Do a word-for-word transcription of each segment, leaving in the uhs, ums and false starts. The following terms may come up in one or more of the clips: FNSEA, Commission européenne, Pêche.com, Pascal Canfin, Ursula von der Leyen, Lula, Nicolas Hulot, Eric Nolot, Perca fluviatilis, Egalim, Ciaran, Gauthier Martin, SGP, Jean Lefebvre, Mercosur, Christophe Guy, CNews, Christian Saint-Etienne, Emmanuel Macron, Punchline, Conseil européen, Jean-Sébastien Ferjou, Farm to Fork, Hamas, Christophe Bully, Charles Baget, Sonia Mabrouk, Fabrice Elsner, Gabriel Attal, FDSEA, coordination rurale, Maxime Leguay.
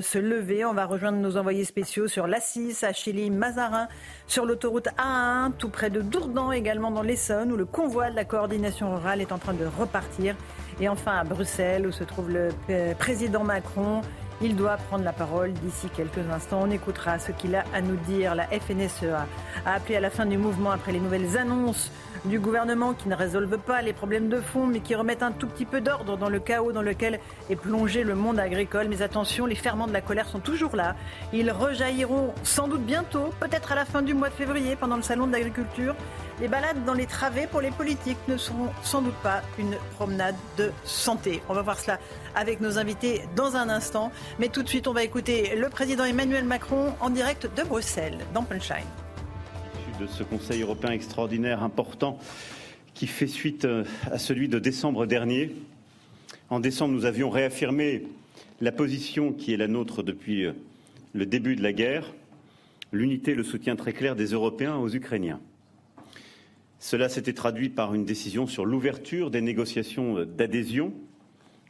Se lever. On va rejoindre nos envoyés spéciaux sur l'A six, à Chilly, Mazarin, sur l'autoroute A un, tout près de Dourdan, également dans l'Essonne, où le convoi de la coordination rurale est en train de repartir. Et enfin à Bruxelles, où se trouve le président Macron. Il doit prendre la parole d'ici quelques instants. On écoutera ce qu'il a à nous dire. La F N S E A a appelé à la fin du mouvement après les nouvelles annonces du gouvernement qui ne résolvent pas les problèmes de fond, mais qui remettent un tout petit peu d'ordre dans le chaos dans lequel est plongé le monde agricole. Mais attention, les ferments de la colère sont toujours là. Ils rejailliront sans doute bientôt, peut-être à la fin du mois de février, pendant le salon de l'agriculture. Les balades dans les travées pour les politiques ne seront sans doute pas une promenade de santé. On va voir cela avec nos invités dans un instant. Mais tout de suite, on va écouter le président Emmanuel Macron en direct de Bruxelles, dans Punchline. De ce Conseil européen extraordinaire, important, qui fait suite à celui de décembre dernier. En décembre, nous avions réaffirmé la position qui est la nôtre depuis le début de la guerre, l'unité et le soutien très clair des Européens aux Ukrainiens. Cela s'était traduit par une décision sur l'ouverture des négociations d'adhésion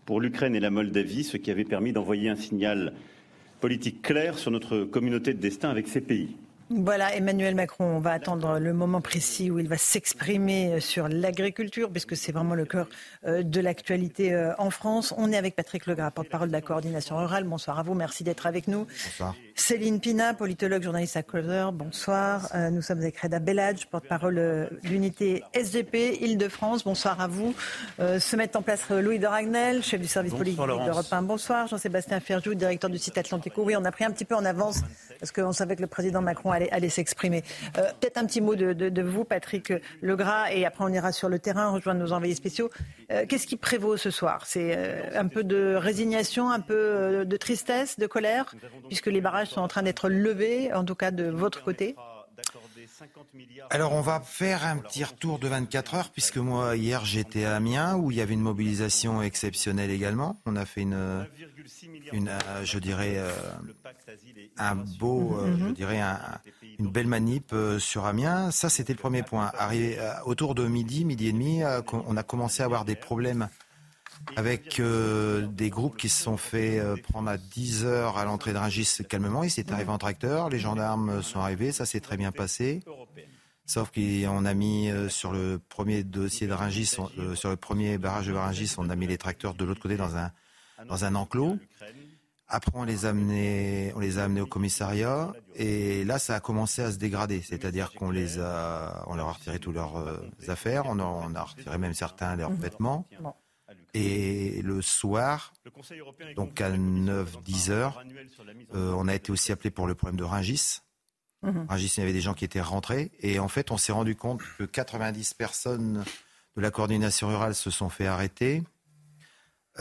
pour l'Ukraine et la Moldavie, ce qui avait permis d'envoyer un signal politique clair sur notre communauté de destin avec ces pays. Voilà, Emmanuel Macron, on va attendre le moment précis où il va s'exprimer sur l'agriculture, puisque c'est vraiment le cœur de l'actualité en France. On est avec Patrick Legras, porte-parole de la coordination rurale. Bonsoir à vous, merci d'être avec nous. Bonsoir. Céline Pina, politologue, journaliste à Causeur. Bonsoir. Nous sommes avec Rédha Belladj, porte-parole de l'unité S G P Île-de-France. Bonsoir à vous. Se mettent en place Louis de Ragnel, chef du service politique d'Europe un. Bonsoir. Jean-Sébastien Ferjou, directeur du site Atlantico. Oui, on a pris un petit peu en avance, parce qu'on savait que le président Macron allait Allez s'exprimer. Euh, peut-être un petit mot de, de, de vous, Patrick Legras, et après on ira sur le terrain, rejoindre nos envoyés spéciaux. Euh, qu'est-ce qui prévaut ce soir ? C'est euh, un peu de résignation, un peu de tristesse, de colère, puisque les barrages sont en train d'être levés, en tout cas de votre côté ? Alors on va faire un petit retour de vingt-quatre heures, puisque moi hier j'étais à Amiens, où il y avait une mobilisation exceptionnelle également. On a fait une... Une, euh, je dirais, euh, un beau, euh, je dirais un, une belle manip euh, sur Amiens. Ça, c'était le premier point. Arrivé, euh, autour de midi, midi et demi, euh, on a commencé à avoir des problèmes avec euh, des groupes qui se sont fait euh, prendre à dix heures à l'entrée de Rungis calmement. Ils s'étaient arrivés en tracteur, les gendarmes sont arrivés, ça s'est très bien passé. Sauf qu'on a mis euh, sur le premier dossier de Rungis, euh, sur le premier barrage de Rungis, on a mis les tracteurs de l'autre côté dans un dans un enclos. Après, on les a amenés, on les a amenés au commissariat, et là, ça a commencé à se dégrader. C'est-à-dire qu'on les a, on leur a retiré toutes leurs euh, affaires, on a, on a retiré même certains leurs vêtements. Et le soir, donc à neuf dix heures, euh, on a été aussi appelé pour le problème de Rungis. Rungis, il y avait des gens qui étaient rentrés, et en fait, on s'est rendu compte que quatre-vingt-dix personnes de la coordination rurale se sont fait arrêter.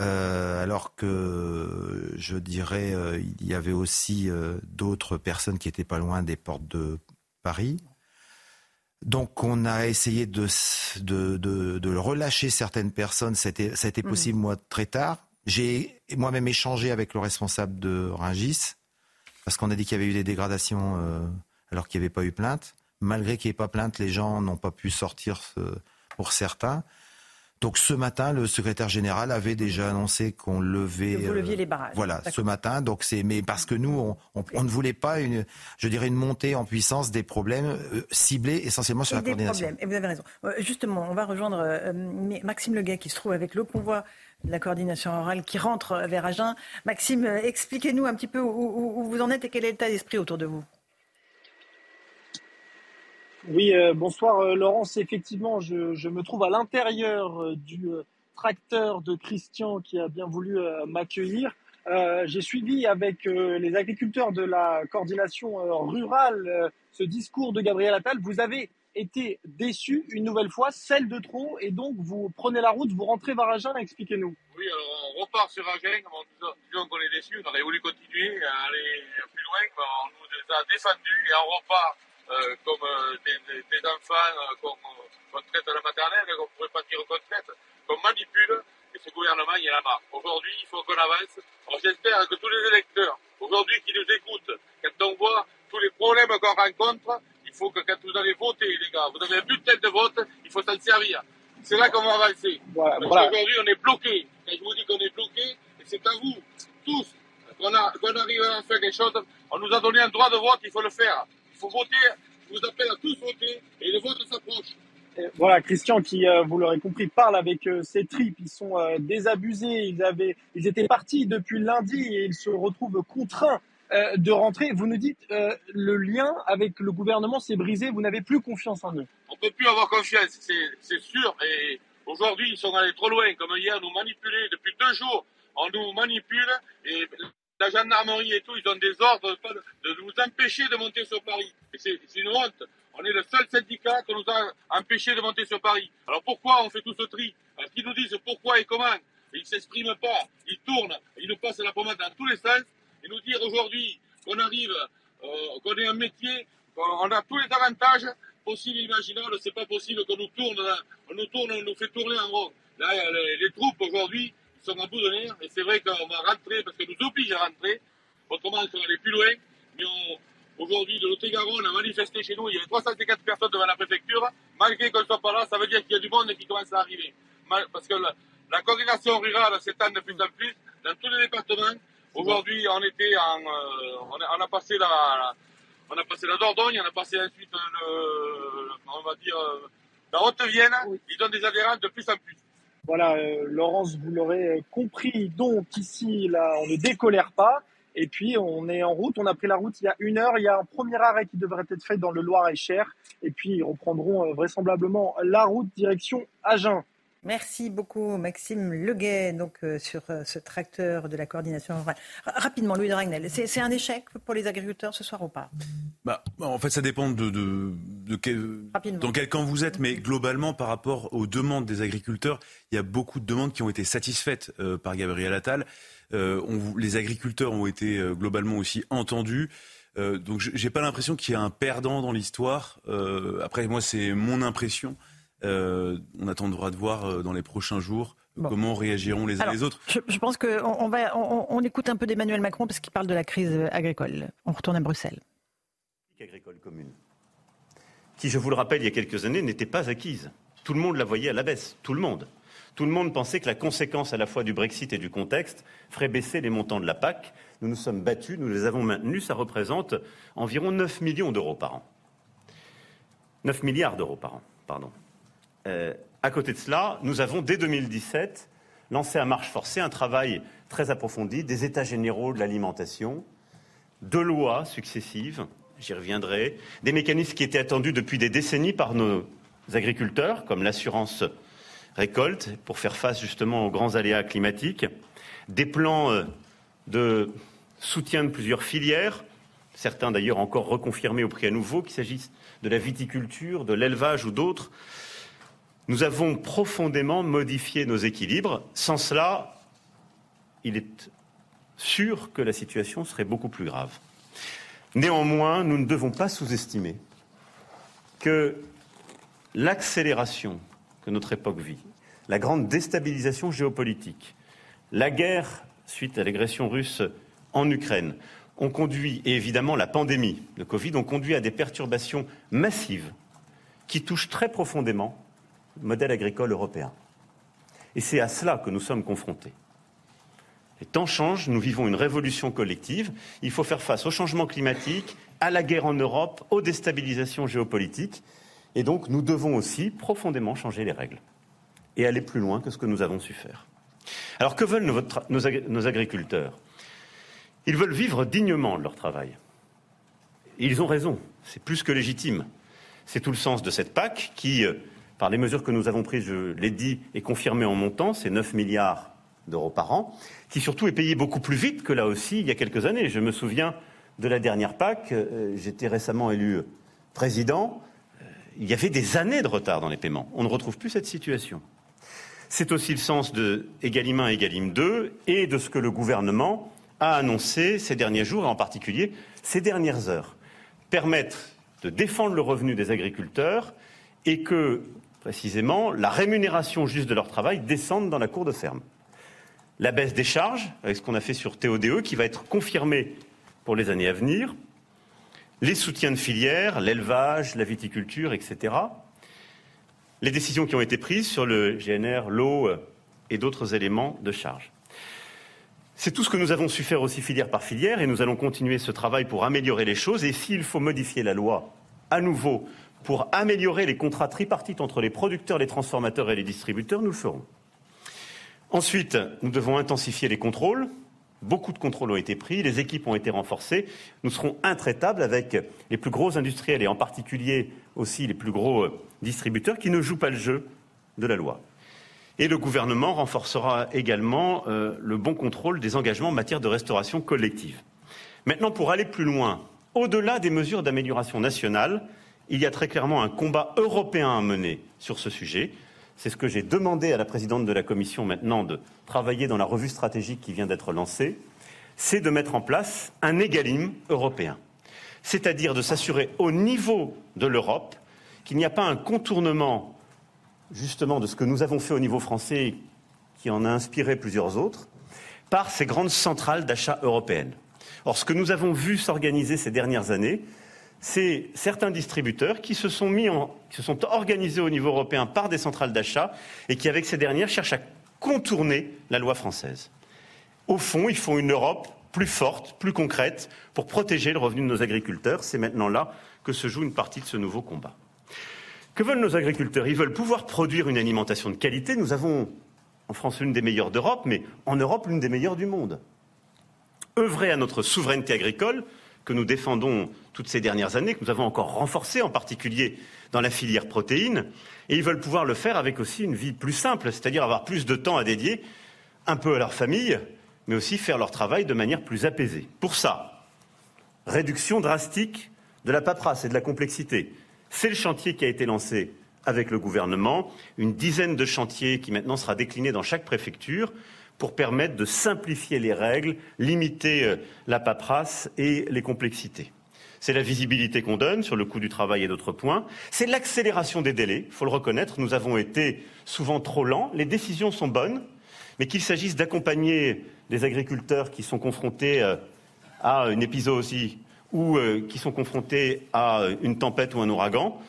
Euh, alors que, je dirais, euh, il y avait aussi euh, d'autres personnes qui étaient pas loin des portes de Paris. Donc on a essayé de, de, de, de relâcher certaines personnes. C'était, ça a été possible, mmh. moi, très tard. J'ai moi-même échangé avec le responsable de Rungis, parce qu'on a dit qu'il y avait eu des dégradations euh, alors qu'il n'y avait pas eu plainte. Malgré qu'il n'y ait pas plainte, les gens n'ont pas pu sortir euh, pour certains. Donc ce matin, le secrétaire général avait déjà annoncé qu'on levait. Que vous leviez les barrages. Euh, voilà, d'accord. Ce matin. Donc c'est, mais parce que nous, on, on, on ne voulait pas une, je dirais une montée en puissance des problèmes euh, ciblés essentiellement sur et la des coordination. Problèmes. Et vous avez raison. Justement, on va rejoindre euh, Maxime Leguay qui se trouve avec le convoi de la coordination rurale qui rentre vers Agen. Maxime, expliquez-nous un petit peu où, où, où vous en êtes et quel est l'état d'esprit autour de vous. Oui, euh, bonsoir euh, Laurence. Effectivement, je, je me trouve à l'intérieur euh, du euh, tracteur de Christian qui a bien voulu euh, m'accueillir. Euh, j'ai suivi avec euh, les agriculteurs de la coordination euh, rurale euh, ce discours de Gabriel Attal. Vous avez été déçue une nouvelle fois, celle de trop, et donc vous prenez la route, vous rentrez vers Agen, expliquez-nous. Oui, alors on repart sur Agen, disons qu'on est déçus, on a voulu continuer à aller plus loin, on nous a défendus et on repart euh, comme euh, des, des, des enfants euh, qu'on qu'on traite à la maternelle, qu'on ne pourrait pas dire qu'on traite, qu'on manipule, et ce gouvernement, il y en a marre. Aujourd'hui, il faut qu'on avance. Alors, j'espère que tous les électeurs, aujourd'hui, qui nous écoutent, quand on voit tous les problèmes qu'on rencontre, il faut que quand vous allez voter, les gars, vous avez un bulletin de vote, il faut s'en servir. C'est là qu'on va avancer. Voilà, voilà. Aujourd'hui, on est bloqué. Quand je vous dis qu'on est bloqué, c'est à vous, tous, qu'on arrive à faire des choses. On nous a donné un droit de vote, il faut le faire. Il faut voter. Je vous appelle à tous voter et le vote s'approche. Et voilà, Christian qui, euh, vous l'aurez compris, parle avec euh, ses tripes. Ils sont euh, désabusés, ils, avaient, ils étaient partis depuis lundi et ils se retrouvent contraints euh, de rentrer. Vous nous dites, euh, le lien avec le gouvernement s'est brisé, vous n'avez plus confiance en eux. On ne peut plus avoir confiance, c'est sûr. Et aujourd'hui, ils sont allés trop loin, comme hier, nous manipuler. Depuis deux jours, on nous manipule. Et la gendarmerie et tout, ils donnent des ordres de nous empêcher de monter sur Paris. Et c'est une honte. On est le seul syndicat qui nous a empêché de monter sur Paris. Alors pourquoi on fait tout ce tri? Alors qu'ils nous disent pourquoi et comment. Ils ne s'expriment pas, ils tournent, ils nous passent la pommade dans tous les sens. Et nous dire aujourd'hui qu'on arrive, euh, qu'on est un métier, qu'on a tous les avantages possibles et imaginables. C'est pas possible qu'on nous tourne, on nous tourne, on nous fait tourner en rond. Là, les, les troupes aujourd'hui sont à bout de nerfs. Et c'est vrai qu'on va rentrer parce qu'elles nous obligent à rentrer. Autrement, on va aller plus loin. Mais on... Aujourd'hui, de Lot-et-Garonne, on a manifesté chez nous, il y avait trois cent cinquante personnes devant la préfecture. Malgré qu'on ne soit pas là, ça veut dire qu'il y a du monde qui commence à arriver. Parce que la, la coordination rurale s'étend de plus en plus dans tous les départements. Aujourd'hui, on était en, euh, on, a, on a passé la, la, on a passé la Dordogne, on a passé ensuite le, le, on va dire, la Haute-Vienne. Oui. Ils donnent des adhérents de plus en plus. Voilà, euh, Laurence, vous l'aurez compris. Donc ici, là, on ne décolère pas. Et puis, on est en route. On a pris la route il y a une heure. Il y a un premier arrêt qui devrait être fait dans le Loir-et-Cher. Et puis, ils reprendront vraisemblablement la route direction Agen. Merci beaucoup, Maxime Leguay, donc euh, sur euh, ce tracteur de la coordination rurale. Rapidement, Louis de Ragnel, c'est, c'est un échec pour les agriculteurs ce soir ou pas? Bah, en fait, ça dépend de, de, de quel, dans quel camp vous êtes, mais globalement, par rapport aux demandes des agriculteurs, il y a beaucoup de demandes qui ont été satisfaites euh, par Gabriel Attal. Euh, on, les agriculteurs ont été euh, globalement aussi entendus. Euh, donc, j'ai pas l'impression qu'il y a un perdant dans l'histoire. Euh, après, moi, c'est mon impression. Euh, on attendra de voir euh, dans les prochains jours euh, bon. comment réagiront les uns Alors, les autres. Je, je pense qu'on on va, on, on écoute un peu d'Emmanuel Macron parce qu'il parle de la crise agricole. On retourne à Bruxelles. Agricole commune, qui, je vous le rappelle, il y a quelques années, n'était pas acquise. Tout le monde la voyait à la baisse. Tout le monde. Tout le monde pensait que la conséquence à la fois du Brexit et du contexte ferait baisser les montants de la P A C. Nous nous sommes battus, nous les avons maintenus. Ça représente environ neuf millions d'euros par an. neuf milliards d'euros par an, pardon. Euh, à côté de cela, nous avons, dès deux mille dix-sept, lancé à marche forcée un travail très approfondi des états généraux de l'alimentation, deux lois successives, j'y reviendrai, des mécanismes qui étaient attendus depuis des décennies par nos agriculteurs, comme l'assurance récolte, pour faire face justement aux grands aléas climatiques, des plans de soutien de plusieurs filières, certains d'ailleurs encore reconfirmés au prix à nouveau, qu'il s'agisse de la viticulture, de l'élevage ou d'autres. Nous avons profondément modifié nos équilibres. Sans cela, il est sûr que la situation serait beaucoup plus grave. Néanmoins, nous ne devons pas sous-estimer que l'accélération que notre époque vit, la grande déstabilisation géopolitique, la guerre suite à l'agression russe en Ukraine, ont conduit, et évidemment la pandémie de Covid, ont conduit à des perturbations massives qui touchent très profondément modèle agricole européen. Et c'est à cela que nous sommes confrontés. Les temps changent, nous vivons une révolution collective. Il faut faire face au changement climatique, à la guerre en Europe, aux déstabilisations géopolitiques. Et donc, nous devons aussi profondément changer les règles et aller plus loin que ce que nous avons su faire. Alors, que veulent nos, nos, ag- nos agriculteurs? Ils veulent vivre dignement de leur travail. Et ils ont raison, c'est plus que légitime. C'est tout le sens de cette P A C qui... Par les mesures que nous avons prises, je l'ai dit, et confirmées en montant, c'est neuf milliards d'euros par an, qui surtout est payé beaucoup plus vite que là aussi, il y a quelques années. Je me souviens de la dernière P A C, euh, j'étais récemment élu président, euh, il y avait des années de retard dans les paiements. On ne retrouve plus cette situation. C'est aussi le sens de Egalim un, Egalim deux et de ce que le gouvernement a annoncé ces derniers jours, et en particulier ces dernières heures. Permettre de défendre le revenu des agriculteurs et que, précisément, la rémunération juste de leur travail descende dans la cour de ferme. La baisse des charges, avec ce qu'on a fait sur T O D E, qui va être confirmée pour les années à venir. Les soutiens de filières, l'élevage, la viticulture, et cetera. Les décisions qui ont été prises sur le G N R, l'eau et d'autres éléments de charge. C'est tout ce que nous avons su faire aussi filière par filière et nous allons continuer ce travail pour améliorer les choses. Et s'il faut modifier la loi à nouveau pour améliorer les contrats tripartites entre les producteurs, les transformateurs et les distributeurs, nous le ferons. Ensuite, nous devons intensifier les contrôles. Beaucoup de contrôles ont été pris, les équipes ont été renforcées. Nous serons intraitables avec les plus gros industriels et en particulier aussi les plus gros distributeurs qui ne jouent pas le jeu de la loi. Et le gouvernement renforcera également euh, le bon contrôle des engagements en matière de restauration collective. Maintenant, pour aller plus loin, au-delà des mesures d'amélioration nationale, il y a très clairement un combat européen à mener sur ce sujet. C'est ce que j'ai demandé à la présidente de la Commission maintenant de travailler dans la revue stratégique qui vient d'être lancée, c'est de mettre en place un Egalim européen. C'est-à-dire de s'assurer au niveau de l'Europe qu'il n'y a pas un contournement justement de ce que nous avons fait au niveau français qui en a inspiré plusieurs autres par ces grandes centrales d'achat européennes. Or, ce que nous avons vu s'organiser ces dernières années, c'est certains distributeurs qui se sont mis en, qui se sont organisés au niveau européen par des centrales d'achat et qui, avec ces dernières, cherchent à contourner la loi française. Au fond, ils font une Europe plus forte, plus concrète, pour protéger le revenu de nos agriculteurs. C'est maintenant là que se joue une partie de ce nouveau combat. Que veulent nos agriculteurs? Ils veulent pouvoir produire une alimentation de qualité. Nous avons en France l'une des meilleures d'Europe, mais en Europe l'une des meilleures du monde. Œuvrer à notre souveraineté agricole, que nous défendons toutes ces dernières années, que nous avons encore renforcé, en particulier dans la filière protéines. Et ils veulent pouvoir le faire avec aussi une vie plus simple, c'est-à-dire avoir plus de temps à dédier un peu à leur famille, mais aussi faire leur travail de manière plus apaisée. Pour ça, réduction drastique de la paperasse et de la complexité. C'est le chantier qui a été lancé avec le gouvernement, une dizaine de chantiers qui maintenant sera décliné dans chaque préfecture, pour permettre de simplifier les règles, limiter la paperasse et les complexités. C'est la visibilité qu'on donne sur le coût du travail et d'autres points. C'est l'accélération des délais, il faut le reconnaître. Nous avons été souvent trop lents. Les décisions sont bonnes, mais qu'il s'agisse d'accompagner des agriculteurs qui sont confrontés à une épizootie ou qui sont confrontés à une tempête ou un ouragan,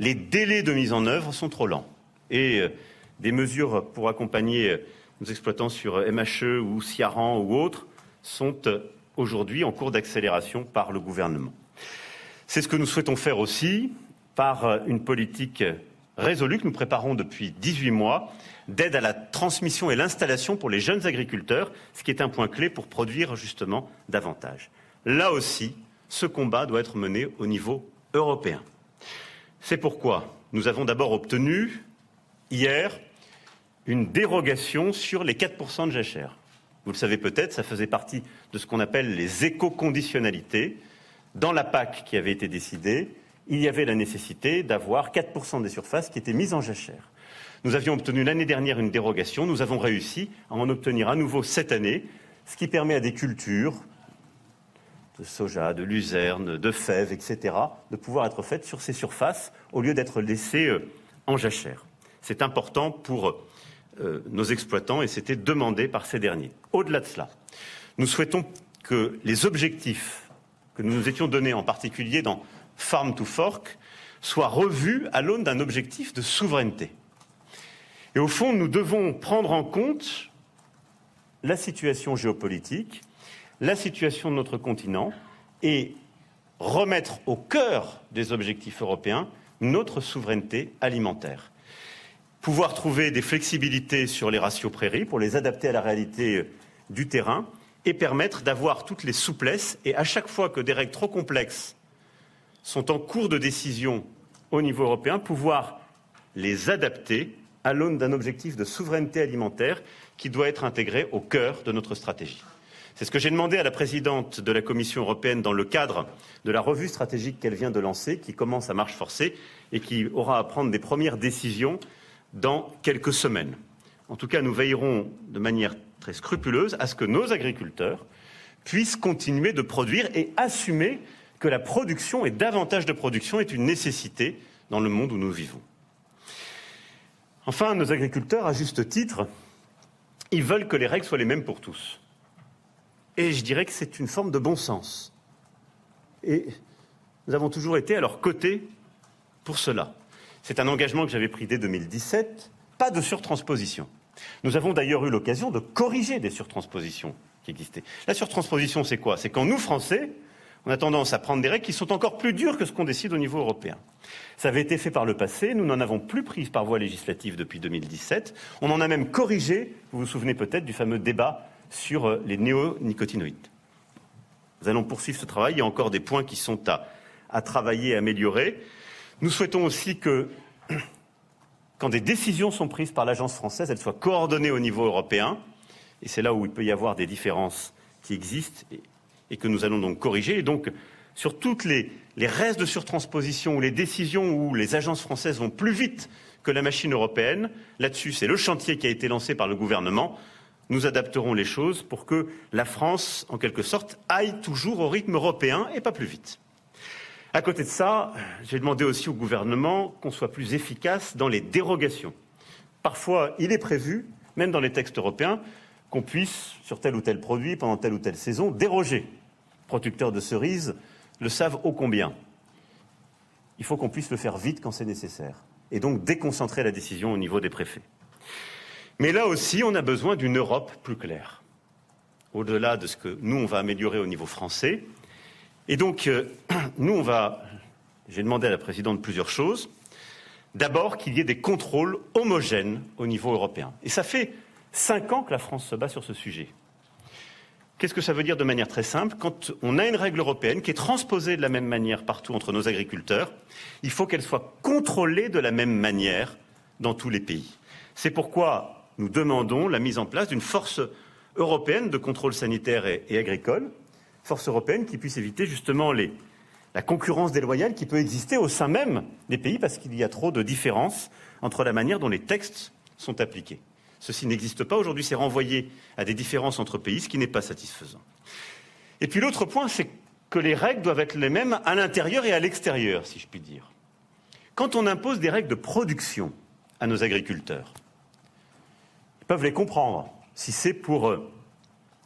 les délais de mise en œuvre sont trop lents. Et des mesures pour accompagner nos exploitants sur M H E ou Ciaran ou autres sont aujourd'hui en cours d'accélération par le gouvernement. C'est ce que nous souhaitons faire aussi par une politique résolue que nous préparons depuis dix-huit mois d'aide à la transmission et l'installation pour les jeunes agriculteurs, ce qui est un point clé pour produire justement davantage. Là aussi, ce combat doit être mené au niveau européen. C'est pourquoi nous avons d'abord obtenu hier une dérogation sur les quatre pour cent de jachère. Vous le savez peut-être, ça faisait partie de ce qu'on appelle les éco-conditionnalités. Dans la P A C qui avait été décidée, il y avait la nécessité d'avoir quatre pour cent des surfaces qui étaient mises en jachère. Nous avions obtenu l'année dernière une dérogation, nous avons réussi à en obtenir à nouveau cette année, ce qui permet à des cultures de soja, de luzerne, de fèves, et cetera, de pouvoir être faites sur ces surfaces au lieu d'être laissées en jachère. C'est important pour nos exploitants et c'était demandé par ces derniers. Au-delà de cela, nous souhaitons que les objectifs que nous nous étions donnés, en particulier dans Farm to Fork, soient revus à l'aune d'un objectif de souveraineté. Et au fond, nous devons prendre en compte la situation géopolitique, la situation de notre continent et remettre au cœur des objectifs européens notre souveraineté alimentaire. Pouvoir trouver des flexibilités sur les ratios prairies pour les adapter à la réalité du terrain et permettre d'avoir toutes les souplesses. Et à chaque fois que des règles trop complexes sont en cours de décision au niveau européen, pouvoir les adapter à l'aune d'un objectif de souveraineté alimentaire qui doit être intégré au cœur de notre stratégie. C'est ce que j'ai demandé à la présidente de la Commission européenne dans le cadre de la revue stratégique qu'elle vient de lancer, qui commence à marche forcée et qui aura à prendre des premières décisions dans quelques semaines. En tout cas, nous veillerons de manière très scrupuleuse à ce que nos agriculteurs puissent continuer de produire et assumer que la production et davantage de production est une nécessité dans le monde où nous vivons. Enfin, nos agriculteurs, à juste titre, ils veulent que les règles soient les mêmes pour tous. Et je dirais que c'est une forme de bon sens. Et nous avons toujours été à leur côté pour cela. C'est un engagement que j'avais pris dès deux mille dix-sept, pas de surtransposition. Nous avons d'ailleurs eu l'occasion de corriger des surtranspositions qui existaient. La surtransposition, c'est quoi? C'est quand nous, Français, on a tendance à prendre des règles qui sont encore plus dures que ce qu'on décide au niveau européen. Ça avait été fait par le passé, nous n'en avons plus pris par voie législative depuis deux mille dix-sept. On en a même corrigé, vous vous souvenez peut-être du fameux débat sur les néonicotinoïdes. Nous allons poursuivre ce travail, il y a encore des points qui sont à, à travailler et améliorer. Nous souhaitons aussi que, quand des décisions sont prises par l'agence française, elles soient coordonnées au niveau européen, et c'est là où il peut y avoir des différences qui existent, et et que nous allons donc corriger. Et donc, sur toutes les, les restes de surtransposition ou les décisions où les agences françaises vont plus vite que la machine européenne, là-dessus, c'est le chantier qui a été lancé par le gouvernement. Nous adapterons les choses pour que la France, en quelque sorte, aille toujours au rythme européen et pas plus vite. À côté de ça, j'ai demandé aussi au gouvernement qu'on soit plus efficace dans les dérogations. Parfois, il est prévu, même dans les textes européens, qu'on puisse, sur tel ou tel produit, pendant telle ou telle saison, déroger. Producteurs de cerises le savent ô combien. Il faut qu'on puisse le faire vite quand c'est nécessaire. Et donc déconcentrer la décision au niveau des préfets. Mais là aussi, on a besoin d'une Europe plus claire. Au-delà de ce que nous, on va améliorer au niveau français. Et donc, euh, nous, on va... J'ai demandé à la présidente plusieurs choses. D'abord, qu'il y ait des contrôles homogènes au niveau européen. Et ça fait Cinq ans que la France se bat sur ce sujet. Qu'est-ce que ça veut dire de manière très simple? Quand on a une règle européenne qui est transposée de la même manière partout entre nos agriculteurs, il faut qu'elle soit contrôlée de la même manière dans tous les pays. C'est pourquoi nous demandons la mise en place d'une force européenne de contrôle sanitaire et, et agricole, force européenne qui puisse éviter justement les, la concurrence déloyale qui peut exister au sein même des pays parce qu'il y a trop de différences entre la manière dont les textes sont appliqués. Ceci n'existe pas. Aujourd'hui, c'est renvoyé à des différences entre pays, ce qui n'est pas satisfaisant. Et puis l'autre point, c'est que les règles doivent être les mêmes à l'intérieur et à l'extérieur, si je puis dire. Quand on impose des règles de production à nos agriculteurs, ils peuvent les comprendre, si c'est pour eux,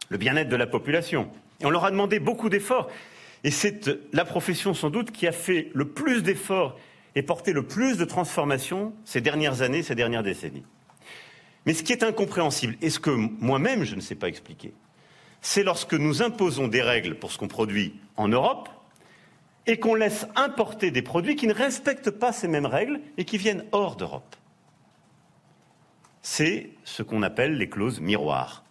le bien-être de la population. Et on leur a demandé beaucoup d'efforts. Et c'est la profession, sans doute, qui a fait le plus d'efforts et porté le plus de transformations ces dernières années, ces dernières décennies. Mais ce qui est incompréhensible, et ce que moi-même je ne sais pas expliquer, c'est lorsque nous imposons des règles pour ce qu'on produit en Europe et qu'on laisse importer des produits qui ne respectent pas ces mêmes règles et qui viennent hors d'Europe. C'est ce qu'on appelle les clauses miroirs.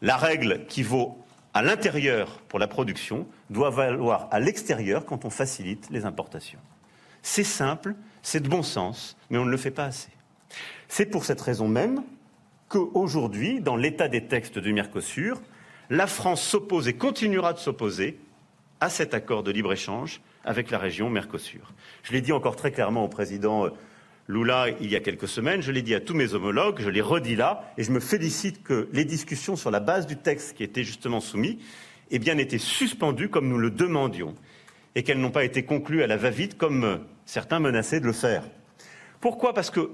La règle qui vaut à l'intérieur pour la production doit valoir à l'extérieur quand on facilite les importations. C'est simple, c'est de bon sens, mais on ne le fait pas assez. C'est pour cette raison même qu'aujourd'hui, dans l'état des textes du Mercosur, la France s'oppose et continuera de s'opposer à cet accord de libre-échange avec la région Mercosur. Je l'ai dit encore très clairement au président Lula il y a quelques semaines, je l'ai dit à tous mes homologues, je l'ai redit là, et je me félicite que les discussions sur la base du texte qui était justement soumis aient bien été suspendues comme nous le demandions, et qu'elles n'ont pas été conclues à la va-vite comme certains menaçaient de le faire. Pourquoi? Parce que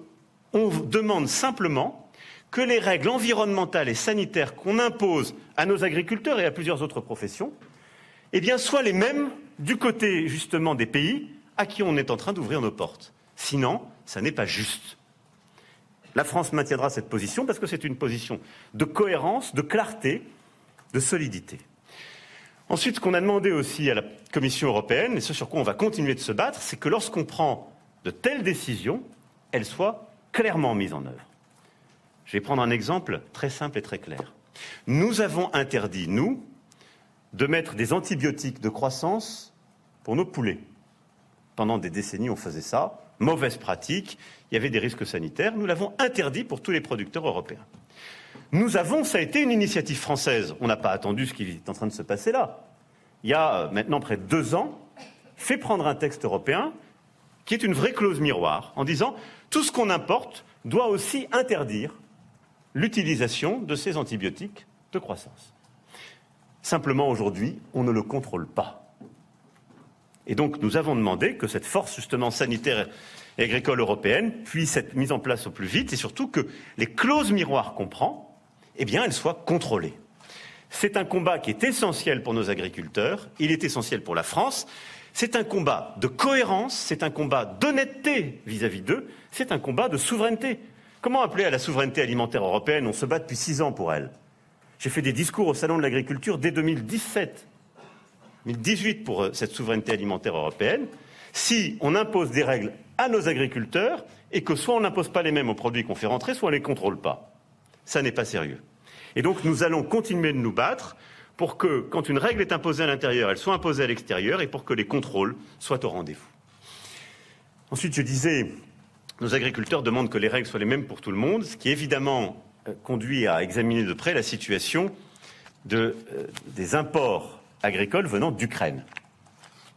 on demande simplement que les règles environnementales et sanitaires qu'on impose à nos agriculteurs et à plusieurs autres professions, eh bien, soient les mêmes du côté, justement, des pays à qui on est en train d'ouvrir nos portes. Sinon, ça n'est pas juste. La France maintiendra cette position parce que c'est une position de cohérence, de clarté, de solidité. Ensuite, ce qu'on a demandé aussi à la Commission européenne, et ce sur quoi on va continuer de se battre, c'est que lorsqu'on prend de telles décisions, elles soient clairement mise en œuvre. Je vais prendre un exemple très simple et très clair. Nous avons interdit, nous, de mettre des antibiotiques de croissance pour nos poulets. Pendant des décennies, on faisait ça. Mauvaise pratique, il y avait des risques sanitaires. Nous l'avons interdit pour tous les producteurs européens. Nous avons, ça a été une initiative française. On n'a pas attendu ce qui est en train de se passer là. Il y a maintenant près de deux ans, fait prendre un texte européen qui est une vraie clause miroir, en disant tout ce qu'on importe doit aussi interdire l'utilisation de ces antibiotiques de croissance. Simplement, aujourd'hui, on ne le contrôle pas. Et donc, nous avons demandé que cette force, justement, sanitaire et agricole européenne puisse être mise en place au plus vite, et surtout que les clauses miroirs qu'on prend, eh bien, elles soient contrôlées. C'est un combat qui est essentiel pour nos agriculteurs, il est essentiel pour la France. C'est un combat de cohérence, c'est un combat d'honnêteté vis-à-vis d'eux, c'est un combat de souveraineté. Comment appeler à la souveraineté alimentaire européenne? On se bat depuis six ans pour elle. J'ai fait des discours au Salon de l'agriculture dès deux mille dix-sept, deux mille dix-huit pour cette souveraineté alimentaire européenne. Si on impose des règles à nos agriculteurs et que soit on n'impose pas les mêmes aux produits qu'on fait rentrer, soit on ne les contrôle pas, ça n'est pas sérieux. Et donc nous allons continuer de nous battre pour que, quand une règle est imposée à l'intérieur, elle soit imposée à l'extérieur et pour que les contrôles soient au rendez-vous. Ensuite, je disais, nos agriculteurs demandent que les règles soient les mêmes pour tout le monde, ce qui évidemment conduit à examiner de près la situation de, euh, des imports agricoles venant d'Ukraine.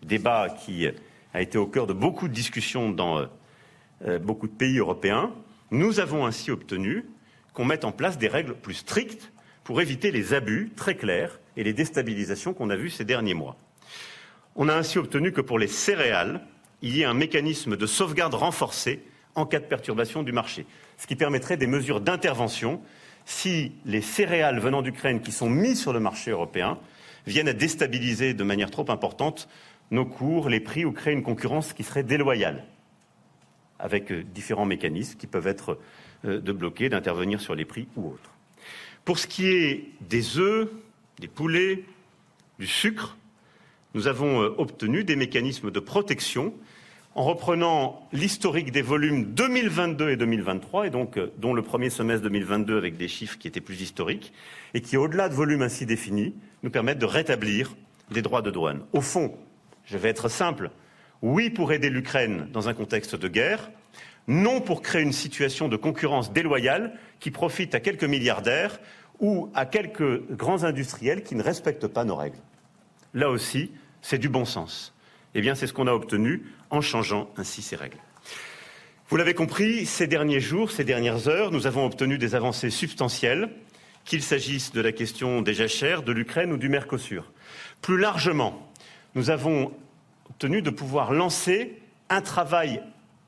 Débat qui a été au cœur de beaucoup de discussions dans euh, beaucoup de pays européens. Nous avons ainsi obtenu qu'on mette en place des règles plus strictes pour éviter les abus très clairs et les déstabilisations qu'on a vues ces derniers mois. On a ainsi obtenu que pour les céréales, il y ait un mécanisme de sauvegarde renforcé en cas de perturbation du marché, ce qui permettrait des mesures d'intervention si les céréales venant d'Ukraine qui sont mises sur le marché européen viennent à déstabiliser de manière trop importante nos cours, les prix ou créer une concurrence qui serait déloyale, avec différents mécanismes qui peuvent être de bloquer, d'intervenir sur les prix ou autres. Pour ce qui est des œufs, des poulets, du sucre, nous avons obtenu des mécanismes de protection en reprenant l'historique des volumes deux mille vingt-deux et deux mille vingt-trois, et donc dont le premier semestre deux mille vingt-deux avec des chiffres qui étaient plus historiques, et qui, au-delà de volumes ainsi définis, nous permettent de rétablir des droits de douane. Au fond, je vais être simple, oui pour aider l'Ukraine dans un contexte de guerre, non pour créer une situation de concurrence déloyale qui profite à quelques milliardaires ou à quelques grands industriels qui ne respectent pas nos règles. Là aussi, c'est du bon sens. Eh bien, c'est ce qu'on a obtenu en changeant ainsi ces règles. Vous l'avez compris, ces derniers jours, ces dernières heures, nous avons obtenu des avancées substantielles, qu'il s'agisse de la question des jachères, de l'Ukraine ou du Mercosur. Plus largement, nous avons obtenu de pouvoir lancer un travail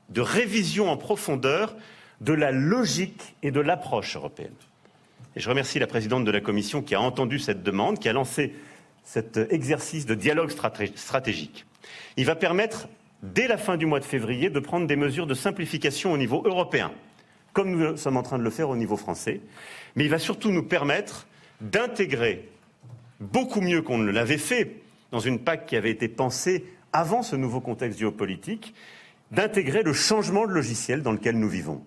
de révision en profondeur de la logique et de l'approche européenne. Et je remercie la présidente de la Commission qui a entendu cette demande, qui a lancé cet exercice de dialogue stratégique. Il va permettre, dès la fin du mois de février, de prendre des mesures de simplification au niveau européen, comme nous sommes en train de le faire au niveau français. Mais il va surtout nous permettre d'intégrer beaucoup mieux qu'on ne l'avait fait dans une P A C qui avait été pensée avant ce nouveau contexte géopolitique, d'intégrer le changement de logiciel dans lequel nous vivons.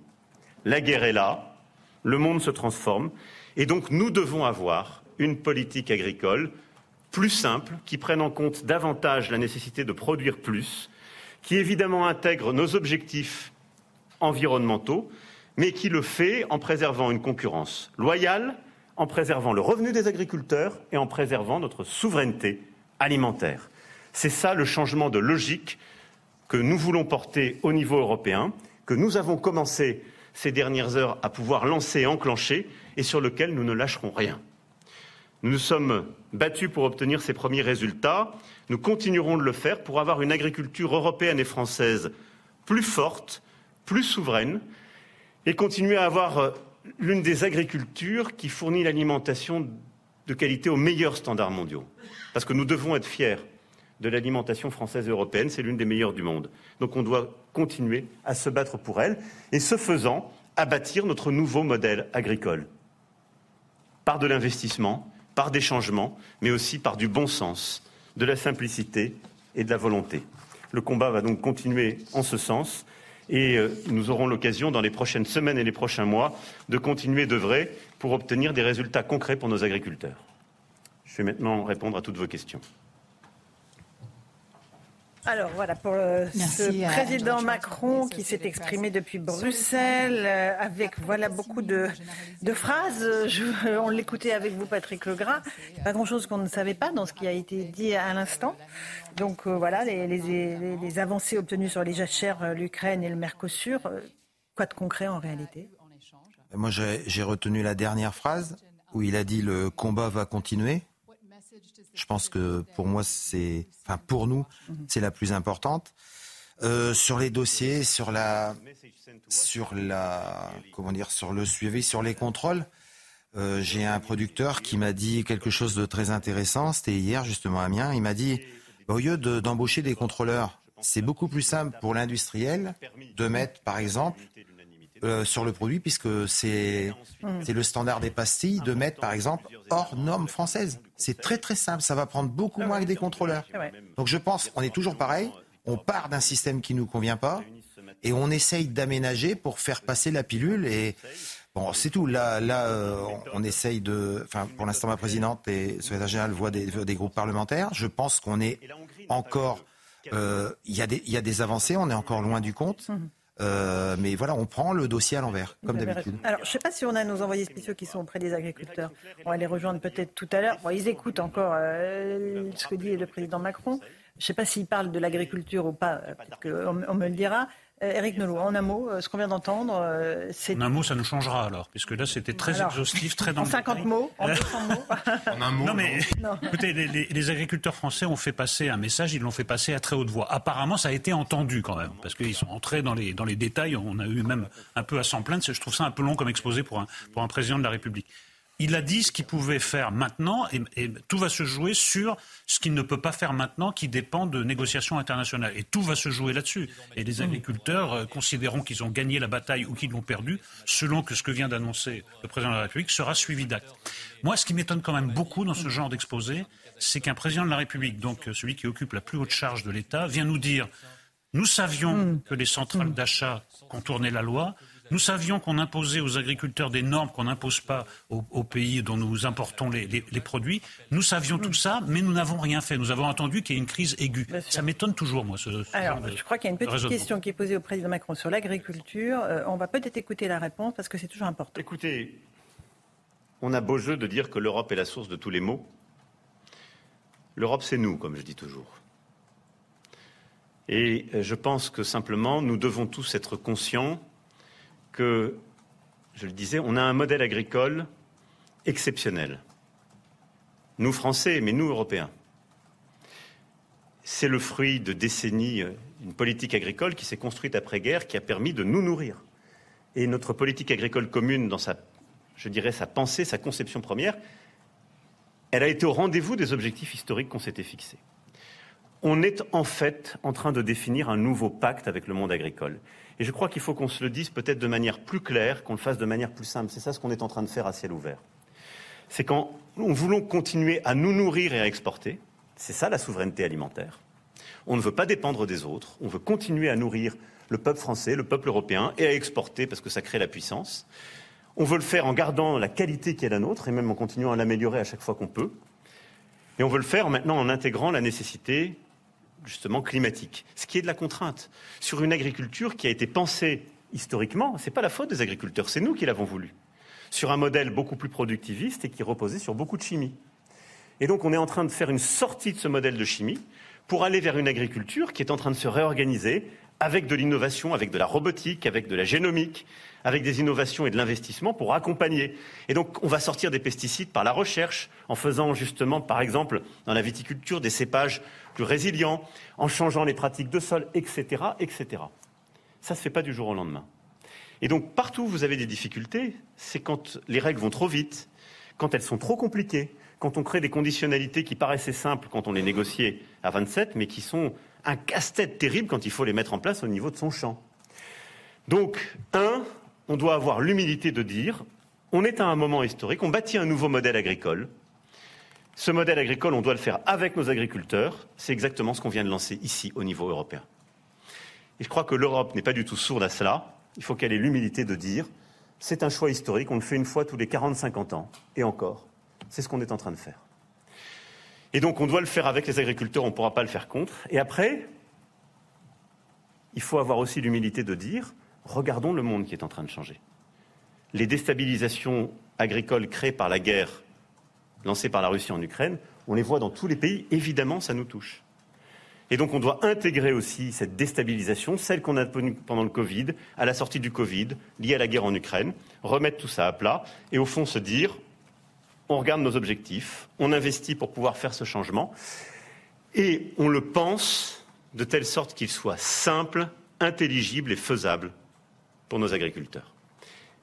La guerre est là, le monde se transforme, et donc nous devons avoir une politique agricole plus simple, qui prenne en compte davantage la nécessité de produire plus, qui évidemment intègre nos objectifs environnementaux, mais qui le fait en préservant une concurrence loyale, en préservant le revenu des agriculteurs et en préservant notre souveraineté alimentaire. C'est ça le changement de logique que nous voulons porter au niveau européen, que nous avons commencé ces dernières heures à pouvoir lancer et enclencher, et sur lequel nous ne lâcherons rien. Nous nous sommes battus pour obtenir ces premiers résultats. Nous continuerons de le faire pour avoir une agriculture européenne et française plus forte, plus souveraine, et continuer à avoir l'une des agricultures qui fournit l'alimentation de qualité aux meilleurs standards mondiaux. Parce que nous devons être fiers de l'alimentation française et européenne, c'est l'une des meilleures du monde. Donc on doit continuer à se battre pour elle et, ce faisant, à bâtir notre nouveau modèle agricole. Par de l'investissement, par des changements, mais aussi par du bon sens, de la simplicité et de la volonté. Le combat va donc continuer en ce sens et nous aurons l'occasion, dans les prochaines semaines et les prochains mois, de continuer d'œuvrer pour obtenir des résultats concrets pour nos agriculteurs. Je vais maintenant répondre à toutes vos questions. Alors voilà pour euh, ce président Macron qui s'est exprimé depuis Bruxelles euh, avec voilà beaucoup de, de phrases. Je, euh, on l'écoutait avec vous, Patrick Legras. Pas grand-chose qu'on ne savait pas dans ce qui a été dit à l'instant. Donc euh, voilà les, les, les, les avancées obtenues sur les jachères, l'Ukraine et le Mercosur. Quoi de concret en réalité ? Moi j'ai, j'ai retenu la dernière phrase où il a dit le combat va continuer. Je pense que pour moi, c'est, enfin pour nous, c'est la plus importante. Euh, sur les dossiers, sur la, sur la, comment dire, sur le suivi, sur les contrôles, euh, j'ai un producteur qui m'a dit quelque chose de très intéressant. C'était hier justement à Amiens. Il m'a dit, bah, au lieu de, d'embaucher des contrôleurs, c'est beaucoup plus simple pour l'industriel de mettre, par exemple, Euh, sur le produit, puisque c'est, c'est le standard des pastilles, de mettre, par exemple, hors norme française. C'est très, très simple. Ça va prendre beaucoup moins que des contrôleurs. Donc, je pense qu'on est toujours pareil. On part d'un système qui ne nous convient pas et on essaye d'aménager pour faire passer la pilule. Et bon, c'est tout. Là, là on essaye de... Enfin, pour l'instant, ma présidente et le secrétaire général voient des, des groupes parlementaires. Je pense qu'on est encore... Euh, il y a des, il y a des avancées. On est encore loin du compte. Euh, mais voilà, on prend le dossier à l'envers, comme d'habitude. Alors, je ne sais pas si on a nos envoyés spéciaux qui sont auprès des agriculteurs. On va les rejoindre peut-être tout à l'heure. Bon, ils écoutent encore euh, ce que dit le président Macron. Je ne sais pas s'il parle de l'agriculture ou pas, peut-être qu'on on me le dira. Euh, Eric Nolot, en un mot, ce qu'on vient d'entendre... Euh, c'est... En un mot, ça nous changera alors, puisque là, c'était très alors, exhaustif, très dans en cinquante mots, en deux cents mots. En un mot, non, mais non. Écoutez, les, les, les agriculteurs français ont fait passer un message, ils l'ont fait passer à très haute voix. Apparemment, ça a été entendu quand même, parce qu'ils sont entrés dans les, dans les détails, on a eu même un peu à s'en plaindre, je trouve ça un peu long comme exposé pour un, pour un président de la République. Il a dit ce qu'il pouvait faire maintenant et, et tout va se jouer sur ce qu'il ne peut pas faire maintenant qui dépend de négociations internationales. Et tout va se jouer là-dessus. Et les agriculteurs, euh, considérant qu'ils ont gagné la bataille ou qu'ils l'ont perdue, selon que ce que vient d'annoncer le président de la République sera suivi d'actes. Moi, ce qui m'étonne quand même beaucoup dans ce genre d'exposé, c'est qu'un président de la République, donc celui qui occupe la plus haute charge de l'État, vient nous dire « Nous savions que les centrales d'achat contournaient la loi ». Nous savions qu'on imposait aux agriculteurs des normes qu'on n'impose pas aux, aux pays dont nous importons les, les, les produits. Nous savions tout ça, mais nous n'avons rien fait. Nous avons attendu qu'il y ait une crise aiguë. Ça m'étonne toujours, moi, ce, ce Alors, genre de, je crois qu'il y a une petite question qui est posée au président Macron sur l'agriculture. Euh, on va peut-être écouter la réponse, parce que c'est toujours important. Écoutez, on a beau jeu de dire que l'Europe est la source de tous les maux. L'Europe, c'est nous, comme je dis toujours. Et je pense que, simplement, nous devons tous être conscients que, je le disais, on a un modèle agricole exceptionnel. Nous, Français, mais nous, Européens. C'est le fruit de décennies d'une politique agricole qui s'est construite après-guerre, qui a permis de nous nourrir. Et notre politique agricole commune, dans sa, je dirais, sa pensée, sa conception première, elle a été au rendez-vous des objectifs historiques qu'on s'était fixés. On est en fait en train de définir un nouveau pacte avec le monde agricole. Et je crois qu'il faut qu'on se le dise peut-être de manière plus claire, qu'on le fasse de manière plus simple. C'est ça ce qu'on est en train de faire à ciel ouvert. C'est quand nous voulons continuer à nous nourrir et à exporter, c'est ça la souveraineté alimentaire. On ne veut pas dépendre des autres, on veut continuer à nourrir le peuple français, le peuple européen et à exporter parce que ça crée la puissance. On veut le faire en gardant la qualité qui est la nôtre et même en continuant à l'améliorer à chaque fois qu'on peut. Et on veut le faire maintenant en intégrant la nécessité justement climatique, ce qui est de la contrainte, sur une agriculture qui a été pensée historiquement, c'est pas la faute des agriculteurs, c'est nous qui l'avons voulu, sur un modèle beaucoup plus productiviste et qui reposait sur beaucoup de chimie. Et donc on est en train de faire une sortie de ce modèle de chimie pour aller vers une agriculture qui est en train de se réorganiser avec de l'innovation, avec de la robotique, avec de la génomique, avec des innovations et de l'investissement pour accompagner. Et donc on va sortir des pesticides par la recherche, en faisant justement, par exemple, dans la viticulture, des cépages plus résilients, en changeant les pratiques de sol, et cetera, et cetera. Ça ne se fait pas du jour au lendemain. Et donc partout où vous avez des difficultés, c'est quand les règles vont trop vite, quand elles sont trop compliquées, quand on crée des conditionnalités qui paraissaient simples quand on les négociait à vingt-sept, mais qui sont un casse-tête terrible quand il faut les mettre en place au niveau de son champ. Donc, un, on doit avoir l'humilité de dire, on est à un moment historique, on bâtit un nouveau modèle agricole. Ce modèle agricole, on doit le faire avec nos agriculteurs. C'est exactement ce qu'on vient de lancer ici, au niveau européen. Et je crois que l'Europe n'est pas du tout sourde à cela. Il faut qu'elle ait l'humilité de dire, c'est un choix historique, on le fait une fois tous les quarante à cinquante ans, et encore. C'est ce qu'on est en train de faire. Et donc on doit le faire avec les agriculteurs, on ne pourra pas le faire contre. Et après, il faut avoir aussi l'humilité de dire « Regardons le monde qui est en train de changer ». Les déstabilisations agricoles créées par la guerre lancée par la Russie en Ukraine, on les voit dans tous les pays. Évidemment, ça nous touche. Et donc, on doit intégrer aussi cette déstabilisation, celle qu'on a connue pendant le Covid, à la sortie du Covid, liée à la guerre en Ukraine, remettre tout ça à plat et, au fond, se dire on regarde nos objectifs, on investit pour pouvoir faire ce changement et on le pense de telle sorte qu'il soit simple, intelligible et faisable pour nos agriculteurs.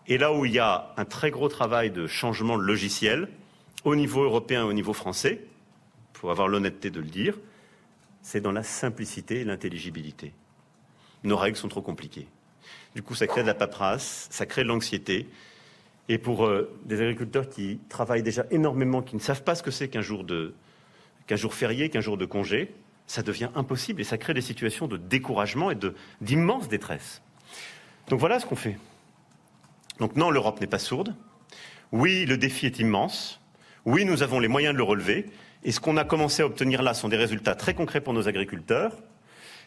Et là où il y a un très gros travail de changement de logiciel, au niveau européen et au niveau français, il faut avoir l'honnêteté de le dire, c'est dans la simplicité et l'intelligibilité. Nos règles sont trop compliquées. Du coup, ça crée de la paperasse, ça crée de l'anxiété. Et pour euh, des agriculteurs qui travaillent déjà énormément, qui ne savent pas ce que c'est qu'un jour de, qu'un jour férié, qu'un jour de congé, ça devient impossible et ça crée des situations de découragement et de, d'immense détresse. Donc voilà ce qu'on fait. Donc non, l'Europe n'est pas sourde. Oui, le défi est immense. Oui, nous avons les moyens de le relever. Et ce qu'on a commencé à obtenir là sont des résultats très concrets pour nos agriculteurs.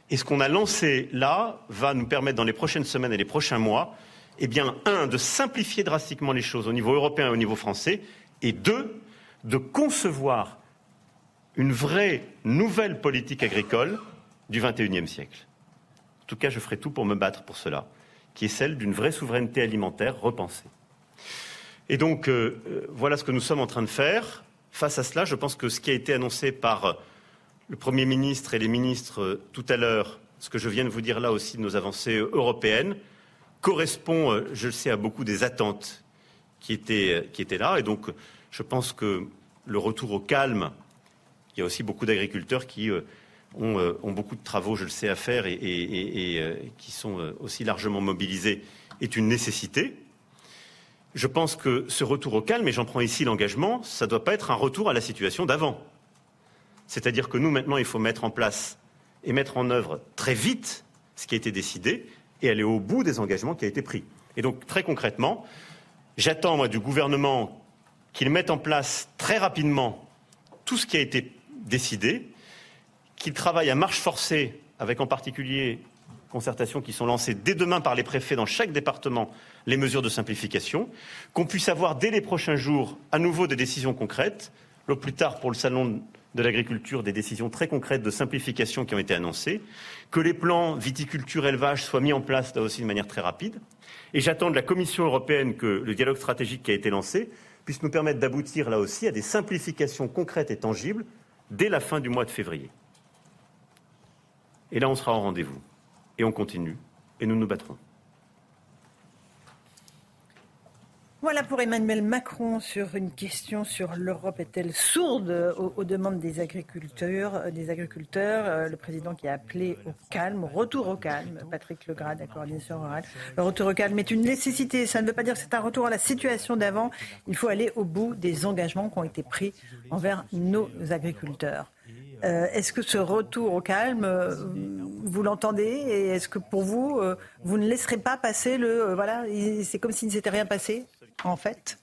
Et ce qu'on a lancé là va nous permettre dans les prochaines semaines et les prochains mois, eh bien, un, de simplifier drastiquement les choses au niveau européen et au niveau français. Et deux, de concevoir une vraie nouvelle politique agricole du vingt et unième siècle. En tout cas, je ferai tout pour me battre pour cela, qui est celle d'une vraie souveraineté alimentaire repensée. Et donc, euh, voilà ce que nous sommes en train de faire. Face à cela, je pense que ce qui a été annoncé par le Premier ministre et les ministres euh, tout à l'heure, ce que je viens de vous dire là aussi de nos avancées européennes, correspond, euh, je le sais, à beaucoup des attentes qui étaient, euh, qui étaient là. Et donc, je pense que le retour au calme, il y a aussi beaucoup d'agriculteurs qui... Euh, Ont, euh, ont beaucoup de travaux, je le sais, à faire et, et, et, et euh, qui sont euh, aussi largement mobilisés, est une nécessité. Je pense que ce retour au calme, et j'en prends ici l'engagement, ça ne doit pas être un retour à la situation d'avant. C'est-à-dire que nous, maintenant, il faut mettre en place et mettre en œuvre très vite ce qui a été décidé et aller au bout des engagements qui ont été pris. Et donc, très concrètement, j'attends, moi, du gouvernement qu'il mette en place très rapidement tout ce qui a été décidé, qu'ils travaillent à marche forcée, avec en particulier concertations qui sont lancées dès demain par les préfets dans chaque département, les mesures de simplification, qu'on puisse avoir dès les prochains jours à nouveau des décisions concrètes, le plus tard pour le salon de l'agriculture, des décisions très concrètes de simplification qui ont été annoncées, que les plans viticulture-élevage soient mis en place là aussi de manière très rapide. Et j'attends de la Commission européenne que le dialogue stratégique qui a été lancé puisse nous permettre d'aboutir là aussi à des simplifications concrètes et tangibles dès la fin du mois de février. Et là, on sera en rendez-vous. Et on continue. Et nous nous battrons. Voilà pour Emmanuel Macron sur une question sur l'Europe est-elle sourde aux, aux demandes des agriculteurs, des agriculteurs. Le président qui a appelé au calme, retour au calme. Patrick Legras, de la coordination rurale. Le retour au calme est une nécessité. Ça ne veut pas dire que c'est un retour à la situation d'avant. Il faut aller au bout des engagements qui ont été pris envers nos agriculteurs. Euh, est-ce que ce retour au calme, euh, vous l'entendez ? Et est-ce que pour vous, euh, vous ne laisserez pas passer le... Euh, voilà, c'est comme s'il ne s'était rien passé, en fait ?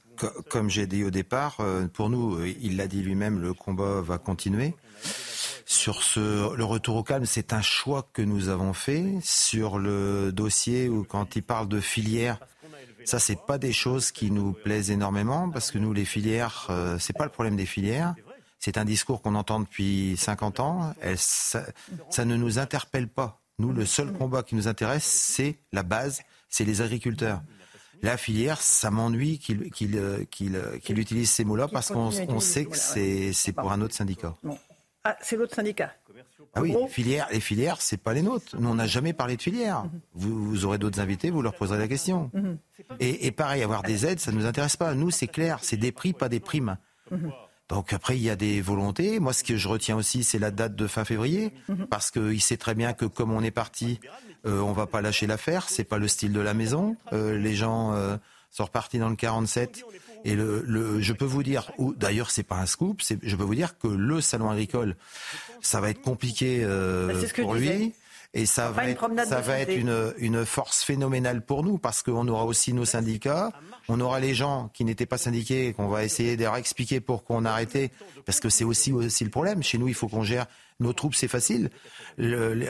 Comme j'ai dit au départ, pour nous, il l'a dit lui-même, le combat va continuer. Sur ce, le retour au calme, c'est un choix que nous avons fait. Sur le dossier, où quand il parle de filière, ça, c'est pas des choses qui nous plaisent énormément, parce que nous, les filières, euh, c'est pas le problème des filières. C'est un discours qu'on entend depuis cinquante ans. Elle, ça, ça ne nous interpelle pas. Nous, le seul combat qui nous intéresse, c'est la base, c'est les agriculteurs. La filière, ça m'ennuie qu'il, qu'il, qu'il, qu'il utilise ces mots-là parce qu'on on sait que c'est, c'est pour un autre syndicat. Ah, c'est l'autre syndicat. Ah oui, filière, les filières, c'est pas les nôtres. Nous, on n'a jamais parlé de filière. Mm-hmm. Vous, vous aurez d'autres invités, vous leur poserez la question. Mm-hmm. Et, et pareil, avoir des aides, ça ne nous intéresse pas. Nous, c'est clair, c'est des prix, pas des primes. Mm-hmm. Donc après, il y a des volontés. Moi, ce que je retiens aussi, c'est la date de fin février, parce qu'il sait très bien que comme on est parti, euh, on va pas lâcher l'affaire. C'est pas le style de la maison. Euh, les gens euh, sont repartis dans le quarante-sept. Et le, le, je peux vous dire, ou, d'ailleurs, c'est pas un scoop. C'est, je peux vous dire que le salon agricole, ça va être compliqué euh, bah, c'est ce que pour lui. Disais. Et ça va être, ça va être une, une force phénoménale pour nous, parce qu'on aura aussi nos syndicats, on aura les gens qui n'étaient pas syndiqués, qu'on va essayer de leur expliquer pour qu'on arrête, parce que c'est aussi, aussi le problème. Chez nous, il faut qu'on gère nos troupes, c'est facile. Le, le,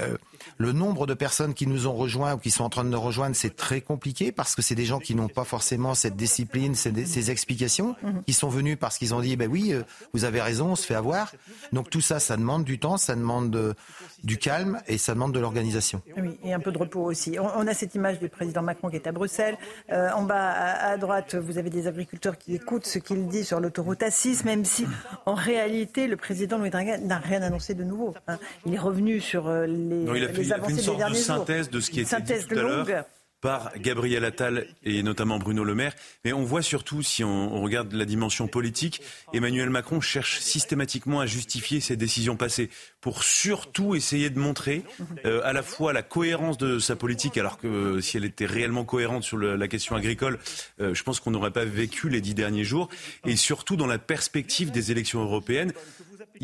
le nombre de personnes qui nous ont rejoints ou qui sont en train de nous rejoindre, c'est très compliqué parce que c'est des gens qui n'ont pas forcément cette discipline, ces, ces explications, qui sont venus parce qu'ils ont dit, ben oui, vous avez raison, on se fait avoir. Donc tout ça, ça demande du temps, ça demande de, du calme et ça demande de l'organisation. Oui, et un peu de repos aussi. On, on a cette image du président Macron qui est à Bruxelles. Euh, en bas, à, à droite, vous avez des agriculteurs qui écoutent ce qu'il dit sur l'autoroute A six, même si, en réalité, le président Louis Dragnel n'a rien annoncé de nouveau. Hein. Il est revenu sur les, non, il a fait, les avancées des derniers jours. Il a fait une sorte de synthèse de ce qui a été dit tout à l'heure par Gabriel Attal et notamment Bruno Le Maire. Mais on voit surtout, si on regarde la dimension politique, Emmanuel Macron cherche systématiquement à justifier ses décisions passées pour surtout essayer de montrer euh, à la fois la cohérence de sa politique, alors que euh, si elle était réellement cohérente sur le, la question agricole, euh, je pense qu'on n'aurait pas vécu les dix derniers jours, et surtout dans la perspective des élections européennes.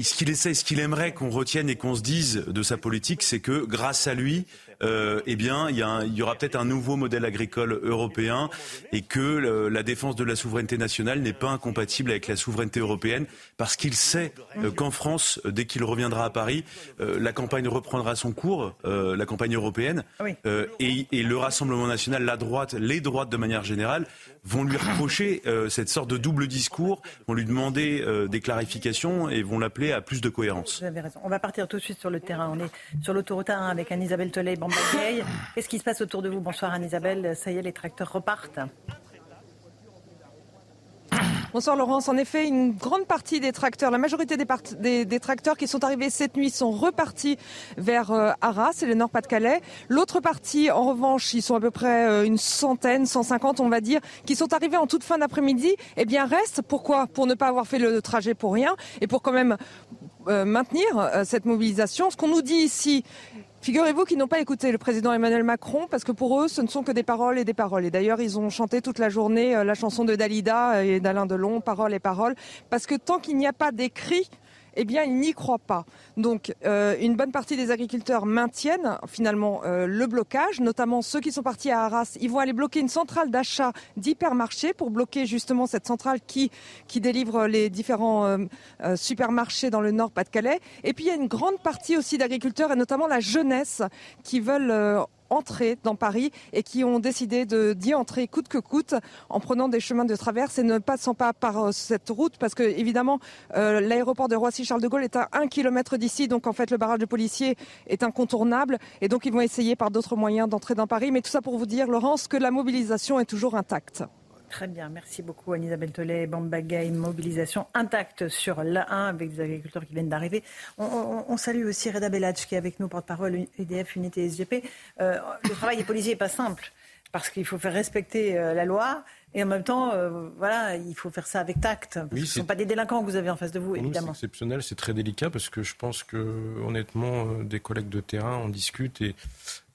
Ce qu'il essaie, ce qu'il aimerait qu'on retienne et qu'on se dise de sa politique, c'est que grâce à lui, euh, eh bien, il y, a un, il y aura peut-être un nouveau modèle agricole européen et que le, la défense de la souveraineté nationale n'est pas incompatible avec la souveraineté européenne, parce qu'il sait euh, qu'en France, dès qu'il reviendra à Paris, euh, la campagne reprendra son cours, euh, la campagne européenne, euh, et, et le Rassemblement national, la droite, les droites de manière générale, vont lui reprocher euh, cette sorte de double discours, vont lui demander euh, des clarifications et vont l'appeler à plus de cohérence. Vous avez raison. On va partir tout de suite sur le terrain. On est sur l'autoroute A un avec Anne-Isabelle Tollet, Bambagay. Qu'est-ce qui se passe autour de vous? Bonsoir Anne-Isabelle. Ça y est, les tracteurs repartent. Bonsoir Laurence. En effet, une grande partie des tracteurs, la majorité des, part- des, des tracteurs qui sont arrivés cette nuit sont repartis vers euh, Arras et le Nord-Pas-de-Calais. L'autre partie, en revanche, ils sont à peu près euh, une centaine, cent cinquante on va dire, qui sont arrivés en toute fin d'après-midi. Eh bien, restent. Pourquoi? Pour ne pas avoir fait le trajet pour rien et pour quand même euh, maintenir euh, cette mobilisation. Ce qu'on nous dit ici... Figurez-vous qu'ils n'ont pas écouté le président Emmanuel Macron, parce que pour eux, ce ne sont que des paroles et des paroles. Et d'ailleurs, ils ont chanté toute la journée la chanson de Dalida et d'Alain Delon, paroles et paroles, parce que tant qu'il n'y a pas d'écrit, eh bien, ils n'y croient pas. Donc, euh, une bonne partie des agriculteurs maintiennent finalement euh, le blocage, notamment ceux qui sont partis à Arras. Ils vont aller bloquer une centrale d'achat d'hypermarchés pour bloquer justement cette centrale qui qui délivre les différents euh, euh, supermarchés dans le Nord-Pas-de-Calais. Et puis, il y a une grande partie aussi d'agriculteurs, et notamment la jeunesse, qui veulent... Euh, entrer dans Paris et qui ont décidé de, d'y entrer coûte que coûte en prenant des chemins de traverse et ne passant pas par euh, cette route, parce que évidemment euh, l'aéroport de Roissy-Charles de Gaulle est à un kilomètre d'ici, donc en fait le barrage de policiers est incontournable et donc ils vont essayer par d'autres moyens d'entrer dans Paris. Mais tout ça pour vous dire, Laurence, que la mobilisation est toujours intacte. Très bien, merci beaucoup Anne-Isabelle Tollet, Bambagay, mobilisation intacte sur l'A un avec des agriculteurs qui viennent d'arriver. On, on, on salue aussi Rédha Belladj qui est avec nous, porte-parole E D F, Unité S G P. Euh, le travail des policiers n'est pas simple parce qu'il faut faire respecter euh, la loi et en même temps, euh, voilà, il faut faire ça avec tact. Parce oui, que ce ne sont pas des délinquants que vous avez en face de vous, évidemment. Nous, c'est exceptionnel, c'est très délicat parce que je pense que honnêtement, euh, des collègues de terrain, on discute et,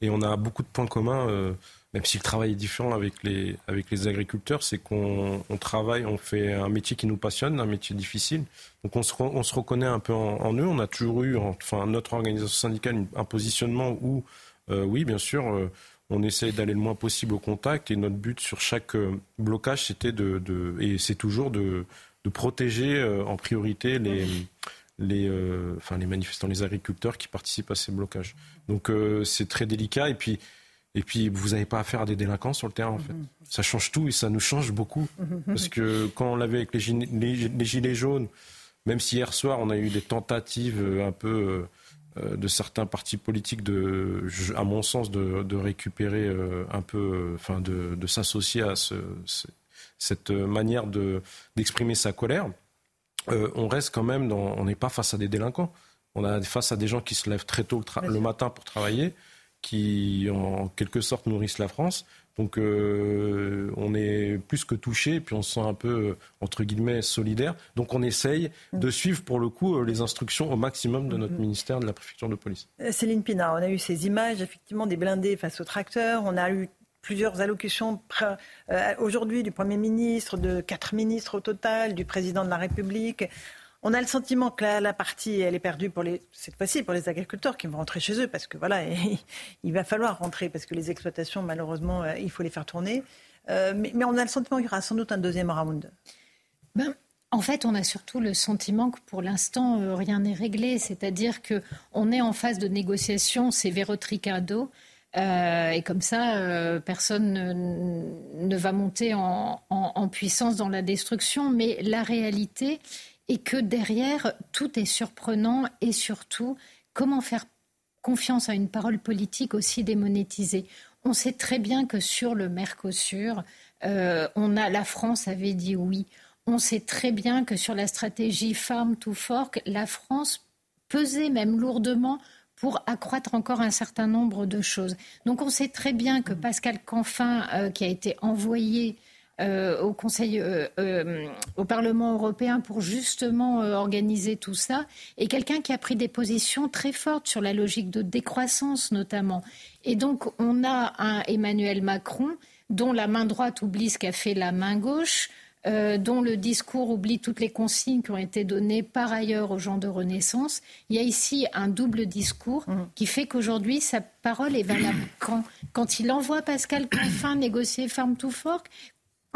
et on a beaucoup de points communs. Euh, Même si le travail est différent avec les, avec les agriculteurs, c'est qu'on on travaille, on fait un métier qui nous passionne, un métier difficile. Donc on se, on se reconnaît un peu en, en eux. On a toujours eu, enfin notre organisation syndicale, un positionnement où, euh, oui, bien sûr, euh, on essaye d'aller le moins possible au contact. Et notre but sur chaque euh, blocage, c'était de, de, et c'est toujours de, de protéger euh, en priorité les... Les, euh, enfin, les manifestants, les agriculteurs qui participent à ces blocages. Donc euh, c'est très délicat. Et puis... Et puis, vous n'avez pas affaire à des délinquants sur le terrain, en fait. Mmh. Ça change tout et ça nous change beaucoup. Mmh. Parce que quand on l'avait avec les gilets, les, les gilets jaunes, même si hier soir, on a eu des tentatives un peu euh, de certains partis politiques, de, à mon sens, de, de récupérer euh, un peu, enfin, euh, de, de s'associer à ce, cette manière de, d'exprimer sa colère, euh, on reste quand même dans... On n'est pas face à des délinquants. On est face à des gens qui se lèvent très tôt le, tra- le matin pour travailler, qui en quelque sorte nourrissent la France. Donc euh, on est plus que touchés, puis on se sent un peu, entre guillemets, solidaire. Donc on essaye de suivre pour le coup les instructions au maximum de notre ministère, de la préfecture de police. Céline Pina, on a eu ces images effectivement des blindés face aux tracteurs, on a eu plusieurs allocutions euh, aujourd'hui du Premier ministre, de quatre ministres au total, du Président de la République... On a le sentiment que la, la partie, elle est perdue pour les, cette fois-ci pour les agriculteurs qui vont rentrer chez eux parce que voilà, il, il va falloir rentrer parce que les exploitations, malheureusement, il faut les faire tourner. Euh, mais, mais on a le sentiment qu'il y aura sans doute un deuxième round. Ben, En fait, on a surtout le sentiment que pour l'instant, euh, rien n'est réglé. C'est-à-dire qu'on est en phase de négociation, c'est verrotricado. Euh, et comme ça, euh, personne ne, ne va monter en, en, en puissance dans la destruction. Mais la réalité est que derrière, tout est surprenant et surtout, comment faire confiance à une parole politique aussi démonétisée ? On sait très bien que sur le Mercosur, euh, on a, la France avait dit oui. On sait très bien que sur la stratégie Farm to Fork, la France pesait même lourdement pour accroître encore un certain nombre de choses. Donc on sait très bien que Pascal Canfin, euh, qui a été envoyé euh, au Conseil, euh, euh, au Parlement européen pour justement euh, organiser tout ça, est quelqu'un qui a pris des positions très fortes sur la logique de décroissance notamment. Et donc on a un Emmanuel Macron dont la main droite oublie ce qu'a fait la main gauche, Euh, dont le discours oublie toutes les consignes qui ont été données par ailleurs aux gens de Renaissance. Il y a ici un double discours mmh. qui fait qu'aujourd'hui, sa parole est valable quand, quand il envoie Pascal Canfin négocier Farm to Fork,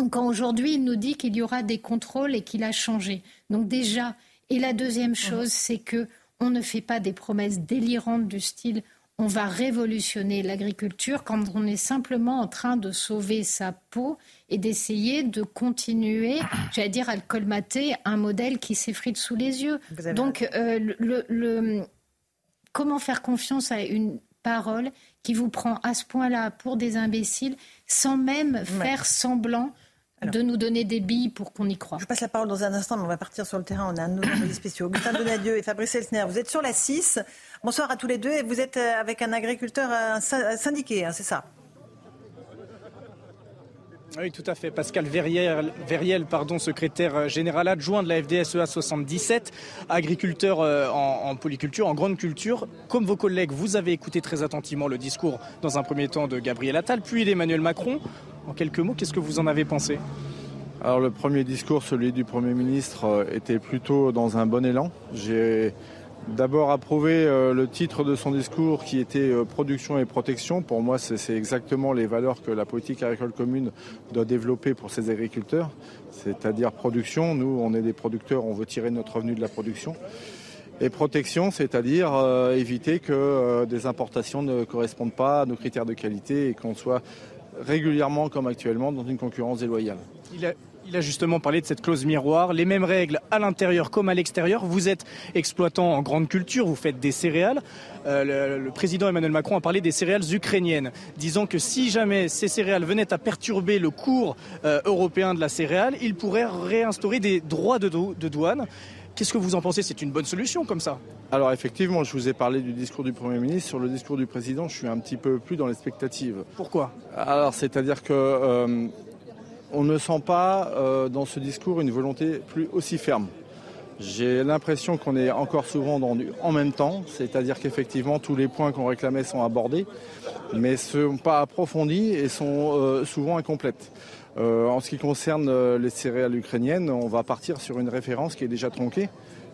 quand aujourd'hui, il nous dit qu'il y aura des contrôles et qu'il a changé. Donc déjà, et la deuxième chose, mmh. c'est qu'on ne fait pas des promesses délirantes du style « on va révolutionner l'agriculture » quand on est simplement en train de sauver sa peau et d'essayer de continuer, j'allais dire, à le colmater, un modèle qui s'effrite sous les yeux. Avez... Donc, euh, le, le, comment faire confiance à une parole qui vous prend à ce point-là pour des imbéciles, sans même ouais. faire semblant Alors, de nous donner des billes pour qu'on y croit. Je passe la parole dans un instant, mais on va partir sur le terrain. On a un nouveau envoyé spécial, Augustin Donadieu et Fabrice Elsner. Vous êtes sur la six. Bonsoir à tous les deux. Et vous êtes avec un agriculteur syndiqué, hein, c'est ça ? Oui, tout à fait. Pascal Verriel, Verriel pardon, secrétaire général adjoint de la F D S E A soixante-dix-sept, agriculteur en, en polyculture, en grande culture. Comme vos collègues, vous avez écouté très attentivement le discours, dans un premier temps, de Gabriel Attal, puis d'Emmanuel Macron. En quelques mots, qu'est-ce que vous en avez pensé ? Alors, le premier discours, celui du Premier ministre, était plutôt dans un bon élan. J'ai d'abord approuvé le titre de son discours qui était « Production et protection ». Pour moi, c'est, c'est exactement les valeurs que la politique agricole commune doit développer pour ses agriculteurs, c'est-à-dire production. Nous, on est des producteurs, on veut tirer notre revenu de la production. Et protection, c'est-à-dire euh, éviter que euh, des importations ne correspondent pas à nos critères de qualité et qu'on soit régulièrement, comme actuellement, dans une concurrence déloyale. Il a... Il a justement parlé de cette clause miroir, les mêmes règles à l'intérieur comme à l'extérieur. Vous êtes exploitant en grande culture, vous faites des céréales. Euh, le, le président Emmanuel Macron a parlé des céréales ukrainiennes, disant que si jamais ces céréales venaient à perturber le cours euh, européen de la céréale, il pourrait réinstaurer des droits de, do- de douane. Qu'est-ce que vous en pensez ? C'est une bonne solution comme ça ? Alors effectivement, je vous ai parlé du discours du Premier ministre. Sur le discours du président, je suis un petit peu plus dans l'expectative. Pourquoi ? Alors c'est-à-dire que... Euh, On ne sent pas euh, dans ce discours une volonté plus aussi ferme. J'ai l'impression qu'on est encore souvent dans du en même temps, c'est-à-dire qu'effectivement tous les points qu'on réclamait sont abordés, mais ne sont pas approfondis et sont euh, souvent incomplètes. Euh, en ce qui concerne euh, les céréales ukrainiennes, on va partir sur une référence qui est déjà tronquée,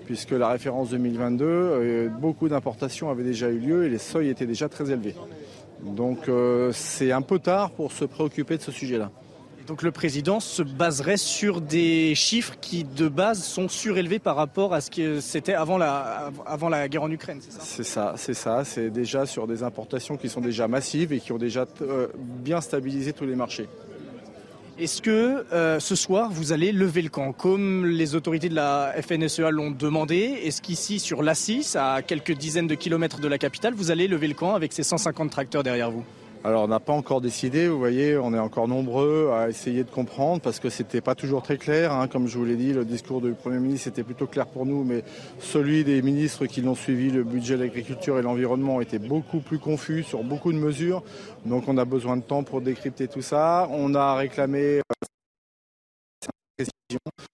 puisque la référence deux mille vingt-deux, euh, beaucoup d'importations avaient déjà eu lieu et les seuils étaient déjà très élevés. Donc euh, c'est un peu tard pour se préoccuper de ce sujet-là. Donc le président se baserait sur des chiffres qui, de base, sont surélevés par rapport à ce que c'était avant la, avant la guerre en Ukraine, c'est ça ? C'est ça, c'est ça. C'est déjà sur des importations qui sont déjà massives et qui ont déjà euh, bien stabilisé tous les marchés. Est-ce que euh, ce soir, vous allez lever le camp, comme les autorités de la F N S E A l'ont demandé ? Est-ce qu'ici, sur l'A six, à quelques dizaines de kilomètres de la capitale, vous allez lever le camp avec ces cent cinquante tracteurs derrière vous ? Alors on n'a pas encore décidé, vous voyez, on est encore nombreux à essayer de comprendre parce que c'était pas toujours très clair. Hein. Comme je vous l'ai dit, le discours du Premier ministre était plutôt clair pour nous, mais celui des ministres qui l'ont suivi, le budget de l'agriculture et l'environnement, était beaucoup plus confus sur beaucoup de mesures. Donc on a besoin de temps pour décrypter tout ça. On a réclamé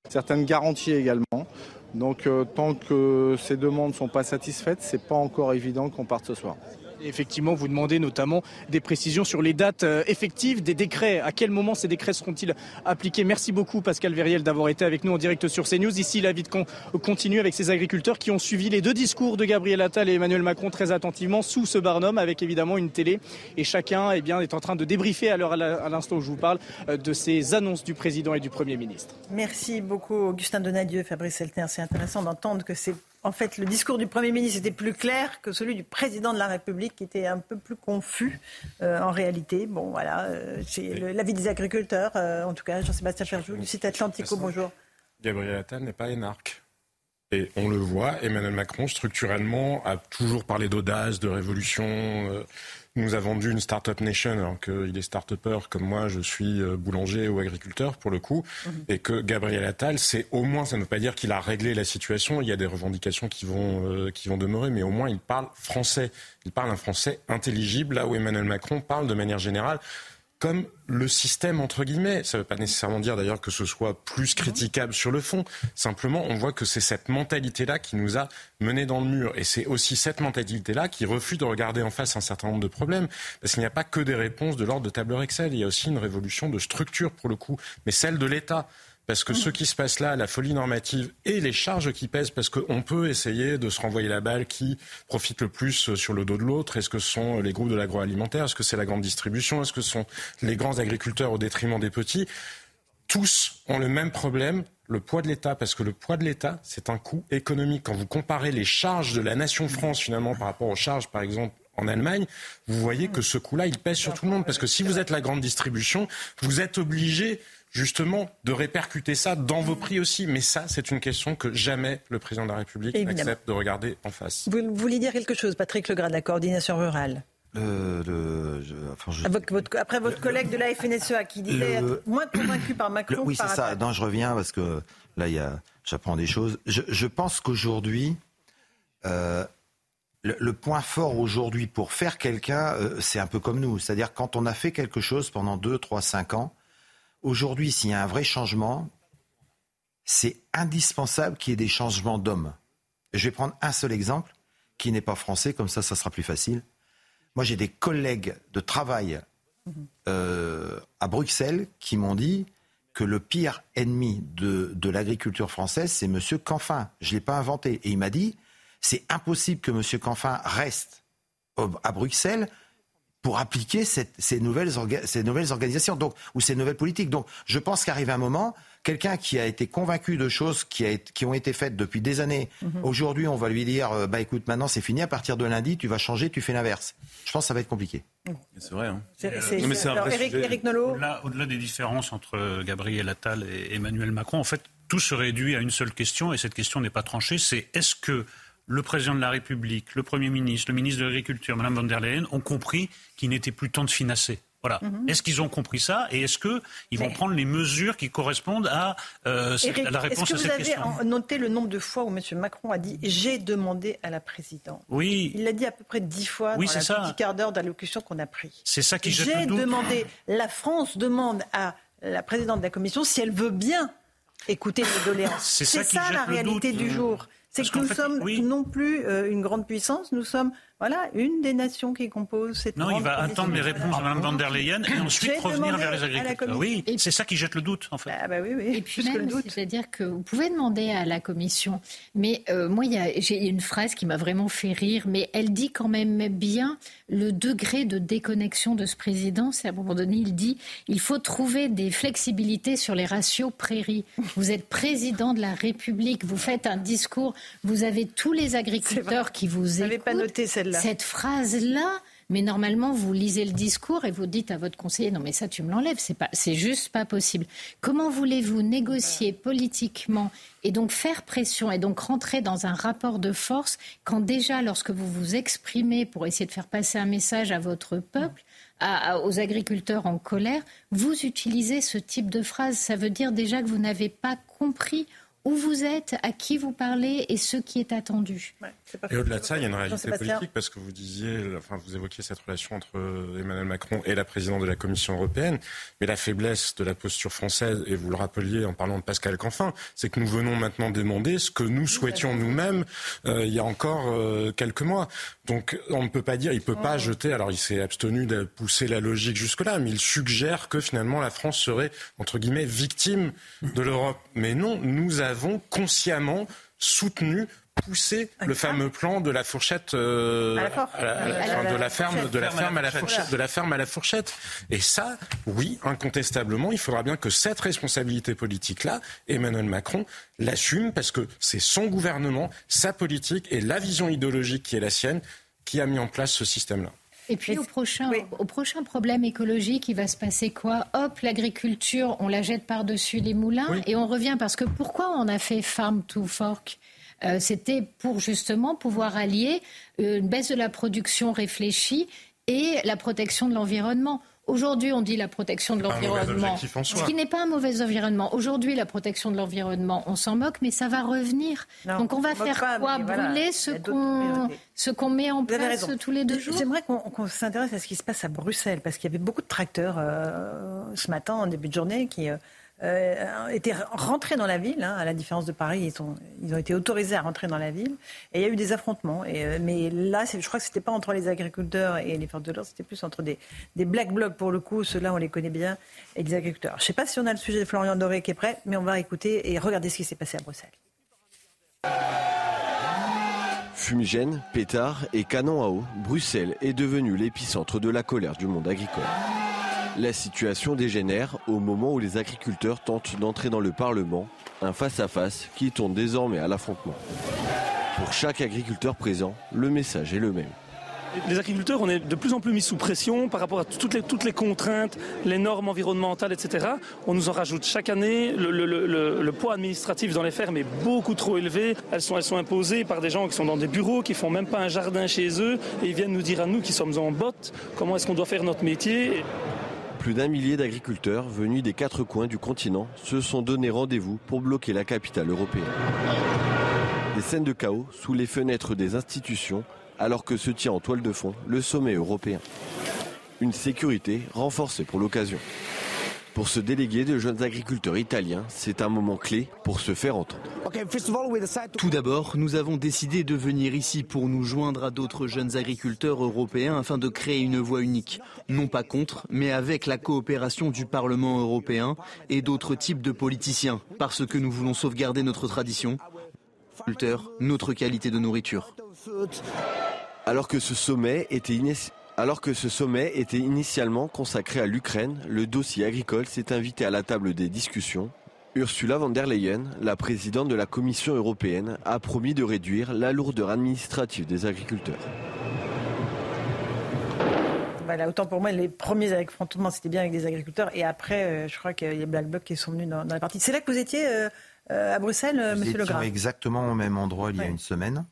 certaines garanties également. Donc euh, tant que ces demandes ne sont pas satisfaites, c'est pas encore évident qu'on parte ce soir. Effectivement, vous demandez notamment des précisions sur les dates effectives des décrets. À quel moment ces décrets seront-ils appliqués? Merci beaucoup Pascal Verriel d'avoir été avec nous en direct sur CNews. Ici, la vie continue avec ces agriculteurs qui ont suivi les deux discours de Gabriel Attal et Emmanuel Macron très attentivement sous ce barnum, avec évidemment une télé. Et chacun eh bien, est en train de débriefer à l'heure, à l'instant où je vous parle, de ces annonces du président et du Premier ministre. Merci beaucoup Augustin Donadieu, Fabrice Elsner. C'est intéressant d'entendre que c'est... En fait, le discours du Premier ministre était plus clair que celui du Président de la République, qui était un peu plus confus euh, en réalité. Bon, voilà, euh, c'est le, l'avis des agriculteurs, euh, en tout cas, Jean-Sébastien Ferjou, du site Atlantico, bonjour. Gabriel Attal n'est pas énarque. Et on le voit, Emmanuel Macron, structurellement, a toujours parlé d'audace, de révolution. Euh, nous a vendu une start-up nation, alors qu'il est start-upper comme moi, je suis boulanger ou agriculteur pour le coup, mmh. et que Gabriel Attal, c'est au moins, ça ne veut pas dire qu'il a réglé la situation, il y a des revendications qui vont, euh, qui vont demeurer, mais au moins il parle français, il parle un français intelligible, là où Emmanuel Macron parle de manière générale comme le système, entre guillemets. Ça ne veut pas nécessairement dire d'ailleurs que ce soit plus critiquable sur le fond. Simplement, on voit que c'est cette mentalité-là qui nous a menés dans le mur. Et c'est aussi cette mentalité-là qui refuse de regarder en face un certain nombre de problèmes. Parce qu'il n'y a pas que des réponses de l'ordre de tableur Excel. Il y a aussi une révolution de structure, pour le coup, mais celle de l'État. Parce que ce qui se passe là, la folie normative et les charges qui pèsent, parce qu'on peut essayer de se renvoyer la balle qui profite le plus sur le dos de l'autre. Est-ce que ce sont les groupes de l'agroalimentaire? Est-ce que c'est la grande distribution? Est-ce que ce sont les grands agriculteurs au détriment des petits? Tous ont le même problème, le poids de l'État, parce que le poids de l'État, c'est un coût économique. Quand vous comparez les charges de la nation France, finalement, par rapport aux charges, par exemple, en Allemagne, vous voyez que ce coût-là, il pèse sur tout le monde. Parce que si vous êtes la grande distribution, vous êtes obligé... justement, de répercuter ça dans vos prix aussi. Mais ça, c'est une question que jamais le Président de la République n'accepte de regarder en face. Vous voulez dire quelque chose, Patrick Legras, de la coordination rurale? Le, le, je, enfin, je... Votre, après votre collègue de la F N S E A qui disait le... être moins convaincu par Macron. Le, oui, par c'est Attal. Ça. Non, je reviens parce que là, il y a, j'apprends des choses. Je, je pense qu'aujourd'hui, euh, le, le point fort aujourd'hui pour faire quelqu'un, euh, c'est un peu comme nous. C'est-à-dire quand on a fait quelque chose pendant deux, trois, cinq ans, aujourd'hui, s'il y a un vrai changement, c'est indispensable qu'il y ait des changements d'hommes. Je vais prendre un seul exemple qui n'est pas français, comme ça, ça sera plus facile. Moi, j'ai des collègues de travail euh, à Bruxelles qui m'ont dit que le pire ennemi de, de l'agriculture française, c'est M. Canfin. Je ne l'ai pas inventé. Et il m'a dit, c'est impossible que M. Canfin reste à Bruxelles pour appliquer cette, ces, nouvelles orga- ces nouvelles organisations donc, ou ces nouvelles politiques. Donc, je pense qu'arrive un moment, quelqu'un qui a été convaincu de choses qui, a été, qui ont été faites depuis des années, mm-hmm. aujourd'hui, on va lui dire euh, « bah écoute, maintenant c'est fini, à partir de lundi, tu vas changer, tu fais l'inverse ». Je pense que ça va être compliqué. C'est vrai. Hein. C'est, c'est, non, mais c'est alors, Eric, Eric Nolot. Au-delà, au-delà des différences entre Gabriel Attal et Emmanuel Macron, en fait, tout se réduit à une seule question, et cette question n'est pas tranchée, c'est « est-ce que… » le Président de la République, le Premier ministre, le ministre de l'Agriculture, Mme von der Leyen, ont compris qu'il n'était plus temps de financer. Voilà. Mm-hmm. Est-ce qu'ils ont compris ça et est-ce qu'ils vont Mais... prendre les mesures qui correspondent à, euh, cette, Eric, à la réponse à cette question? Est-ce que vous avez noté le nombre de fois où M. Macron a dit « j'ai demandé à la présidente ». Oui. Il l'a dit à peu près dix fois oui, dans le petit quart d'heure d'allocution qu'on a pris. C'est ça qui jette j'ai le doute. J'ai demandé, la France demande à la présidente de la Commission si elle veut bien écouter les doléances. C'est ça, C'est ça, ça la réalité doute. du jour. C'est Parce que nous fait, sommes oui. non plus euh, une grande puissance, nous sommes voilà, une des nations qui composent cette grande puissance. Non, il va attendre les réponses de Mme von der Leyen et ensuite revenir vers les agriculteurs. Oui, c'est ça qui jette le doute, en fait. Ah bah oui, oui, et puis même, c'est-à-dire que vous pouvez demander à la Commission, mais euh, moi, y a, j'ai une phrase qui m'a vraiment fait rire, mais elle dit quand même bien le degré de déconnexion de ce président. C'est à un moment donné, il dit « il faut trouver des flexibilités sur les ratios prairies ». Vous êtes président de la République, vous faites un discours... Vous avez tous les agriculteurs qui vous, vous écoutent. Pas noté celle-là. Cette phrase-là, mais normalement, vous lisez le discours et vous dites à votre conseiller « Non, mais ça, tu me l'enlèves, c'est pas, c'est juste pas possible. » Comment voulez-vous négocier politiquement et donc faire pression et donc rentrer dans un rapport de force quand déjà, lorsque vous vous exprimez pour essayer de faire passer un message à votre peuple, à, aux agriculteurs en colère, vous utilisez ce type de phrase? Ça veut dire déjà que vous n'avez pas compris où vous êtes, à qui vous parlez et ce qui est attendu. Ouais, c'est pas et au-delà de ça, il y a une réalité politique parce que vous disiez, enfin, vous évoquiez cette relation entre Emmanuel Macron et la présidente de la Commission européenne, mais la faiblesse de la posture française, et vous le rappeliez en parlant de Pascal Canfin, c'est que nous venons maintenant demander ce que nous souhaitions nous-mêmes euh, il y a encore euh, quelques mois. Donc on ne peut pas dire, il ne peut pas jeter, alors il s'est abstenu de pousser la logique jusque-là, mais il suggère que finalement la France serait, entre guillemets, victime de l'Europe. Mais non, nous avons... Nous avons consciemment soutenu, poussé Exactement. le fameux plan de la fourchette euh, à la force, à la, à la, à la, de la ferme, de la ferme à la fourchette, de la ferme à la fourchette. Et ça, oui, incontestablement, il faudra bien que cette responsabilité politique-là, Emmanuel Macron l'assume parce que c'est son gouvernement, sa politique et la vision idéologique qui est la sienne qui a mis en place ce système-là. Et puis au prochain, oui. au prochain problème écologique, il va se passer quoi ? Hop, l'agriculture, on la jette par-dessus les moulins oui. et on revient. Parce que pourquoi on a fait Farm to Fork ? euh, C'était pour justement pouvoir allier une baisse de la production réfléchie et la protection de l'environnement. Aujourd'hui, on dit la protection de l'environnement, ce qui n'est pas un mauvais environnement. Aujourd'hui, la protection de l'environnement, on s'en moque, mais ça va revenir. Non, donc on va faire pas, quoi voilà, brûler ce qu'on, ce qu'on met en place tous les deux jours. J'aimerais qu'on, qu'on s'intéresse à ce qui se passe à Bruxelles, parce qu'il y avait beaucoup de tracteurs euh, ce matin, en début de journée, qui euh, étaient rentrés dans la ville. Hein, à la différence de Paris, ils, sont, ils ont été autorisés à rentrer dans la ville. Et il y a eu des affrontements. Et, euh, mais là, c'est, je crois que ce n'était pas entre les agriculteurs et les forces de l'ordre, c'était plus entre des, des black blocs, pour le coup, ceux-là, on les connaît bien, et des agriculteurs. Je ne sais pas si on a le sujet de Florian Doré qui est prêt, mais on va écouter et regarder ce qui s'est passé à Bruxelles. Fumigène, pétard et canon à eau, Bruxelles est devenue l'épicentre de la colère du monde agricole. La situation dégénère au moment où les agriculteurs tentent d'entrer dans le Parlement, un face-à-face qui tourne désormais à l'affrontement. Pour chaque agriculteur présent, le message est le même. Les agriculteurs, on est de plus en plus mis sous pression par rapport à toutes les, toutes les contraintes, les normes environnementales, et cetera. On nous en rajoute chaque année. Le, le, le, le poids administratif dans les fermes est beaucoup trop élevé. Elles sont, elles sont imposées par des gens qui sont dans des bureaux, qui font même pas un jardin chez eux. Et ils viennent nous dire à nous qui sommes en bottes comment est-ce qu'on doit faire notre métier. Plus d'un millier d'agriculteurs venus des quatre coins du continent se sont donné rendez-vous pour bloquer la capitale européenne. Des scènes de chaos sous les fenêtres des institutions, alors que se tient en toile de fond le sommet européen. Une sécurité renforcée pour l'occasion. Pour ce délégué de jeunes agriculteurs italiens, c'est un moment clé pour se faire entendre. Tout d'abord, nous avons décidé de venir ici pour nous joindre à d'autres jeunes agriculteurs européens afin de créer une voie unique. Non pas contre, mais avec la coopération du Parlement européen et d'autres types de politiciens, parce que nous voulons sauvegarder notre tradition, notre qualité de nourriture. Alors que ce sommet était inési... Alors que ce sommet était initialement consacré à l'Ukraine, le dossier agricole s'est invité à la table des discussions. Ursula von der Leyen, la présidente de la Commission européenne, a promis de réduire la lourdeur administrative des agriculteurs. Voilà, autant pour moi, les premiers affrontements, c'était bien avec des agriculteurs. Et après, je crois qu'il y a les Black Blocs qui sont venus dans, dans la partie. C'est là que vous étiez euh, à Bruxelles, M. Legras ? Nous étions exactement au même endroit il y a une semaine.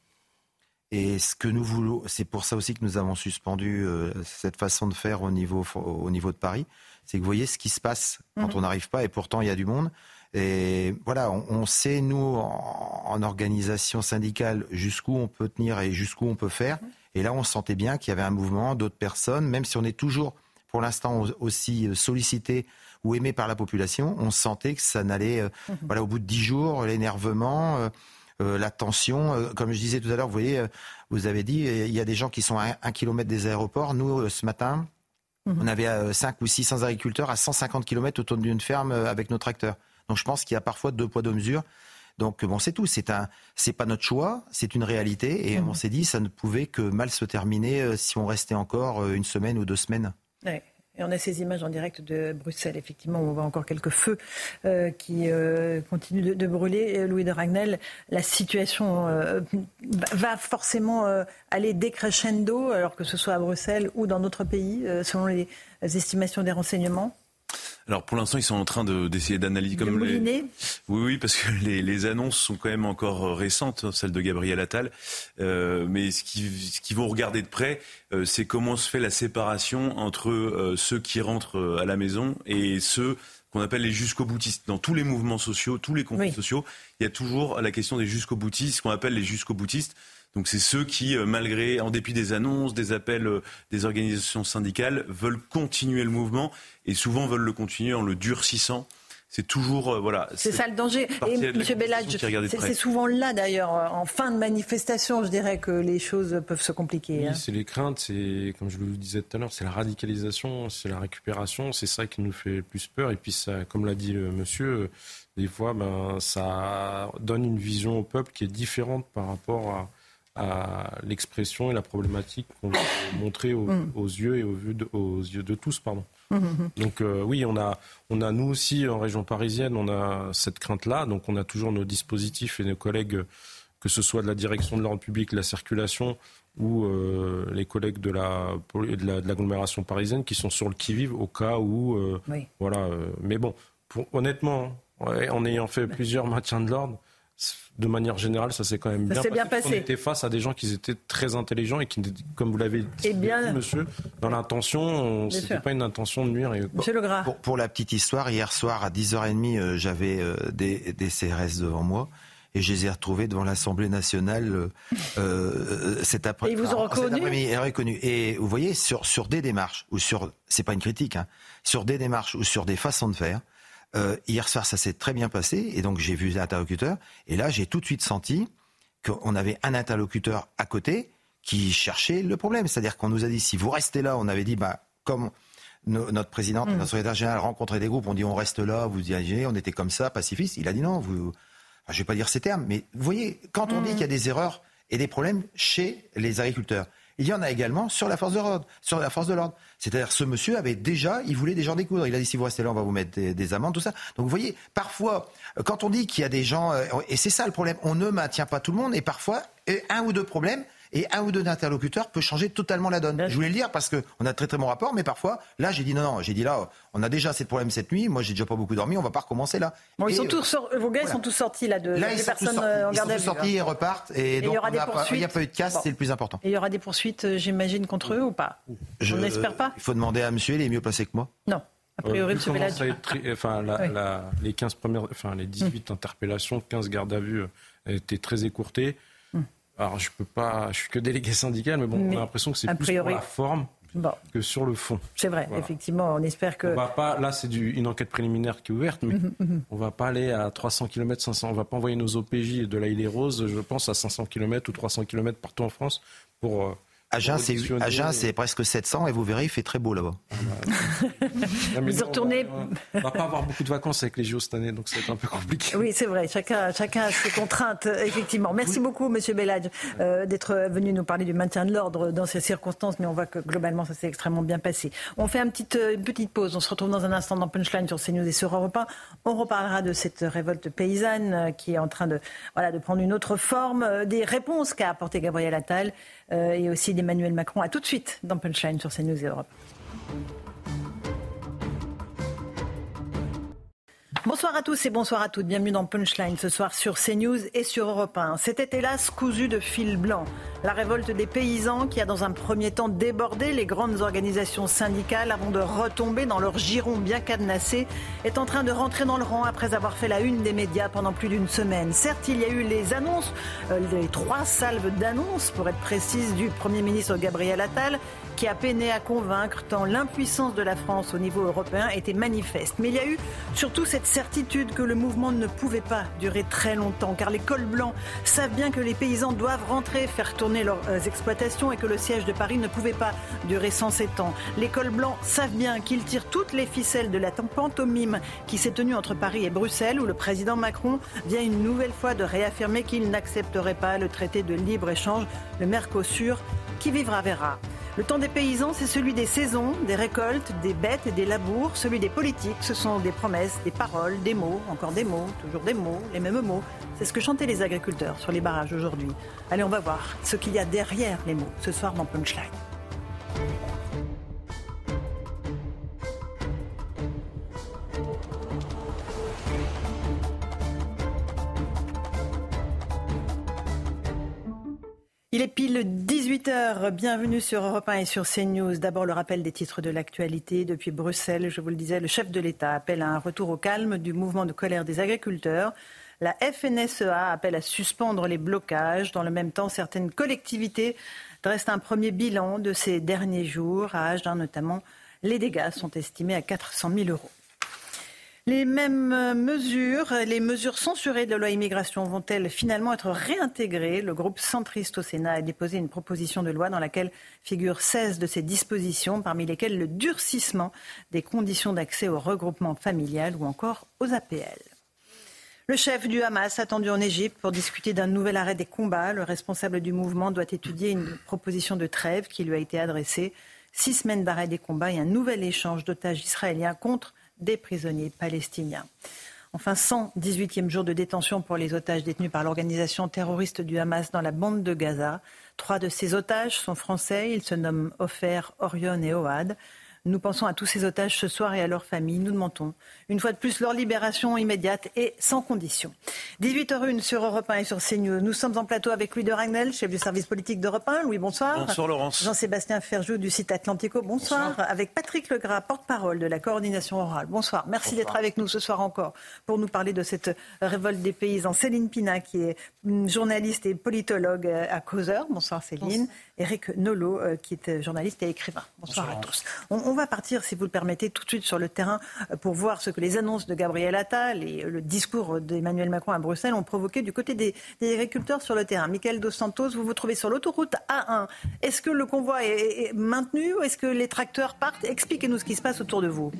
Et ce que nous voulons, c'est pour ça aussi que nous avons suspendu euh, cette façon de faire au niveau, au niveau de Paris, c'est que vous voyez ce qui se passe quand mmh. on n'arrive pas, et pourtant il y a du monde. Et voilà, on, on sait, nous, en, en organisation syndicale, jusqu'où on peut tenir et jusqu'où on peut faire. Mmh. Et là, on sentait bien qu'il y avait un mouvement, d'autres personnes, même si on est toujours, pour l'instant, aussi sollicité ou aimé par la population, on sentait que ça n'allait, euh, mmh. voilà, au bout de dix jours, l'énervement... Euh, Euh, la tension, euh, comme je disais tout à l'heure, vous voyez, euh, vous avez dit, euh, il y a des gens qui sont à un kilomètre des aéroports. Nous, euh, ce matin, mm-hmm. on avait euh, cinq ou six cents agriculteurs à cent cinquante kilomètres autour d'une ferme euh, avec nos tracteurs. Donc je pense qu'il y a parfois deux poids, deux mesures. Donc bon, c'est tout. C'est un, c'est pas notre choix, c'est une réalité. Et mm-hmm. on s'est dit, ça ne pouvait que mal se terminer euh, si on restait encore euh, une semaine ou deux semaines. Ouais. Et on a ces images en direct de Bruxelles, effectivement, où on voit encore quelques feux euh, qui euh, continuent de, de brûler. Louis de Ragnel, la situation euh, va forcément euh, aller décrescendo, alors que ce soit à Bruxelles ou dans d'autres pays, euh, selon les estimations des renseignements. Alors pour l'instant, ils sont en train de, d'essayer d'analyser comme de les... Oui, oui, parce que les, les annonces sont quand même encore récentes, celles de Gabriel Attal. Euh, mais ce qu'ils ce qu'ils vont regarder de près, euh, c'est comment se fait la séparation entre euh, ceux qui rentrent à la maison et ceux qu'on appelle les jusqu'au-boutistes. Dans tous les mouvements sociaux, tous les conflits oui. sociaux, il y a toujours la question des jusqu'au-boutistes, ce qu'on appelle les jusqu'au-boutistes. Donc c'est ceux qui, malgré, en dépit des annonces, des appels des organisations syndicales, veulent continuer le mouvement et souvent veulent le continuer en le durcissant. C'est toujours, euh, voilà. C'est, c'est ça le danger. Et M. Belladj, c'est, c'est souvent là d'ailleurs, en fin de manifestation, je dirais que les choses peuvent se compliquer. Oui, hein. C'est les craintes, c'est, comme je le disais tout à l'heure, c'est la radicalisation, c'est la récupération, c'est ça qui nous fait le plus peur. Et puis, ça, comme l'a dit le monsieur, des fois, ben, ça donne une vision au peuple qui est différente par rapport à, à l'expression et la problématique qu'on veut montrer aux, mmh. aux yeux et aux, aux yeux de tous, pardon. Donc euh, oui, on a, on a nous aussi en région parisienne, on a cette crainte-là. Donc on a toujours nos dispositifs et nos collègues, que ce soit de la direction de l'ordre public, de la circulation ou euh, les collègues de la, de la de l'agglomération parisienne qui sont sur le qui-vive au cas où, euh, oui. voilà. Euh, mais bon, pour, honnêtement, ouais, en ayant fait plusieurs maintiens de l'ordre, de manière générale, ça s'est quand même bien, s'est bien passé. On était face à des gens qui étaient très intelligents et qui, comme vous l'avez dit, bien, monsieur, dans l'intention, c'était sûr. Pas une intention de nuire. Et... Monsieur Legras. Pour, pour la petite histoire, hier soir à dix heures trente, euh, j'avais euh, des, des C R S devant moi et je les ai retrouvés devant l'Assemblée nationale euh, euh, cet après-midi. Et ils vous ont reconnu. Ah, reconnu. Et vous voyez, sur, sur des démarches, ou sur, c'est pas une critique, hein, sur des démarches ou sur des façons de faire, Euh, hier soir, ça s'est très bien passé et donc j'ai vu l'interlocuteur et là, j'ai tout de suite senti qu'on avait un interlocuteur à côté qui cherchait le problème. C'est-à-dire qu'on nous a dit, si vous restez là, on avait dit, bah, comme no- notre présidente, mmh. notre secrétaire général rencontrait des groupes, on dit, on reste là, vous dirigez, on était comme ça, pacifiste. Il a dit non, vous... Enfin, je vais pas dire ces termes, mais vous voyez, quand on mmh. dit qu'il y a des erreurs et des problèmes chez les agriculteurs, il y en a également sur la force de l'ordre. Sur la force de l'ordre. C'est-à-dire, ce monsieur avait déjà, il voulait des gens découdre. Il a dit, si vous restez là, on va vous mettre des, des amendes, tout ça. Donc, vous voyez, parfois, quand on dit qu'il y a des gens, et c'est ça le problème, on ne maintient pas tout le monde, et parfois, un ou deux problèmes, et un ou deux interlocuteurs peut changer totalement la donne. Je voulais le dire parce qu'on a très très bon rapport, mais parfois, là, j'ai dit non, non, j'ai dit là, on a déjà assez de problèmes cette nuit, moi j'ai déjà pas beaucoup dormi, on va pas recommencer là. Bon, ils sont euh, tous sort... Vos gars voilà. sont tous sortis là, de... là les ils personnes sont tous sortis. En garde à vue. Ils sont tous sortis, ils repartent, et, et donc il n'y a, pas... a pas eu de casse, bon. C'est le plus important. Et il y aura des poursuites, j'imagine, contre eux ou pas ? Je... On n'espère pas ? Il faut demander à monsieur, il est mieux placé que moi. Non. A priori, euh, Belladj... être... enfin, la, oui. la, les quinze premières, enfin, les dix-huit mmh. interpellations, quinze gardes à vue étaient très écourtées. Alors, je peux pas, je suis que délégué syndical, mais bon, mais on a l'impression que c'est plus priori, pour la forme bon. Que sur le fond. C'est vrai, voilà. Effectivement, on espère que... On va pas, là, c'est du, une enquête préliminaire qui est ouverte, mais mmh, mmh. on va pas aller à trois cents kilomètres, cinq cents, on va pas envoyer nos O P J de l'Île-et-Rose, je pense, à cinq cents kilomètres ou trois cents kilomètres partout en France pour... Euh, Agen, c'est, Agen et... c'est presque sept cents et vous verrez, il fait très beau là-bas. Là, vous non, retournez... On ne va pas avoir beaucoup de vacances avec les J O cette année, donc ça va être un peu compliqué. Oui, c'est vrai, chacun, chacun a ses contraintes, effectivement. Merci oui. beaucoup, monsieur Belladj, euh, d'être venu nous parler du maintien de l'ordre dans ces circonstances, mais on voit que globalement, ça s'est extrêmement bien passé. On fait une petite, une petite pause, on se retrouve dans un instant dans Punchline sur CNews et sur Europe un. On reparlera de cette révolte paysanne qui est en train de, voilà, de prendre une autre forme, des réponses qu'a apporté Gabriel Attal euh, et aussi des Emmanuel Macron. À tout de suite dans Punchline sur CNews et Europe. Bonsoir à tous et bonsoir à toutes. Bienvenue dans Punchline ce soir sur CNews et sur Europe un. C'était hélas cousu de fil blanc. La révolte des paysans qui a dans un premier temps débordé les grandes organisations syndicales avant de retomber dans leur giron bien cadenassé est en train de rentrer dans le rang après avoir fait la une des médias pendant plus d'une semaine. Certes, il y a eu les annonces, euh, les trois salves d'annonces pour être précise du Premier ministre Gabriel Attal qui a peiné à convaincre tant l'impuissance de la France au niveau européen était manifeste. Mais il y a eu surtout cette certitude que le mouvement ne pouvait pas durer très longtemps car les cols blancs savent bien que les paysans doivent rentrer, faire tourner leurs exploitations et que le siège de Paris ne pouvait pas durer cent sept ans. Les cols blancs savent bien qu'ils tirent toutes les ficelles de la pantomime qui s'est tenue entre Paris et Bruxelles où le président Macron vient une nouvelle fois de réaffirmer qu'il n'accepterait pas le traité de libre-échange, le Mercosur, qui vivra verra. Le temps des paysans, c'est celui des saisons, des récoltes, des bêtes et des labours. Celui des politiques, ce sont des promesses, des paroles, des mots, encore des mots, toujours des mots, les mêmes mots. C'est ce que chantaient les agriculteurs sur les barrages aujourd'hui. Allez, on va voir ce qu'il y a derrière les mots ce soir dans Punchline. Il est pile dix-huit heures, bienvenue sur Europe un et sur CNews. D'abord le rappel des titres de l'actualité. Depuis Bruxelles, je vous le disais, le chef de l'État appelle à un retour au calme du mouvement de colère des agriculteurs. La F N S E A appelle à suspendre les blocages. Dans le même temps, certaines collectivités dressent un premier bilan de ces derniers jours. À Agen, notamment, les dégâts sont estimés à quatre cent mille euros. Les mêmes mesures, les mesures censurées de la loi immigration vont-elles finalement être réintégrées ? Le groupe centriste au Sénat a déposé une proposition de loi dans laquelle figurent seize de ces dispositions, parmi lesquelles le durcissement des conditions d'accès au regroupement familial ou encore aux A P L. Le chef du Hamas attendu en Égypte pour discuter d'un nouvel arrêt des combats. Le responsable du mouvement doit étudier une proposition de trêve qui lui a été adressée. Six semaines d'arrêt des combats et un nouvel échange d'otages israéliens contre des prisonniers palestiniens. Enfin, cent dix-huitième jour de détention pour les otages détenus par l'organisation terroriste du Hamas dans la bande de Gaza. Trois de ces otages sont français. Ils se nomment Ofer, Orion et Ohad. Nous pensons à tous ces otages ce soir et à leurs familles. Nous demandons une fois de plus leur libération immédiate et sans condition. dix-huit heures zéro un sur Europe un et sur CNews. Nous sommes en plateau avec Louis de Ragnel, chef du service politique d'Europe un. Louis, bonsoir. Bonsoir Laurence. Jean-Sébastien Ferjou du site Atlantico, bonsoir. bonsoir. Avec Patrick Legras, porte-parole de la coordination rurale, bonsoir. Merci bonsoir. d'être avec nous ce soir encore pour nous parler de cette révolte des paysans. Céline Pina qui est journaliste et politologue à Causeur, bonsoir Céline. Bonsoir. Eric Nolot qui est journaliste et écrivain, bonsoir, bonsoir à tous. On On va partir, si vous le permettez, tout de suite sur le terrain pour voir ce que les annonces de Gabriel Attal et le discours d'Emmanuel Macron à Bruxelles ont provoqué du côté des, des agriculteurs sur le terrain. Mickaël Dos Santos, vous vous trouvez sur l'autoroute A un. Est-ce que le convoi est, est maintenu ou est-ce que les tracteurs partent ? Expliquez-nous ce qui se passe autour de vous.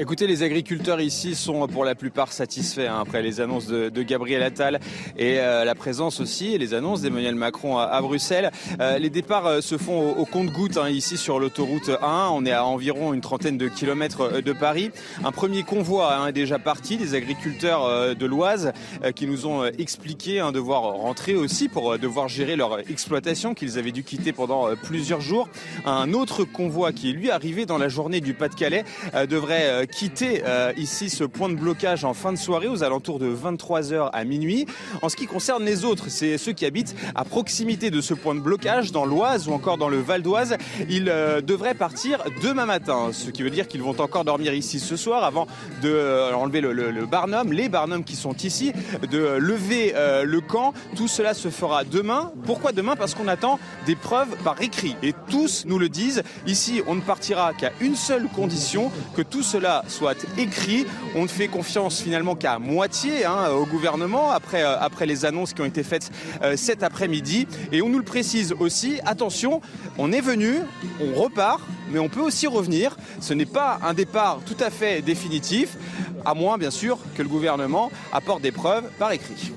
Écoutez, les agriculteurs ici sont pour la plupart satisfaits hein, après les annonces de, de Gabriel Attal et euh, la présence aussi et les annonces d'Emmanuel Macron à, à Bruxelles. Euh, les départs euh, se font au, au compte-gouttes hein, ici sur l'autoroute A un. On est à environ une trentaine de kilomètres de Paris. Un premier convoi hein, est déjà parti, des agriculteurs euh, de l'Oise euh, qui nous ont expliqué hein, devoir rentrer aussi pour euh, devoir gérer leur exploitation qu'ils avaient dû quitter pendant euh, plusieurs jours. Un autre convoi qui est lui arrivé dans la journée du Pas-de-Calais euh, devrait euh, quitter euh, ici ce point de blocage en fin de soirée aux alentours de vingt-trois heures à minuit. En ce qui concerne les autres, c'est ceux qui habitent à proximité de ce point de blocage dans l'Oise ou encore dans le Val d'Oise. Ils euh, devraient partir demain matin, ce qui veut dire qu'ils vont encore dormir ici ce soir avant de euh, enlever le, le, le barnum, les barnums qui sont ici, de euh, lever euh, le camp. Tout cela se fera demain. Pourquoi demain ? Parce qu'on attend des preuves par écrit et tous nous le disent. Ici, on ne partira qu'à une seule condition, que tout cela soit écrit. On ne fait confiance finalement qu'à moitié hein, au gouvernement après, euh, après les annonces qui ont été faites euh, cet après-midi. Et on nous le précise aussi, attention, on est venu, on repart, mais on peut aussi revenir. Ce n'est pas un départ tout à fait définitif, à moins bien sûr que le gouvernement apporte des preuves par écrit.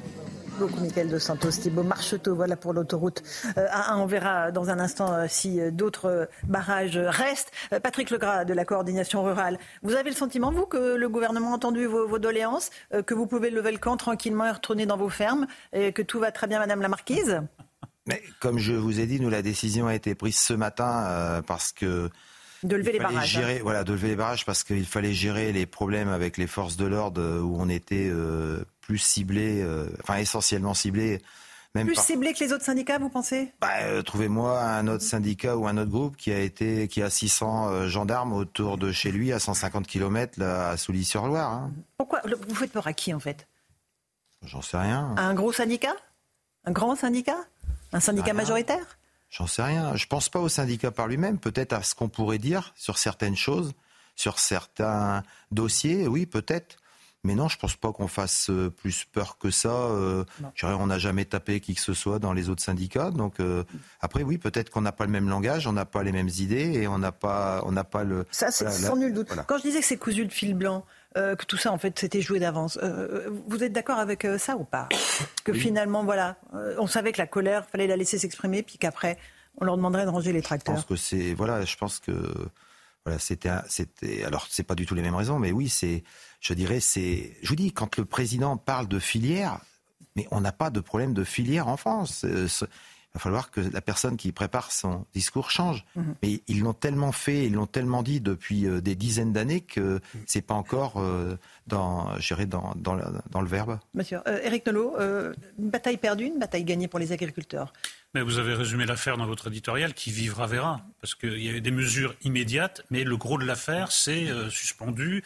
Beaucoup, Mickaël Dos Santos, Thibault Marcheteau, voilà pour l'autoroute A un. On verra dans un instant si d'autres barrages restent. Patrick Legras de la coordination rurale, vous avez le sentiment, vous, que le gouvernement a entendu vos, vos doléances, que vous pouvez lever le camp tranquillement et retourner dans vos fermes, et que tout va très bien, Madame la Marquise ? Mais comme je vous ai dit, nous, la décision a été prise ce matin euh, parce que... De lever les barrages. Gérer, hein. Voilà, de lever les barrages parce qu'il fallait gérer les problèmes avec les forces de l'ordre où on était... Euh, plus ciblé, euh, enfin essentiellement ciblé. Même plus par... ciblé que les autres syndicats, vous pensez ? bah, euh, Trouvez-moi un autre syndicat ou un autre groupe qui a été, qui a six cents euh, gendarmes autour de chez lui à cent cinquante kilomètres là, à Souilly-sur-Loire. Hein. Pourquoi ? Vous faites peur à qui en fait ? J'en sais rien. À un gros syndicat ? Un grand syndicat ? Un syndicat rien. majoritaire ? J'en sais rien. Je pense pas au syndicat par lui-même, peut-être à ce qu'on pourrait dire sur certaines choses, sur certains dossiers, oui peut-être. Mais non, je pense pas qu'on fasse plus peur que ça. Euh, je dirais, on n'a jamais tapé qui que ce soit dans les autres syndicats. Donc euh, après, oui, peut-être qu'on n'a pas le même langage, on n'a pas les mêmes idées et on n'a pas, on n'a pas le. Ça, c'est voilà, sans la... nul doute. Voilà. Quand je disais que c'est cousu de fil blanc, euh, que tout ça en fait c'était joué d'avance, euh, vous êtes d'accord avec euh, ça ou pas ? Que oui. Finalement, voilà, euh, on savait que la colère, fallait la laisser s'exprimer, puis qu'après, on leur demanderait de ranger les tracteurs. Je pense que c'est, voilà, je pense que voilà, c'était, c'était. Alors, c'est pas du tout les mêmes raisons, mais oui, c'est. Je dirais, c'est. Je vous dis, quand le président parle de filière, mais on n'a pas de problème de filière en France. va falloir que la personne qui prépare son discours change. Mmh. Mais ils l'ont tellement fait, ils l'ont tellement dit depuis des dizaines d'années que c'est pas encore dans, je dirais, dans, dans, dans le verbe. Monsieur, euh, Eric Nolot, euh, une bataille perdue, une bataille gagnée pour les agriculteurs. Mais vous avez résumé l'affaire dans votre éditorial, qui vivra verra, parce qu'il y a eu des mesures immédiates, mais le gros de l'affaire, c'est euh, suspendu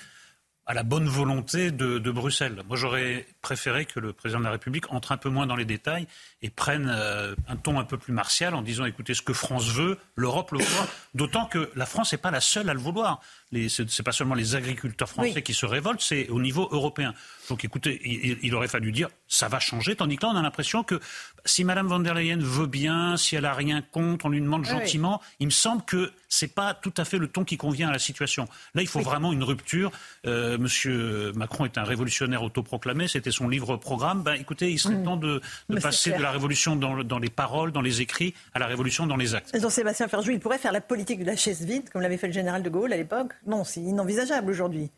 à la bonne volonté de, de Bruxelles. Moi, j'aurais préféré que le président de la République entre un peu moins dans les détails et prenne euh, un ton un peu plus martial en disant « Écoutez, ce que France veut, l'Europe le veut », d'autant que la France n'est pas la seule à le vouloir. Les, c'est, c'est pas seulement les agriculteurs français oui. qui se révoltent, c'est au niveau européen. Donc écoutez, il, il aurait fallu dire « ça va changer », tandis que là, on a l'impression que si Mme von der Leyen veut bien, si elle n'a rien contre, on lui demande gentiment, oui. il me semble que ce n'est pas tout à fait le ton qui convient à la situation. Là, il faut oui. vraiment une rupture. Euh, Monsieur Macron est un révolutionnaire autoproclamé, c'était son livre-programme. Ben, écoutez, il serait mmh. temps de, de passer de la révolution dans, dans les paroles, dans les écrits, à la révolution dans les actes. Jean-Sébastien Ferjou, il pourrait faire la politique de la chaise vide, comme l'avait fait le général de Gaulle à l'époque. Non, c'est inenvisageable aujourd'hui.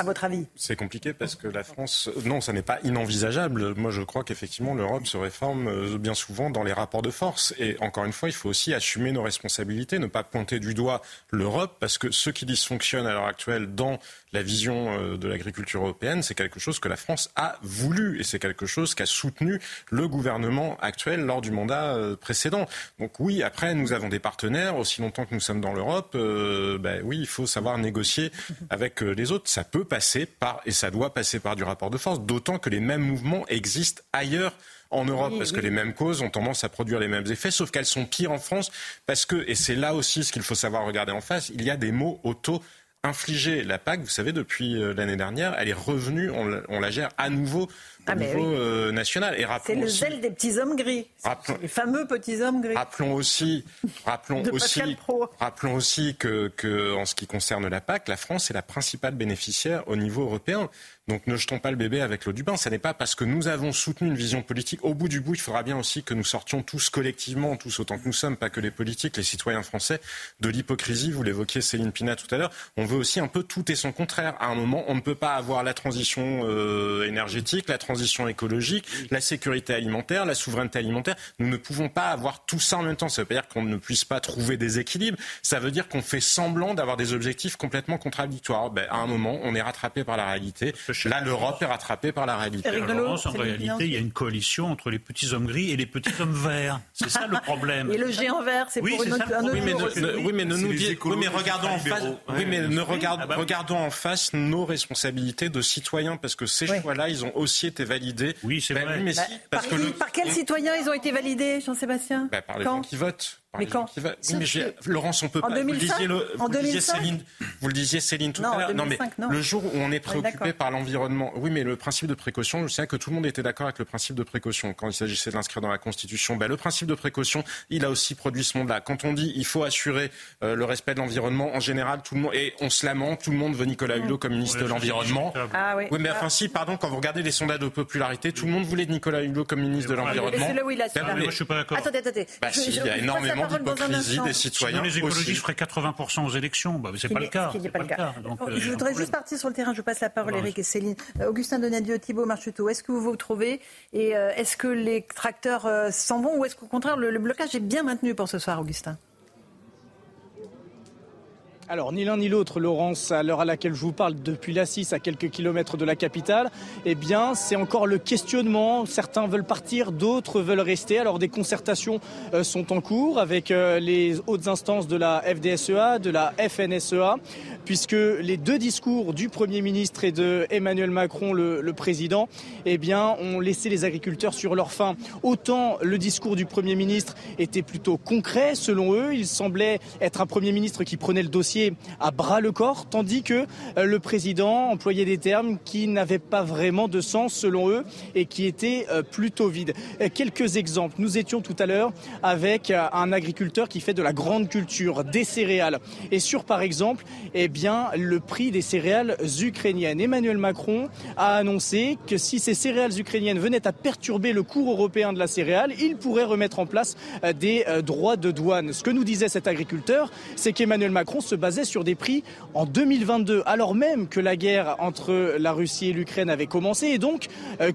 À votre avis ? C'est compliqué parce que la France... Non, ça n'est pas inenvisageable. Moi, je crois qu'effectivement, l'Europe se réforme bien souvent dans les rapports de force. Et encore une fois, il faut aussi assumer nos responsabilités, ne pas pointer du doigt l'Europe, parce que ce qui dysfonctionne à l'heure actuelle dans la vision de l'agriculture européenne, c'est quelque chose que la France a voulu et c'est quelque chose qu'a soutenu le gouvernement actuel lors du mandat précédent. Donc oui, après, nous avons des partenaires. Aussi longtemps que nous sommes dans l'Europe, euh, ben oui, il faut savoir négocier avec les autres. Ça peut passer par, et ça doit passer par du rapport de force, d'autant que les mêmes mouvements existent ailleurs en Europe, oui, parce oui. que les mêmes causes ont tendance à produire les mêmes effets, sauf qu'elles sont pires en France, parce que, et c'est là aussi ce qu'il faut savoir regarder en face, il y a des mots auto infligés. La P A C, vous savez, depuis l'année dernière, elle est revenue, on, on la gère à nouveau au ah niveau oui. euh, national. Et c'est le aussi, zèle des petits hommes gris, rappelons, les fameux petits hommes gris. Rappelons aussi, rappelons aussi, rappelons aussi que, que, en ce qui concerne la P A C, la France est la principale bénéficiaire au niveau européen. Donc ne jetons pas le bébé avec l'eau du bain. Ce n'est pas parce que nous avons soutenu une vision politique. Au bout du bout, il faudra bien aussi que nous sortions tous collectivement, tous autant que nous sommes, pas que les politiques, les citoyens français, de l'hypocrisie. Vous l'évoquiez, Céline Pina, tout à l'heure. On veut aussi un peu tout et son contraire. À un moment, on ne peut pas avoir la transition euh, énergétique, la transition écologique, la sécurité alimentaire, la souveraineté alimentaire. Nous ne pouvons pas avoir tout ça en même temps. Ça ne veut pas dire qu'on ne puisse pas trouver des équilibres. Ça veut dire qu'on fait semblant d'avoir des objectifs complètement contradictoires. Ben, à un moment, on est rattrapé par la réalité. Là, l'Europe est rattrapée par la réalité. Eric Nolot, Laurence, en réalité, il y a une coalition entre les petits hommes gris et les petits hommes verts. C'est ça le problème. Et le géant vert, c'est oui, pour c'est une autre... Oui, mais ne, oui, mais ne nous dites... Oui, mais regardons en face. Oui, mais ne regard, ah bah oui. regardons en face nos responsabilités de citoyens, parce que ces oui. choix-là, ils ont aussi été validés. Oui, c'est ben, vrai. Mais bah, si, parce par, que le... par quels citoyens ils ont été validés, Jean-Sébastien ? bah, Par les gens qui votent. Mais quand va... oui, mais j'ai... Laurence, on peut en pas. deux mille cinq, vous le disiez, le... Vous, le disiez Céline... vous le disiez, Céline, tout non, à l'heure. Non, mais non. Le jour où on est préoccupé ouais, par l'environnement, oui, mais le principe de précaution, je sais que tout le monde était d'accord avec le principe de précaution quand il s'agissait de l'inscrire dans la Constitution. Ben, le principe de précaution, il a aussi produit ce monde-là. Quand on dit il faut assurer euh, le respect de l'environnement, en général, tout le monde, et on se lamente, tout le monde veut Nicolas Hulot mmh. comme ministre de l'Environnement. Ah, oui. oui, mais enfin, si, pardon, quand vous regardez les sondages de popularité, tout le monde voulait Nicolas Hulot comme ministre de l'Environnement. Moi, je suis pas d'accord. Attendez, attendez. Il y a énormément d'hypocrisie des citoyens. Sinon, les écologistes feraient quatre-vingts pour cent aux élections. Bah, c'est pas, le cas. C'est pas, pas le cas. Donc, euh, je voudrais juste partir sur le terrain. Je passe la parole à Eric et Céline. Euh, Augustin Donadieu, Thibault Marcheteau, est-ce que vous vous retrouvez ? Et euh, est-ce que les tracteurs euh, s'en vont ? Ou est-ce qu'au contraire, le, le blocage est bien maintenu pour ce soir, Augustin ? Alors, ni l'un ni l'autre, Laurence, à l'heure à laquelle je vous parle, depuis l'A six, à quelques kilomètres de la capitale, eh bien, c'est encore le questionnement. Certains veulent partir, d'autres veulent rester. Alors, des concertations euh, sont en cours avec euh, les hautes instances de la F D S E A, de la F N S E A, puisque les deux discours du Premier ministre et de Emmanuel Macron, le, le président, eh bien, ont laissé les agriculteurs sur leur faim. Autant le discours du Premier ministre était plutôt concret, selon eux. Il semblait être un Premier ministre qui prenait le dossier à bras le corps, tandis que le président employait des termes qui n'avaient pas vraiment de sens selon eux et qui étaient plutôt vides. Quelques exemples. Nous étions tout à l'heure avec un agriculteur qui fait de la grande culture, des céréales. Et sur, par exemple, eh bien, le prix des céréales ukrainiennes. Emmanuel Macron a annoncé que si ces céréales ukrainiennes venaient à perturber le cours européen de la céréale, il pourrait remettre en place des droits de douane. Ce que nous disait cet agriculteur, c'est qu'Emmanuel Macron se bat basait sur des prix en deux mille vingt-deux, alors même que la guerre entre la Russie et l'Ukraine avait commencé et donc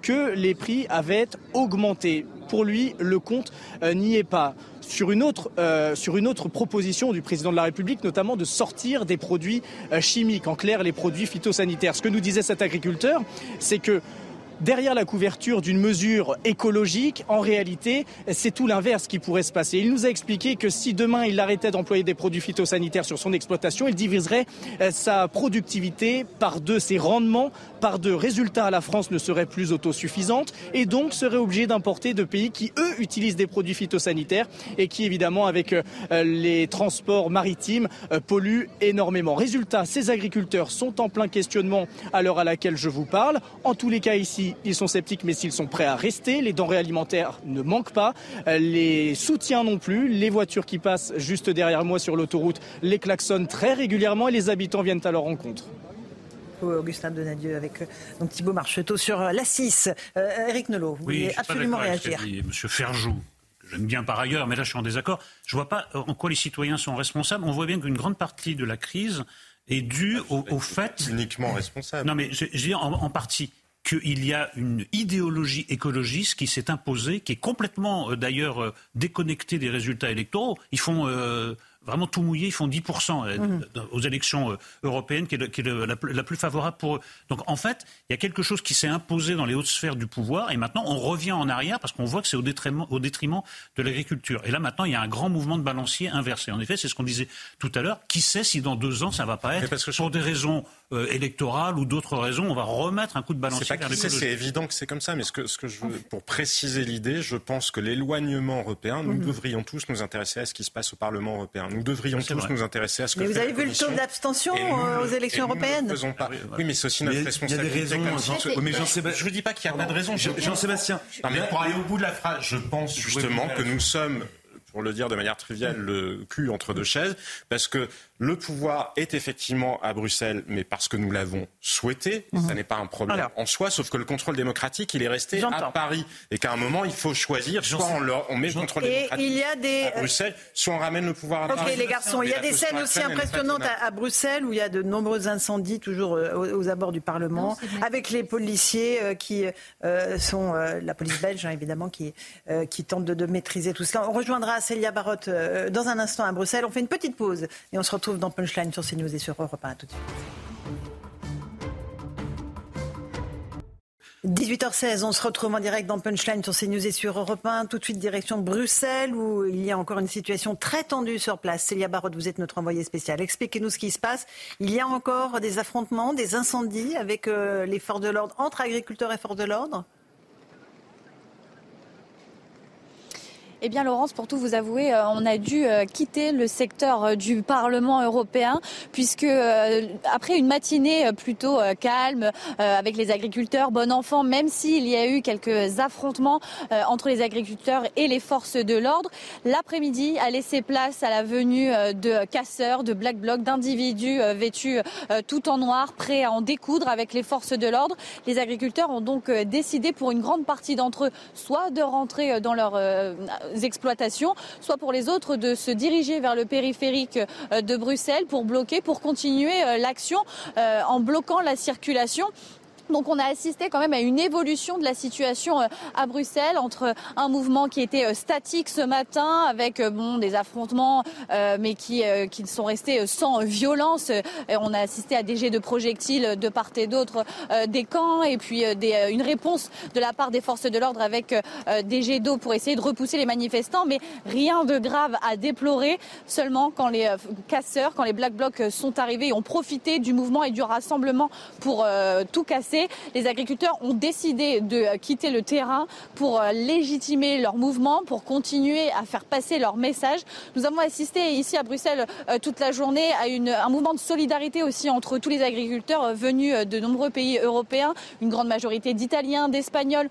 que les prix avaient augmenté. Pour lui, le compte euh, n'y est pas. Sur une, autre, euh, sur une autre proposition du président de la République, notamment de sortir des produits euh, chimiques, en clair les produits phytosanitaires. Ce que nous disait cet agriculteur, c'est que derrière la couverture d'une mesure écologique, en réalité, c'est tout l'inverse qui pourrait se passer. Il nous a expliqué que si demain il arrêtait d'employer des produits phytosanitaires sur son exploitation, il diviserait sa productivité par deux, ses rendements par deux. Résultat, la France ne serait plus autosuffisante et donc serait obligée d'importer de pays qui, eux, utilisent des produits phytosanitaires et qui, évidemment, avec les transports maritimes, polluent énormément. Résultat, ces agriculteurs sont en plein questionnement à l'heure à laquelle je vous parle. En tous les cas, ici, ils sont sceptiques, mais s'ils sont prêts à rester, les denrées alimentaires ne manquent pas, les soutiens non plus, les voitures qui passent juste derrière moi sur l'autoroute les klaxonnent très régulièrement et les habitants viennent à leur rencontre. Augustin Donadieu avec donc Thibault Marcheteau sur la six. Euh, Eric Nolot, vous voulez absolument réagir. Oui, je suis pas d'accord avec ce qu'a dit Monsieur Ferjou, que j'aime bien par ailleurs, mais là je suis en désaccord. Je ne vois pas en quoi les citoyens sont responsables. On voit bien qu'une grande partie de la crise est due au, au fait... Uniquement responsable. Non mais je, je dis en, en partie... qu'il y a une idéologie écologiste qui s'est imposée, qui est complètement euh, d'ailleurs euh, déconnectée des résultats électoraux. Ils font euh, vraiment tout mouillé, ils font dix pour cent euh, mmh. aux élections euh, européennes, qui est, le, qui est le, la, la plus favorable pour eux. Donc en fait, il y a quelque chose qui s'est imposé dans les hautes sphères du pouvoir, et maintenant on revient en arrière parce qu'on voit que c'est au détriment, au détriment de l'agriculture. Et là maintenant, il y a un grand mouvement de balancier inversé. En effet, c'est ce qu'on disait tout à l'heure. Qui sait si dans deux ans, ça ne va pas être, parce que pour des raisons... Euh, électorale ou d'autres raisons, on va remettre un coup de balancier. C'est, pas qui sait, c'est évident que c'est comme ça, mais ce que, ce que je veux, pour préciser l'idée, je pense que l'éloignement européen, nous mm-hmm. devrions tous nous intéresser à ce qui se passe au Parlement européen. Nous devrions c'est tous vrai. nous intéresser à ce que. Mais vous avez vu le taux d'abstention nous, aux élections européennes. Nous faisons pas. Ah oui, voilà. Oui, mais c'est aussi notre mais, responsabilité. Il y a des raisons. Jean, mais Jean, je ne dis pas qu'il n'y a pas de raison. Jean-Sébastien, non, mais pour aller au bout de la phrase, je pense justement que nous sommes, pour le dire de manière triviale, le cul entre deux chaises, parce que le pouvoir est effectivement à Bruxelles, mais parce que nous l'avons souhaité, mmh. ça n'est pas un problème Alors, en soi, sauf que le contrôle démocratique, il est resté j'entends. à Paris, et qu'à un moment, il faut choisir, soit on, leur, on met le contrôle démocratique il y a des... à Bruxelles, soit on ramène le pouvoir à Paris. Ok les garçons, il y a des scènes aussi impressionnantes à, à Bruxelles, où il y a de nombreux incendies, toujours aux, aux abords du Parlement, non, avec les policiers euh, qui euh, sont, euh, la police belge hein, évidemment, qui, euh, qui tente de, de maîtriser tout cela. On rejoindra Célia Barotte euh, dans un instant à Bruxelles. On fait une petite pause et on se retrouve dans Punchline sur CNews et sur Europe un. À tout de suite. dix-huit heures seize, on se retrouve en direct dans Punchline sur CNews et sur Europe un. Tout de suite direction Bruxelles où il y a encore une situation très tendue sur place. Célia Barotte, vous êtes notre envoyée spéciale. Expliquez-nous ce qui se passe. Il y a encore des affrontements, des incendies avec euh, les forces de l'ordre, entre agriculteurs et forces de l'ordre. Eh bien Laurence, pour tout vous avouer, on a dû quitter le secteur du Parlement européen puisque après une matinée plutôt calme avec les agriculteurs, bon enfant, même s'il y a eu quelques affrontements entre les agriculteurs et les forces de l'ordre, l'après-midi a laissé place à la venue de casseurs, de black blocs, d'individus vêtus tout en noir, prêts à en découdre avec les forces de l'ordre. Les agriculteurs ont donc décidé pour une grande partie d'entre eux soit de rentrer dans leur... exploitations, soit pour les autres de se diriger vers le périphérique de Bruxelles pour bloquer, pour continuer l'action en bloquant la circulation. Donc on a assisté quand même à une évolution de la situation à Bruxelles entre un mouvement qui était statique ce matin avec bon des affrontements euh, mais qui euh, qui sont restés sans violence. Et on a assisté à des jets de projectiles de part et d'autre euh, des camps et puis euh, des, une réponse de la part des forces de l'ordre avec euh, des jets d'eau pour essayer de repousser les manifestants. Mais rien de grave à déplorer. Seulement quand les euh, casseurs, quand les Black Blocs sont arrivés et ont profité du mouvement et du rassemblement pour euh, tout casser, les agriculteurs ont décidé de quitter le terrain pour légitimer leur mouvement, pour continuer à faire passer leur message. Nous avons assisté ici à Bruxelles toute la journée à une, un mouvement de solidarité aussi entre tous les agriculteurs venus de nombreux pays européens, une grande majorité d'Italiens, d'Espagnols,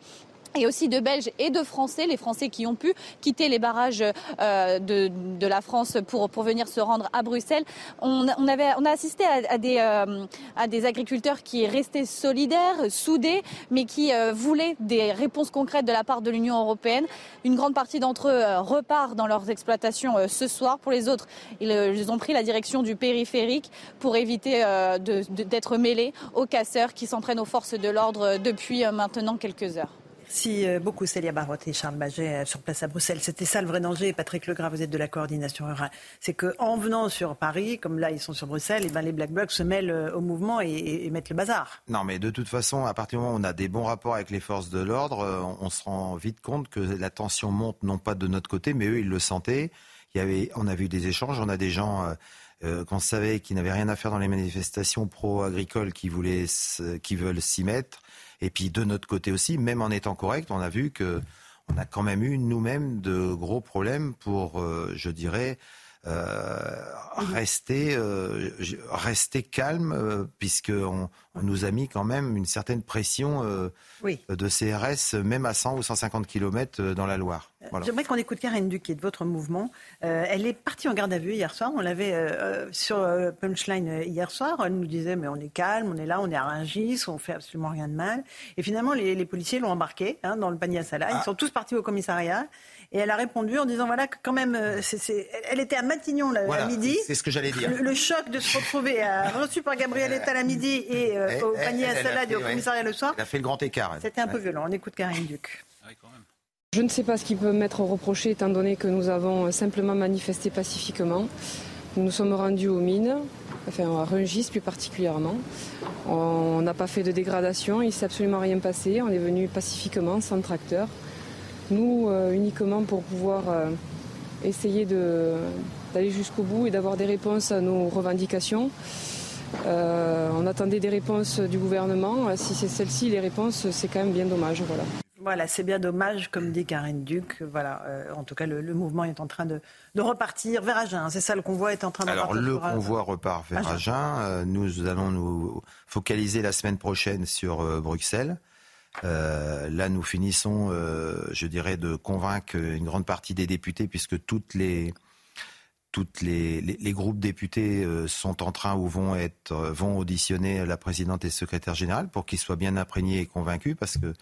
et aussi de Belges et de Français, les Français qui ont pu quitter les barrages euh, de, de la France pour, pour venir se rendre à Bruxelles. On, on, avait, on a assisté à, à, des, euh, à des agriculteurs qui restaient solidaires, soudés, mais qui euh, voulaient des réponses concrètes de la part de l'Union européenne. Une grande partie d'entre eux euh, repart dans leurs exploitations euh, ce soir. Pour les autres, ils, euh, ils ont pris la direction du périphérique pour éviter euh, de, de, d'être mêlés aux casseurs qui s'en prennent aux forces de l'ordre depuis euh, maintenant quelques heures. Merci beaucoup Célia Barotte et Charles Baget sur place à Bruxelles. C'était ça le vrai danger. Patrick Legras, vous êtes de la coordination rurale. C'est qu'en venant sur Paris, comme là ils sont sur Bruxelles, et ben les Black Blocs se mêlent au mouvement et, et mettent le bazar. Non mais de toute façon, à partir du moment où on a des bons rapports avec les forces de l'ordre, on se rend vite compte que la tension monte, non pas de notre côté, mais eux ils le sentaient. Il y avait, on a vu des échanges, on a des gens... Euh, Euh, qu'on savait qu'ils n'avaient rien à faire dans les manifestations pro-agricoles qui, voulaient, qui veulent s'y mettre. Et puis de notre côté aussi, même en étant correct, on a vu qu'on a quand même eu nous-mêmes de gros problèmes pour, euh, je dirais, euh, rester, euh, rester calme, euh, puisqu'on on nous a mis quand même une certaine pression euh, oui. de C R S, même à cent ou cent cinquante kilomètres dans la Loire. Voilà. J'aimerais qu'on écoute Karine Duc, qui est de votre mouvement. Euh, elle est partie en garde à vue hier soir. On l'avait euh, sur euh, Punchline hier soir. Elle nous disait, mais on est calme, on est là, on est à Rungis, on fait absolument rien de mal. Et finalement, les, les policiers l'ont embarquée hein, dans le panier à salade. Ah. Ils sont tous partis au commissariat. Et elle a répondu en disant, voilà, quand même, c'est, c'est... elle était à Matignon là, voilà, à midi. C'est ce que j'allais dire. Le, le choc de se retrouver à, reçu par Gabriel Attal à midi et euh, elle, au panier elle, à salade fait, et au commissariat ouais. le soir. Elle a fait le grand écart. Elle. C'était un ouais. peu violent. On écoute Karine Duc. Oui, quand même. Je ne sais pas ce qui peut m'être reproché étant donné que nous avons simplement manifesté pacifiquement. Nous nous sommes rendus aux mines, enfin à Rungis plus particulièrement. On n'a pas fait de dégradation, il ne s'est absolument rien passé. On est venu pacifiquement, sans tracteur. Nous, euh, uniquement pour pouvoir euh, essayer de, d'aller jusqu'au bout et d'avoir des réponses à nos revendications. Euh, on attendait des réponses du gouvernement. Si c'est celle-ci, les réponses, c'est quand même bien dommage. Voilà. Voilà, c'est bien dommage, comme dit Karine Duc. Voilà, euh, en tout cas, le, le mouvement est en train de, de repartir vers Agen. C'est ça, le convoi est en train de Alors, repartir. Alors, le convoi à... repart vers Agen. Agen. Nous allons nous focaliser la semaine prochaine sur euh, Bruxelles. Euh, là, nous finissons, euh, je dirais, de convaincre une grande partie des députés, puisque toutes les... Toutes les, les, les groupes députés sont en train ou vont être vont auditionner la présidente et secrétaire générale pour qu'ils soient bien imprégnés et convaincus, parce que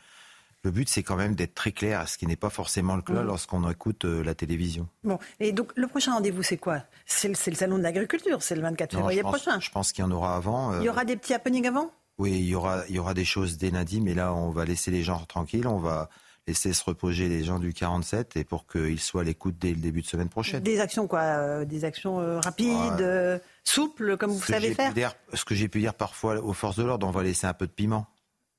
le but, c'est quand même d'être très clair, ce qui n'est pas forcément le cas mmh. lorsqu'on écoute euh, la télévision. Bon, et donc le prochain rendez-vous, c'est quoi ? c'est le, c'est le salon de l'agriculture, c'est le vingt-quatre février non, je pense, prochain. Je pense qu'il y en aura avant. Euh... Il y aura des petits happenings avant ? Oui, il y aura il y aura des choses dès lundi, mais là, on va laisser les gens tranquilles, on va laisser se reposer les gens du quarante-sept et pour qu'ils soient à l'écoute dès le début de semaine prochaine. Des actions quoi euh, Des actions euh, rapides, euh, souples, comme vous savez faire dire, ce que j'ai pu dire parfois aux forces de l'ordre, on va laisser un peu de piment.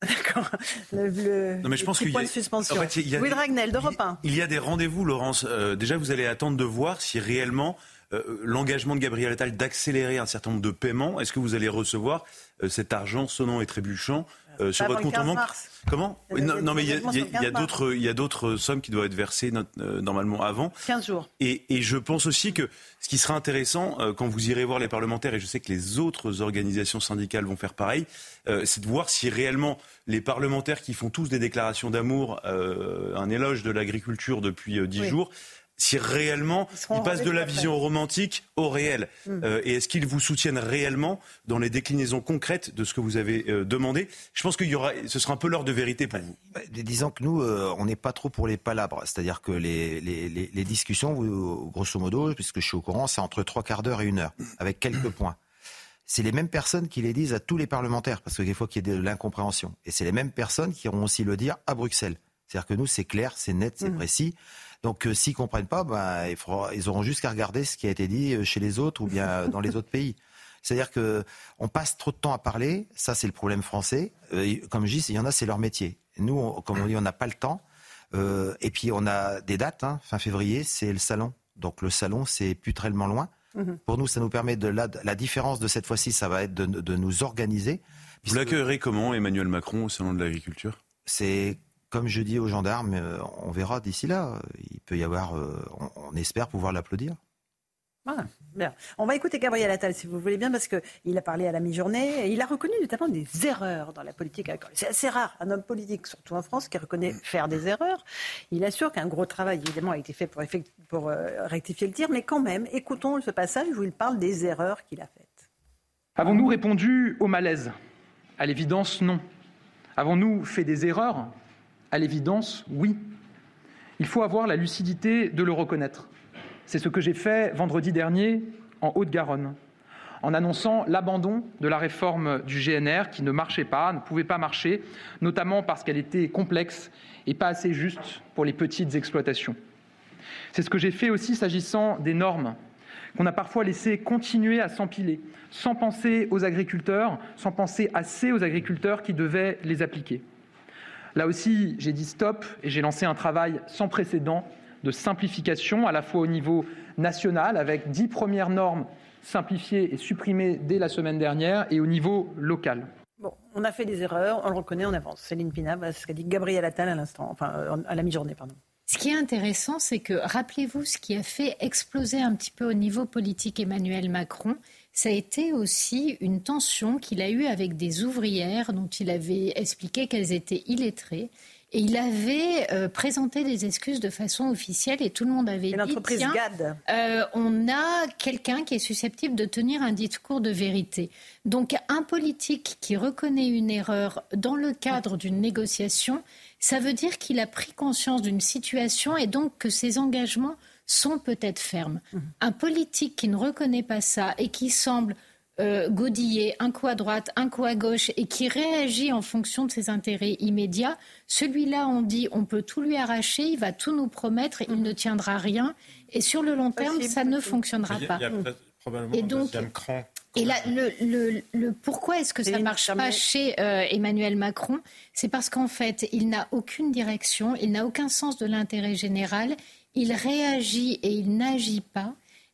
D'accord. Le, le, non mais je pense qu'il y a, de suspension. En fait, il y a Louis des, Dragnel, d'Europe un. Il y a des rendez-vous, Laurence. Euh, déjà, vous allez attendre de voir si réellement euh, l'engagement de Gabriel Attal d'accélérer un certain nombre de paiements, est-ce que vous allez recevoir euh, cet argent sonnant et trébuchant Euh, sur votre compte en banque. Comment ? Non, non mais il y a, y a, y a d'autres, il y a d'autres sommes qui doivent être versées euh, normalement avant. quinze jours. Et, et je pense aussi que ce qui sera intéressant euh, quand vous irez voir les parlementaires, et je sais que les autres organisations syndicales vont faire pareil, euh, c'est de voir si réellement les parlementaires qui font tous des déclarations d'amour, euh, un éloge de l'agriculture depuis euh, dix oui. jours, si réellement ils, ils passent de la vision romantique au réel. Mmh. Euh, et est-ce qu'ils vous soutiennent réellement dans les déclinaisons concrètes de ce que vous avez euh, demandé ? Je pense qu'il y aura, ce sera un peu l'heure de vérité pour vous. Bah, disons que nous, euh, on n'est pas trop pour les palabres. C'est-à-dire que les, les, les, les discussions, vous, grosso modo, puisque je suis au courant, c'est entre trois quarts d'heure et une heure, avec quelques points. C'est les mêmes personnes qui les disent à tous les parlementaires, parce que des fois qu'il y a de l'incompréhension. Et c'est les mêmes personnes qui iront aussi le dire à Bruxelles. C'est-à-dire que nous, c'est clair, c'est net, c'est mmh. précis. Donc euh, s'ils ne comprennent pas, bah, il faudra, ils auront juste qu'à regarder ce qui a été dit chez les autres ou bien dans les autres pays. C'est-à-dire qu'on passe trop de temps à parler, ça c'est le problème français. Euh, comme je dis, il y en a, c'est leur métier. Nous, on, comme on dit, on n'a pas le temps. Euh, et puis on a des dates, hein, fin février, c'est le salon. Donc le salon, c'est plus très loin. Mm-hmm. Pour nous, ça nous permet de... La, la différence de cette fois-ci, ça va être de, de nous organiser. Vous l'accueillerez comment, Emmanuel Macron, au salon de l'agriculture ? C'est... Comme je dis aux gendarmes, on verra d'ici là. Il peut y avoir, on espère pouvoir l'applaudir. Voilà. Bien. On va écouter Gabriel Attal, si vous voulez bien, parce qu'il a parlé à la mi-journée. Et il a reconnu notamment des erreurs dans la politique agricole. C'est assez rare, un homme politique, surtout en France, qui reconnaît faire des erreurs. Il assure qu'un gros travail, évidemment, a été fait pour, effect... pour euh, rectifier le tir. Mais quand même, écoutons ce passage où il parle des erreurs qu'il a faites. Avons-nous répondu au malaise ? À l'évidence, non. Avons-nous fait des erreurs ? À l'évidence, oui. Il faut avoir la lucidité de le reconnaître. C'est ce que j'ai fait vendredi dernier en Haute-Garonne, en annonçant l'abandon de la réforme du G N R qui ne marchait pas, ne pouvait pas marcher, notamment parce qu'elle était complexe et pas assez juste pour les petites exploitations. C'est ce que j'ai fait aussi s'agissant des normes, qu'on a parfois laissé continuer à s'empiler, sans penser aux agriculteurs, sans penser assez aux agriculteurs qui devaient les appliquer. Là aussi, j'ai dit stop et j'ai lancé un travail sans précédent de simplification, à la fois au niveau national, avec dix premières normes simplifiées et supprimées dès la semaine dernière, et au niveau local. Bon, on a fait des erreurs, on le reconnaît, on avance. Céline Pina, c'est ce qu'a dit Gabriel Attal à l'instant, enfin à la mi-journée, pardon. Ce qui est intéressant, c'est que, rappelez-vous, ce qui a fait exploser un petit peu au niveau politique Emmanuel Macron, ça a été aussi une tension qu'il a eue avec des ouvrières dont il avait expliqué qu'elles étaient illettrées. Et il avait euh, présenté des excuses de façon officielle et tout le monde avait et dit, l'entreprise tiens, G A D. Euh, on a quelqu'un qui est susceptible de tenir un discours de vérité. Donc un politique qui reconnaît une erreur dans le cadre d'une négociation, ça veut dire qu'il a pris conscience d'une situation et donc que ses engagements sont peut-être fermes. Mmh. Un politique qui ne reconnaît pas ça et qui semble euh, godiller un coup à droite, un coup à gauche et qui réagit en fonction de ses intérêts immédiats, celui-là, on dit, on peut tout lui arracher, il va tout nous promettre, il ne tiendra rien. Et sur le long terme, ça ne fonctionnera pas. Il y a, il y a probablement et donc, un deuxième cran. Et là, le, le, le pourquoi est-ce que ça ne marche pas chez euh, Emmanuel Macron ? C'est parce qu'en fait, il n'a aucune direction, il n'a aucun sens de l'intérêt général, il réagit et il n'agit pas.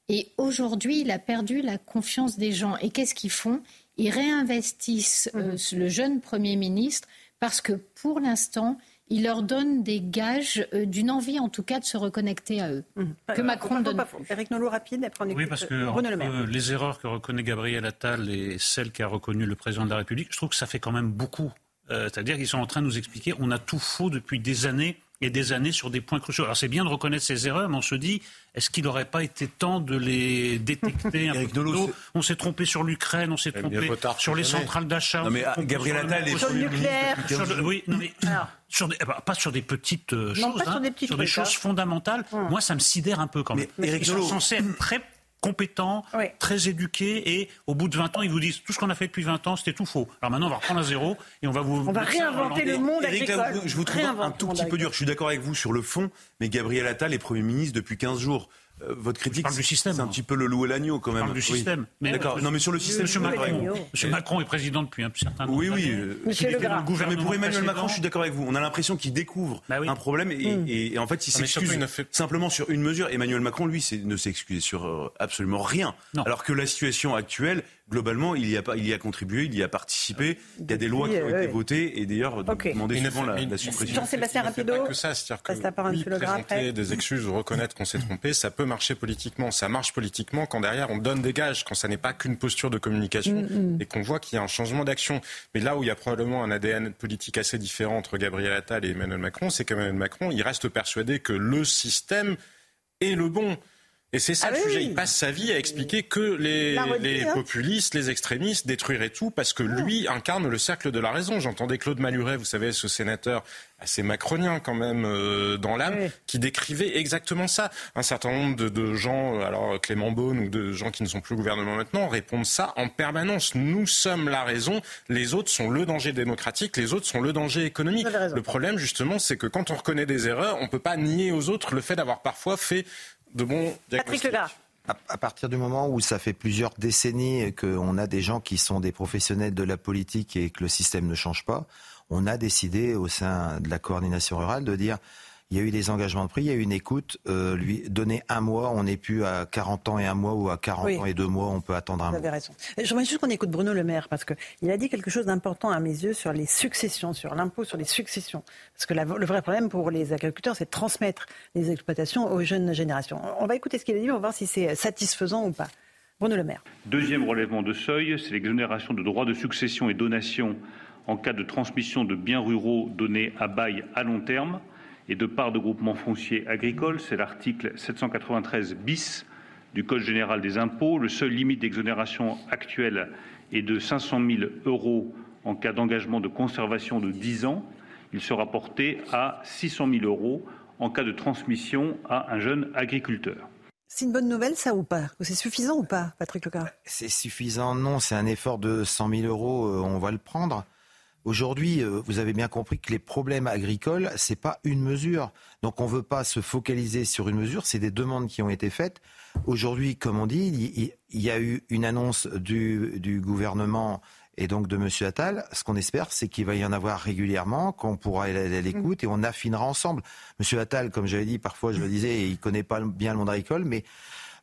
Et aujourd'hui, il a perdu la confiance des gens. Et qu'est-ce qu'ils font ? Ils réinvestissent euh, le jeune Premier ministre parce que pour l'instant, il leur donne des gages euh, d'une envie, en tout cas, de se reconnecter à eux, mmh. que euh, Macron donne. Eric Nolot, rapide, après on écoute. Oui, parce que euh, Bruno Le Maire. Euh, les erreurs que reconnaît Gabriel Attal et celles qu'a reconnues le président de la République, je trouve que ça fait quand même beaucoup. Euh, c'est-à-dire qu'ils sont en train de nous expliquer on a tout faux depuis des années et des années sur des points cruciaux. Alors c'est bien de reconnaître ces erreurs, mais on se dit, est-ce qu'il n'aurait pas été temps de les détecter un peu plus tôt ? On s'est trompé sur l'Ukraine, on s'est trompé sur les centrales d'achat. Non mais Gabriel Attal est sur le nucléaire. Oui, non mais... Sur des, bah, pas sur des petites euh, non, choses, hein, sur des, sur des choses fondamentales. Hum. Moi, ça me sidère un peu quand même. Mais, Ils sont Nolot. censés être très compétents, oui. très éduqués, et au bout de vingt ans, ils vous disent tout ce qu'on a fait depuis vingt ans, c'était tout faux. Alors maintenant, on va reprendre à zéro et on va vous. On va réinventer le monde agricole. Eric, là, je vous trouve un tout petit peu dur. Je suis d'accord avec vous sur le fond, mais Gabriel Attal est Premier ministre depuis quinze jours. Votre critique, c'est, système, c'est un petit peu le loup et l'agneau quand même. Je parle du système. Oui. Mais d'accord. Non, mais sur le système, Monsieur Macron. Monsieur Macron est président depuis un certain nombre oui, d'années. Oui, oui. Monsieur Legras. Mais pour Emmanuel précédent. Macron, je suis d'accord avec vous. On a l'impression qu'il découvre bah oui. un problème et, mmh. et, et en fait, il ah, s'excuse surtout, il fait... simplement sur une mesure. Emmanuel Macron, lui, c'est, ne s'excuse sur absolument rien. Non. Alors que la situation actuelle, globalement, il y a, il y a contribué, il y a participé. Il y a des lois oui, qui ont oui. été votées et d'ailleurs, okay. demandé souvent la, la suppression. Jean-Sébastien Rapido, présenter des excuses ou reconnaître qu'on s'est trompé, ça peut marcher politiquement. Ça marche politiquement quand derrière on donne des gages, quand ça n'est pas qu'une posture de communication mm-hmm. et qu'on voit qu'il y a un changement d'action. Mais là où il y a probablement un A D N politique assez différent entre Gabriel Attal et Emmanuel Macron, c'est qu'Emmanuel Macron, il reste persuadé que le système est le bon. Et c'est ça ah, le oui. sujet. Il passe sa vie à expliquer que les, redire, les populistes, hein. les extrémistes détruiraient tout parce que oh. lui incarne le cercle de la raison. J'entendais Claude Maluret, vous savez, ce sénateur assez macronien quand même euh, dans l'âme, oui. qui décrivait exactement ça. Un certain nombre de, de gens, alors Clément Beaune ou de gens qui ne sont plus au gouvernement maintenant, répondent ça en permanence. Nous sommes la raison, les autres sont le danger démocratique, les autres sont le danger économique. Le problème justement, c'est que quand on reconnaît des erreurs, on ne peut pas nier aux autres le fait d'avoir parfois fait de bon Patrick Legras. À partir du moment où ça fait plusieurs décennies qu'on a des gens qui sont des professionnels de la politique et que le système ne change pas, on a décidé au sein de la coordination rurale de dire Il y a eu des engagements pris, il y a eu une écoute. Euh, lui donner un mois, on n'est plus à quarante ans et un mois ou à quarante oui. ans et deux mois, on peut attendre un mois. Vous avez raison. J'aimerais juste qu'on écoute Bruno Le Maire parce qu'il a dit quelque chose d'important à mes yeux sur les successions, sur l'impôt sur les successions. Parce que la, le vrai problème pour les agriculteurs, c'est de transmettre les exploitations aux jeunes générations. On va écouter ce qu'il a dit, on va voir si c'est satisfaisant ou pas. Bruno Le Maire. Deuxième relèvement de seuil, c'est l'exonération de droits de succession et donation en cas de transmission de biens ruraux donnés à bail à long terme et de parts de groupements fonciers agricoles. C'est l'article sept cent quatre-vingt-treize bis du Code général des impôts. Le seuil limite d'exonération actuelle est de cinq cent mille euros en cas d'engagement de conservation de dix ans. Il sera porté à six cent mille euros en cas de transmission à un jeune agriculteur. C'est une bonne nouvelle, ça, ou pas? C'est suffisant ou pas, Patrick Legras? C'est suffisant, non. C'est un effort de cent mille euros, on va le prendre. Aujourd'hui, vous avez bien compris que les problèmes agricoles, ce n'est pas une mesure. Donc on ne veut pas se focaliser sur une mesure, c'est des demandes qui ont été faites. Aujourd'hui, comme on dit, il y a eu une annonce du, du gouvernement et donc de M. Attal. Ce qu'on espère, c'est qu'il va y en avoir régulièrement, qu'on pourra aller à l'écoute et on affinera ensemble. M. Attal, comme j'avais dit, parfois je le disais, il ne connaît pas bien le monde agricole, mais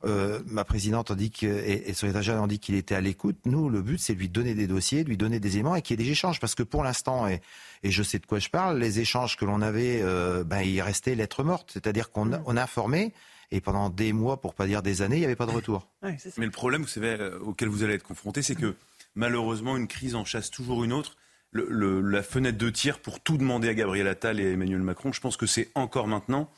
euh, ma présidente dit que, et, et son état général ont dit qu'il était à l'écoute. Nous, le but, c'est de lui donner des dossiers, de lui donner des éléments et qu'il y ait des échanges. Parce que pour l'instant, et, et je sais de quoi je parle, les échanges que l'on avait, euh, ben, ils restaient lettres mortes. C'est-à-dire qu'on on informait. Et pendant des mois, pour ne pas dire des années, il n'y avait pas de retour. Ouais, c'est ça. Mais le problème, vous savez, auquel vous allez être confronté, c'est que malheureusement, une crise en chasse toujours une autre. Le, le, la fenêtre de tir pour tout demander à Gabriel Attal et à Emmanuel Macron, je pense que c'est encore maintenant.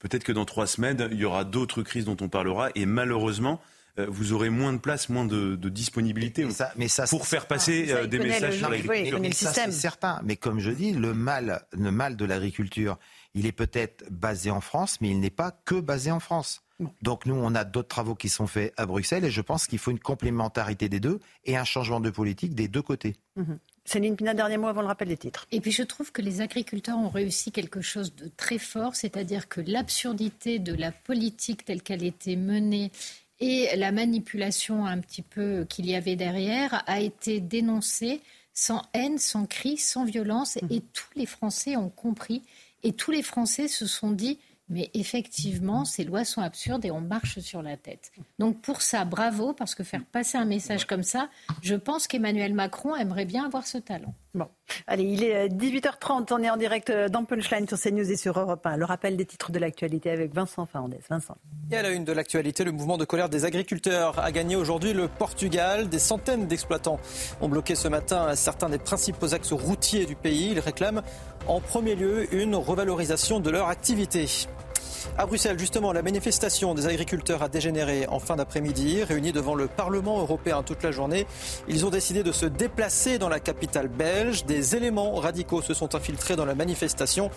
Peut-être que dans trois semaines, il y aura d'autres crises dont on parlera. Et malheureusement, vous aurez moins de place, moins de, de disponibilité mais ça, mais ça, pour faire passer ça, des messages le, sur l'agriculture. Oui, mais ça, c'est certain. Mais comme je dis, le mal, le mal de l'agriculture, il est peut-être basé en France, mais il n'est pas que basé en France. Donc nous, on a d'autres travaux qui sont faits à Bruxelles et je pense qu'il faut une complémentarité des deux et un changement de politique des deux côtés. Mmh. Céline Pina, dernier mot avant le rappel des titres. Et puis je trouve que les agriculteurs ont réussi quelque chose de très fort, c'est-à-dire que l'absurdité de la politique telle qu'elle était menée et la manipulation un petit peu qu'il y avait derrière a été dénoncée sans haine, sans cri, sans violence mmh. et tous les Français ont compris et tous les Français se sont dit... Mais effectivement, ces lois sont absurdes et on marche sur la tête. Donc pour ça, bravo, parce que faire passer un message comme ça, je pense qu'Emmanuel Macron aimerait bien avoir ce talent. Bon, allez, il est dix-huit heures trente, on est en direct dans Punchline sur CNews et sur Europe un. Le rappel des titres de l'actualité avec Vincent Fernandez. Vincent. Et à la une de l'actualité, le mouvement de colère des agriculteurs a gagné aujourd'hui le Portugal. Des centaines d'exploitants ont bloqué ce matin certains des principaux axes routiers du pays. Ils réclament en premier lieu une revalorisation de leur activité. À Bruxelles, justement, la manifestation des agriculteurs a dégénéré en fin d'après-midi. Réunis devant le Parlement européen toute la journée, ils ont décidé de se déplacer dans la capitale belge. Des éléments radicaux se sont infiltrés dans la manifestation.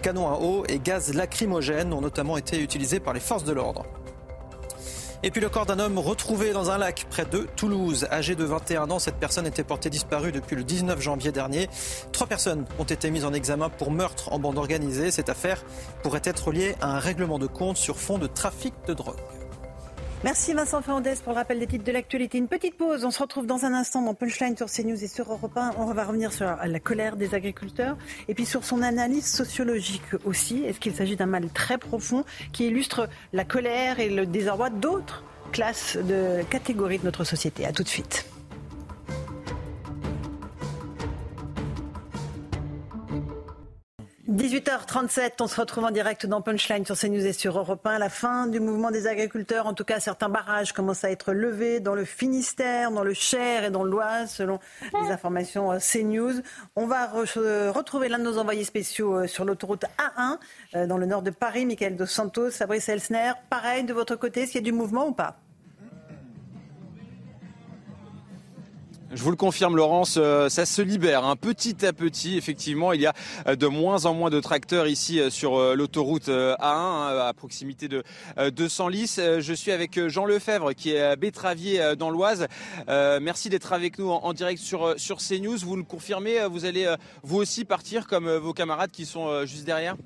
Canons à eau et gaz lacrymogènes ont notamment été utilisés par les forces de l'ordre. Et puis le corps d'un homme retrouvé dans un lac près de Toulouse. Âgé de vingt et un ans, cette personne était portée disparue depuis le dix-neuf janvier dernier. Trois personnes ont été mises en examen pour meurtre en bande organisée. Cette affaire pourrait être liée à un règlement de compte sur fond de trafic de drogue. Merci Vincent Fernandez pour le rappel des titres de l'actualité. Une petite pause, on se retrouve dans un instant dans Punchline sur CNews et sur Europe un. On va revenir sur la colère des agriculteurs et puis sur son analyse sociologique aussi. Est-ce qu'il s'agit d'un mal très profond qui illustre la colère et le désarroi d'autres classes de catégories de notre société? A tout de suite. dix-huit heures trente-sept, on se retrouve en direct dans Punchline sur CNews et sur Europe un. La fin du mouvement des agriculteurs, en tout cas certains barrages commencent à être levés dans le Finistère, dans le Cher et dans l'Oise, selon les informations CNews. On va re- retrouver l'un de nos envoyés spéciaux sur l'autoroute A un, dans le nord de Paris, Mickaël Dos Santos, Fabrice Elsner. Pareil, de votre côté, est-ce qu'il y a du mouvement ou pas ? Je vous le confirme, Laurence, ça se libère hein. Petit à petit. Effectivement, il y a de moins en moins de tracteurs ici sur l'autoroute A un, à proximité de Senlis. Je suis avec Jean Lefebvre, qui est betteravier dans l'Oise. Euh, merci d'être avec nous en, en direct sur, sur CNews. Vous le confirmez, vous allez vous aussi partir comme vos camarades qui sont juste derrière ?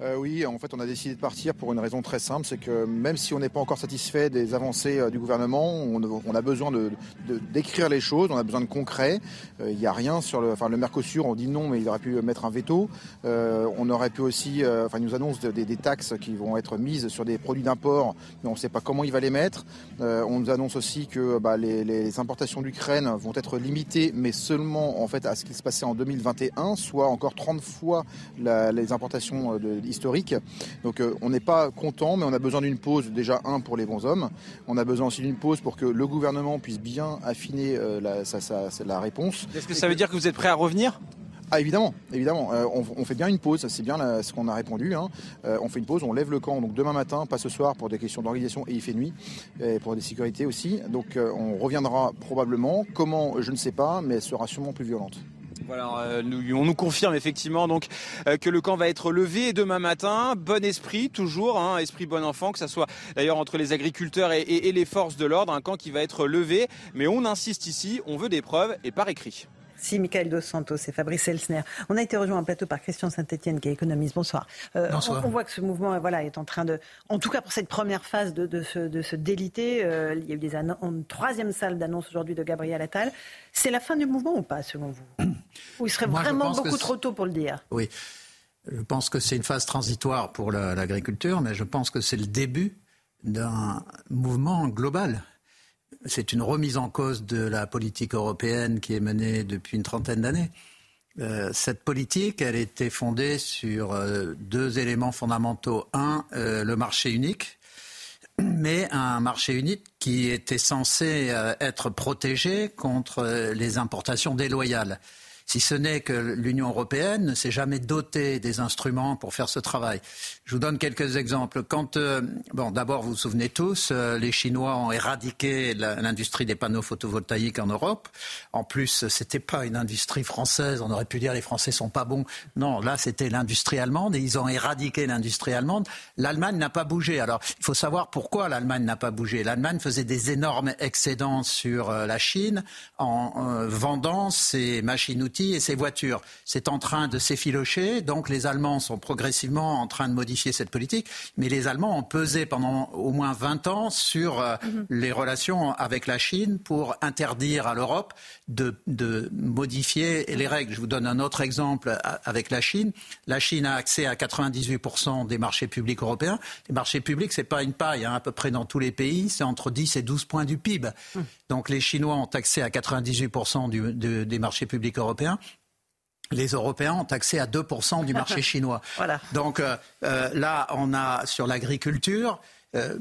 euh, Oui, en fait, on a décidé de partir pour une raison très simple, c'est que même si on n'est pas encore satisfait des avancées euh, du gouvernement, on, on a besoin de, de, d'écrire les choses, on a besoin de concret. Il euh, n'y a rien sur le, enfin, le Mercosur, on dit non, mais il aurait pu mettre un veto. Euh, on aurait pu aussi, euh, enfin, ils nous annoncent des, des taxes qui vont être mises sur des produits d'import, mais on ne sait pas comment il va les mettre. Euh, on nous annonce aussi que bah, les, les importations d'Ukraine vont être limitées, mais seulement en fait à ce qui se passait en deux mille vingt et un, soit encore trente fois la, les importations de, historiques. Donc euh, on n'est pas content, mais on a besoin d'une pause, déjà un pour les bonshommes. On a besoin aussi d'une pause pour que le gouvernement puisse bien affiner euh, la, sa, sa, la réponse. Est-ce que ça veut dire que vous êtes prêt à revenir ? Ah évidemment, évidemment. Euh, on, on fait bien une pause, c'est bien la, ce qu'on a répondu. Hein. Euh, on fait une pause, on lève le camp, donc demain matin, pas ce soir pour des questions d'organisation et il fait nuit, et pour des sécurités aussi. Donc euh, on reviendra probablement, comment je ne sais pas, mais elle sera sûrement plus violente. Voilà, euh, nous, on nous confirme effectivement donc euh, que le camp va être levé demain matin. Bon esprit toujours, hein, esprit bon enfant, que ça soit d'ailleurs entre les agriculteurs et, et, et les forces de l'ordre, un camp qui va être levé. Mais on insiste ici, on veut des preuves et par écrit. Si, Mickaël Dos Santos et Fabrice Elsner. On a été rejoint en plateau par Christian Saint-Etienne qui est économiste. Bonsoir. Euh, Bonsoir. On, on voit que ce mouvement voilà, est en train de, en tout cas pour cette première phase, de, de, se, de se déliter. Euh, il y a eu des annon- une troisième salle d'annonce aujourd'hui de Gabriel Attal. C'est la fin du mouvement ou pas, selon vous ? Ou il serait Moi, vraiment beaucoup trop tôt pour le dire ? Oui, je pense que c'est une phase transitoire pour la, l'agriculture, mais je pense que c'est le début d'un mouvement global. C'est une remise en cause de la politique européenne qui est menée depuis une trentaine d'années. Euh, cette politique, elle était fondée sur euh, deux éléments fondamentaux. Un, euh, le marché unique, mais un marché unique qui était censé euh, être protégé contre euh, les importations déloyales. Si ce n'est que l'Union européenne ne s'est jamais dotée des instruments pour faire ce travail. Je vous donne quelques exemples. Quand, euh, bon, d'abord, vous vous souvenez tous, euh, les Chinois ont éradiqué la, l'industrie des panneaux photovoltaïques en Europe. En plus, c'était pas une industrie française. On aurait pu dire les Français sont pas bons. Non, là, c'était l'industrie allemande et ils ont éradiqué l'industrie allemande. L'Allemagne n'a pas bougé. Alors, il faut savoir pourquoi l'Allemagne n'a pas bougé. L'Allemagne faisait des énormes excédents sur euh, la Chine en euh, vendant ses machines-outils et ses voitures. C'est en train de s'effilocher, donc les Allemands sont progressivement en train de modifier cette politique, mais les Allemands ont pesé pendant au moins vingt ans sur euh, mm-hmm. les relations avec la Chine pour interdire à l'Europe de, de modifier les règles. Je vous donne un autre exemple avec la Chine. La Chine a accès à quatre-vingt-dix-huit pour cent des marchés publics européens. Les marchés publics, c'est pas une paille, hein, à peu près dans tous les pays, c'est entre dix et douze points du P I B. Mm. Donc les Chinois ont accès à quatre-vingt-dix-huit pour cent du, de, des marchés publics européens. Les Européens ont accès à deux pour cent du marché chinois. Voilà. Donc euh, euh, là, on a sur l'agriculture, euh,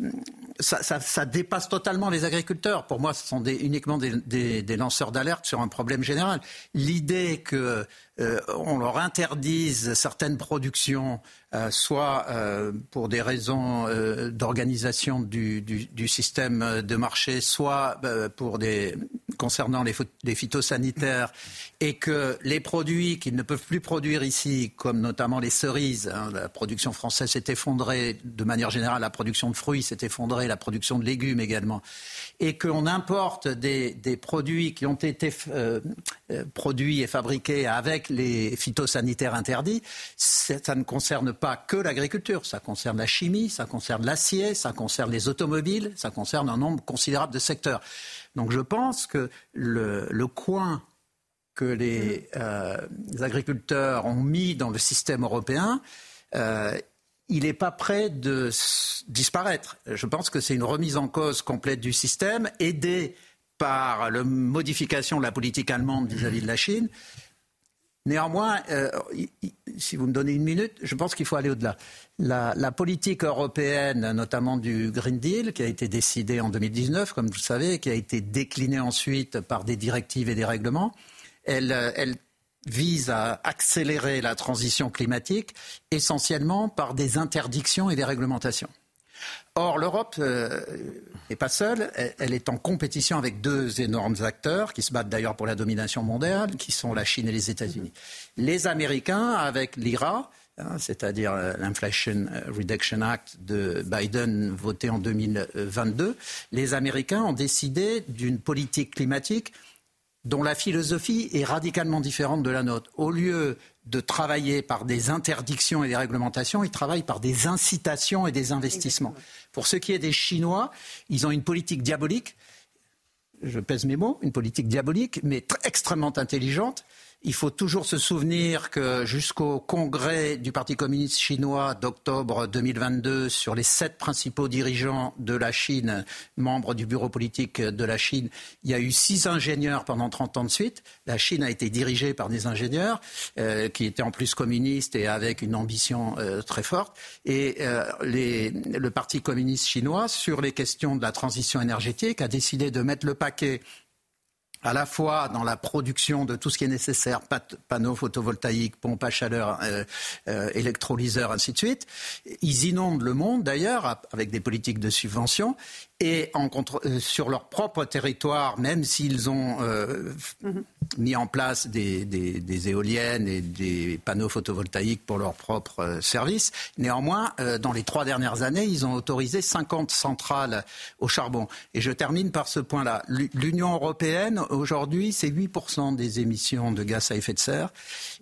ça, ça, ça dépasse totalement les agriculteurs. Pour moi, ce sont des, uniquement des, des, des lanceurs d'alerte sur un problème général. L'idée que euh, on leur interdise certaines productions, euh, soit euh, pour des raisons euh, d'organisation du, du, du système de marché, soit euh, pour des... concernant les, pho- les phytosanitaires, et que les produits qu'ils ne peuvent plus produire ici, comme notamment les cerises, hein, la production française s'est effondrée, de manière générale la production de fruits s'est effondrée, la production de légumes également, et qu'on importe des, des produits qui ont été euh, produits et fabriqués avec les phytosanitaires interdits, ça ne concerne pas que l'agriculture, ça concerne la chimie, ça concerne l'acier, ça concerne les automobiles, ça concerne un nombre considérable de secteurs. Donc je pense que le, le coin que les, euh, les agriculteurs ont mis dans le système européen, euh, il n'est pas prêt de s- disparaître. Je pense que c'est une remise en cause complète du système, aidée par la modification de la politique allemande vis-à-vis de la Chine. Néanmoins, euh, si vous me donnez une minute, je pense qu'il faut aller au-delà. La, la politique européenne, notamment du Green Deal, qui a été décidée en deux mille dix-neuf, comme vous le savez, qui a été déclinée ensuite par des directives et des règlements, elle, elle vise à accélérer la transition climatique, essentiellement par des interdictions et des réglementations. Or, l'Europe n'est pas seule, elle est en compétition avec deux énormes acteurs qui se battent d'ailleurs pour la domination mondiale, qui sont la Chine et les États-Unis. Les Américains, avec l'I R A, c'est-à-dire l'Inflation Reduction Act de Biden voté en deux mille vingt-deux, les Américains ont décidé d'une politique climatique dont la philosophie est radicalement différente de la nôtre. Au lieu de travailler par des interdictions et des réglementations, ils travaillent par des incitations et des investissements. Exactement. Pour ce qui est des Chinois, ils ont une politique diabolique, je pèse mes mots, une politique diabolique, mais très, extrêmement intelligente. Il faut toujours se souvenir que jusqu'au congrès du Parti communiste chinois d'octobre deux mille vingt-deux, sur les sept principaux dirigeants de la Chine, membres du bureau politique de la Chine, il y a eu six ingénieurs pendant trente ans de suite. La Chine a été dirigée par des ingénieurs euh, qui étaient en plus communistes et avec une ambition euh, très forte. Et euh, les, le Parti communiste chinois, sur les questions de la transition énergétique, a décidé de mettre le paquet à la fois dans la production de tout ce qui est nécessaire, panneaux photovoltaïques, pompes à chaleur, euh, euh, électrolyseurs, ainsi de suite. Ils inondent le monde, d'ailleurs, avec des politiques de subvention. Et en contre, euh, sur leur propre territoire, même s'ils ont euh, mm-hmm. mis en place des, des, des éoliennes et des panneaux photovoltaïques pour leur propre euh, service, néanmoins, euh, dans les trois dernières années, ils ont autorisé cinquante centrales au charbon. Et je termine par ce point-là. L'Union européenne, aujourd'hui, c'est huit pour cent des émissions de gaz à effet de serre.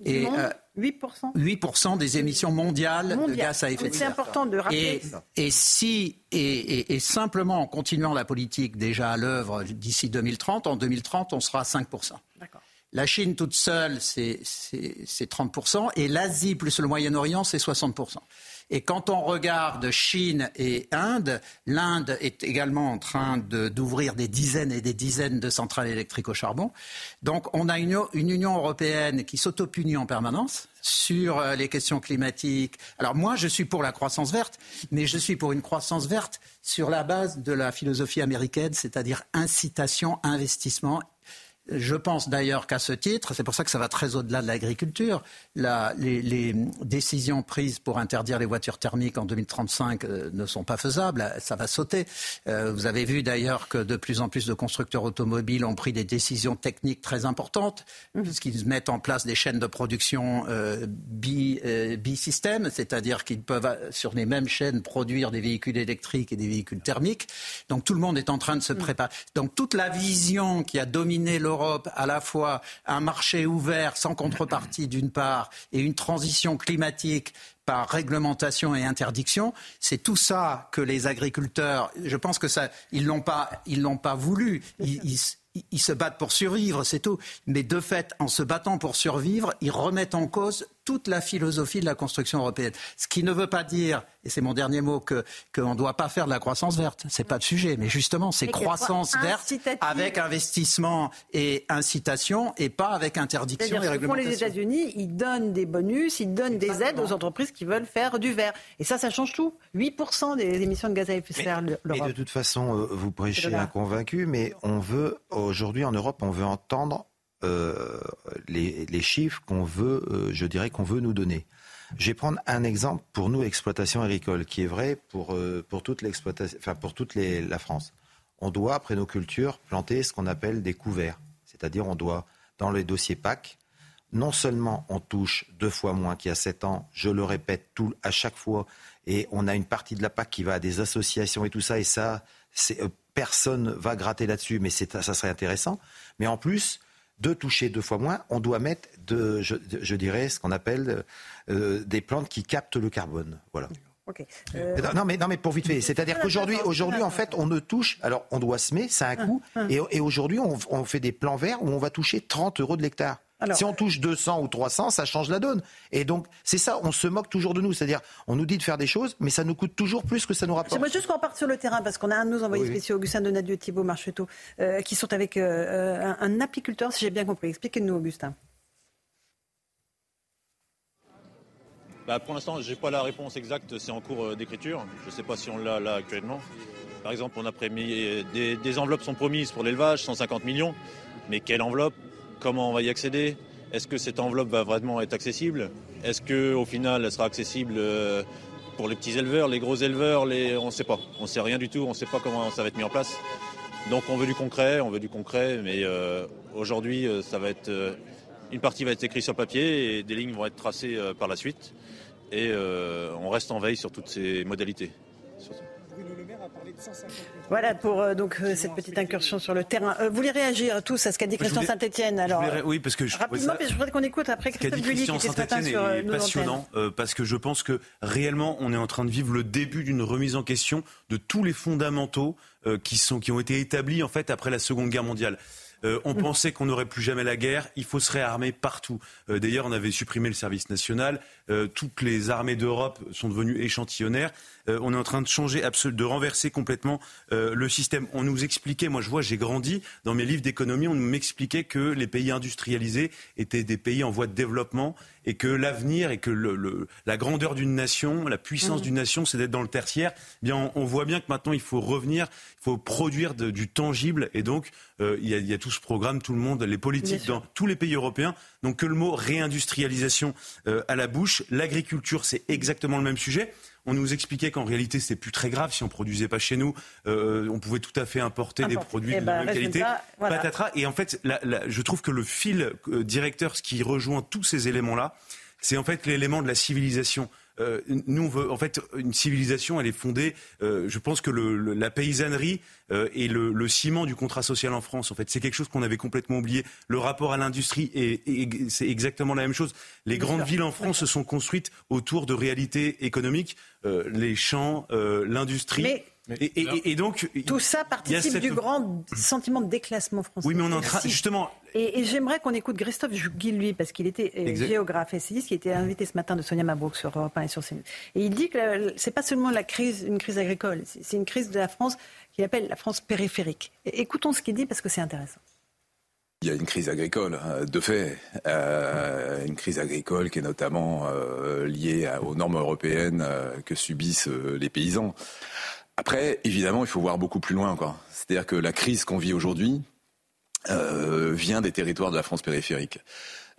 Et, euh, huit pour cent huit pour cent des émissions mondiales Mondial. de gaz à effet de serre. C'est important de rappeler. Et, et si, et, et, et simplement en continuant la politique déjà à l'œuvre d'ici deux mille trente, en deux mille trente, on sera à cinq pour cent. D'accord. La Chine toute seule, c'est, c'est, c'est trente pour cent, et l'Asie plus le Moyen-Orient, c'est soixante pour cent. Et quand on regarde Chine et Inde, l'Inde est également en train de, d'ouvrir des dizaines et des dizaines de centrales électriques au charbon. Donc on a une, une Union européenne qui s'autopunit en permanence sur les questions climatiques. Alors moi, je suis pour la croissance verte, mais je suis pour une croissance verte sur la base de la philosophie américaine, c'est-à-dire incitation, investissement. Je pense d'ailleurs qu'à ce titre, c'est pour ça que ça va très au-delà de l'agriculture, la, les, les décisions prises pour interdire les voitures thermiques en deux mille trente-cinq euh, ne sont pas faisables, ça va sauter. Euh, vous avez vu d'ailleurs que de plus en plus de constructeurs automobiles ont pris des décisions techniques très importantes, mmh. puisqu'ils mettent en place des chaînes de production euh, bi, euh, bi-système, c'est-à-dire qu'ils peuvent sur les mêmes chaînes produire des véhicules électriques et des véhicules thermiques. Donc tout le monde est en train de se préparer. Donc toute la vision qui a dominé le Europe, à la fois un marché ouvert sans contrepartie d'une part et une transition climatique par réglementation et interdiction, c'est tout ça que les agriculteurs, je pense que ça, ils l'ont pas, ils l'ont pas voulu. Ils, ils, ils se battent pour survivre, c'est tout. Mais de fait, en se battant pour survivre, ils remettent en cause toute la philosophie de la construction européenne. Ce qui ne veut pas dire, et c'est mon dernier mot, que qu'on ne doit pas faire de la croissance verte. C'est pas le sujet, mais justement, c'est croissance verte avec investissement et incitation et pas avec interdiction C'est-à-dire et réglementation. Ce que font les États-Unis, ils donnent des bonus, ils donnent Exactement. des aides aux entreprises qui veulent faire du vert. Et ça, ça change tout. huit pour cent des émissions de gaz à effet de serre, l'Europe. Et de toute façon, vous prêchez un convaincu, mais on veut, aujourd'hui en Europe, on veut entendre Euh, les, les chiffres qu'on veut, euh, je dirais, qu'on veut nous donner. Je vais prendre un exemple pour nous, exploitation agricole, qui est vrai pour, euh, pour toute l'exploitation, enfin pour toute les, la France. On doit, après nos cultures, planter ce qu'on appelle des couverts. C'est-à-dire, on doit, dans les dossiers P A C, non seulement on touche deux fois moins qu'il y a sept ans, je le répète tout, à chaque fois, et on a une partie de la P A C qui va à des associations et tout ça, et ça, c'est, euh, personne va gratter là-dessus, mais c'est, ça serait intéressant. Mais en plus, de toucher deux fois moins, on doit mettre, de, je, je dirais, ce qu'on appelle euh, des plantes qui captent le carbone. Voilà. Okay. Euh... Non, mais, non, mais pour vite fait. C'est-à-dire qu'aujourd'hui, aujourd'hui, en fait, on ne touche... Alors, on doit semer, ça a un coût. Et, et aujourd'hui, on, on fait des plans verts où on va toucher trente euros de l'hectare. Alors, si on touche deux cents ou trois cents, ça change la donne. Et donc, c'est ça, on se moque toujours de nous. C'est-à-dire, on nous dit de faire des choses, mais ça nous coûte toujours plus que ça nous rapporte. J'aimerais juste qu'on parte sur le terrain, parce qu'on a un de nos envoyés oui, spéciaux, Augustin Donadieu, Thibault Marcheteau, euh, qui sont avec euh, un, un apiculteur, si j'ai bien compris. Expliquez-nous, Augustin. Bah, pour l'instant, je n'ai pas la réponse exacte. C'est en cours d'écriture. Je ne sais pas si on l'a là actuellement. Par exemple, on a prémis, des, des enveloppes sont promises pour l'élevage, cent cinquante millions. Mais quelle enveloppe ? Comment on va y accéder ? Est-ce que cette enveloppe va vraiment être accessible ? Est-ce qu'au final, elle sera accessible pour les petits éleveurs, les gros éleveurs les... On ne sait pas. On ne sait rien du tout. On ne sait pas comment ça va être mis en place. Donc on veut du concret, on veut du concret. Mais euh, aujourd'hui, ça va être, euh, une partie va être écrite sur papier et des lignes vont être tracées euh, par la suite. Et euh, on reste en veille sur toutes ces modalités. Bruno Le Maire a parlé de cent cinquante mille. Voilà pour euh, donc, euh, cette petite incursion sur le terrain. Euh, vous voulez réagir tous à ce qu'a dit Christian Saint-Etienne alors, voulais, Oui, parce que je rapidement, je voudrais qu'on écoute après Christophe Bully qui était ce matin sur euh, nos passionnant euh, parce que je pense que réellement, on est en train de vivre le début d'une remise en question de tous les fondamentaux euh, qui, sont, qui ont été établis en fait après la Seconde Guerre mondiale. Euh, on pensait qu'on n'aurait plus jamais la guerre, il faut se réarmer partout. Euh, d'ailleurs, on avait supprimé le service national, euh, toutes les armées d'Europe sont devenues échantillonnaires. Euh, on est en train de changer, de renverser complètement euh, le système. On nous expliquait, moi je vois, j'ai grandi, dans mes livres d'économie, on m'expliquait que les pays industrialisés étaient des pays en voie de développement et que l'avenir et que le, le, la grandeur d'une nation, la puissance mmh. d'une nation, c'est d'être dans le tertiaire. Eh bien, on, on voit bien que maintenant, il faut revenir, il faut produire de, du tangible et donc euh, il y a, il y a tout ce programme, tout le monde, les politiques dans tous les pays européens. Donc que le mot réindustrialisation euh, à la bouche, l'agriculture, c'est exactement le même sujet. On nous expliquait qu'en réalité, c'était plus très grave si on produisait pas chez nous. Euh, on pouvait tout à fait importer Importe. des produits et de bah, qualité. Ça, voilà. Patatras. Et en fait, la, la, je trouve que le fil euh, directeur, ce qui rejoint tous ces éléments-là, c'est en fait l'élément de la civilisation. Euh, nous, on veut, en fait, une civilisation, elle est fondée. Euh, je pense que le, le, la paysannerie euh, est le, le ciment du contrat social en France. En fait, c'est quelque chose qu'on avait complètement oublié. Le rapport à l'industrie est, est, c'est exactement la même chose. Les grandes Bien villes sûr. en France se sont construites autour de réalités économiques, euh, les champs, euh, l'industrie. Mais... Et, et, et donc, tout ça participe cette... du grand sentiment de déclassement français. Oui, mais on est en train, justement. Et, et j'aimerais qu'on écoute Christophe Guy, lui, parce qu'il était exact. géographe essayiste, qui était invité ce matin de Sonia Mabrouk sur Europe un et sur C N U. Et il dit que la, c'est pas seulement la crise, une crise agricole, c'est, c'est une crise de la France qu'il appelle la France périphérique. Et, écoutons ce qu'il dit parce que c'est intéressant. Il y a une crise agricole, de fait, euh, une crise agricole qui est notamment euh, liée à, aux normes européennes euh, que subissent euh, les paysans. Après, évidemment, il faut voir beaucoup plus loin encore. C'est-à-dire que la crise qu'on vit aujourd'hui euh, vient des territoires de la France périphérique.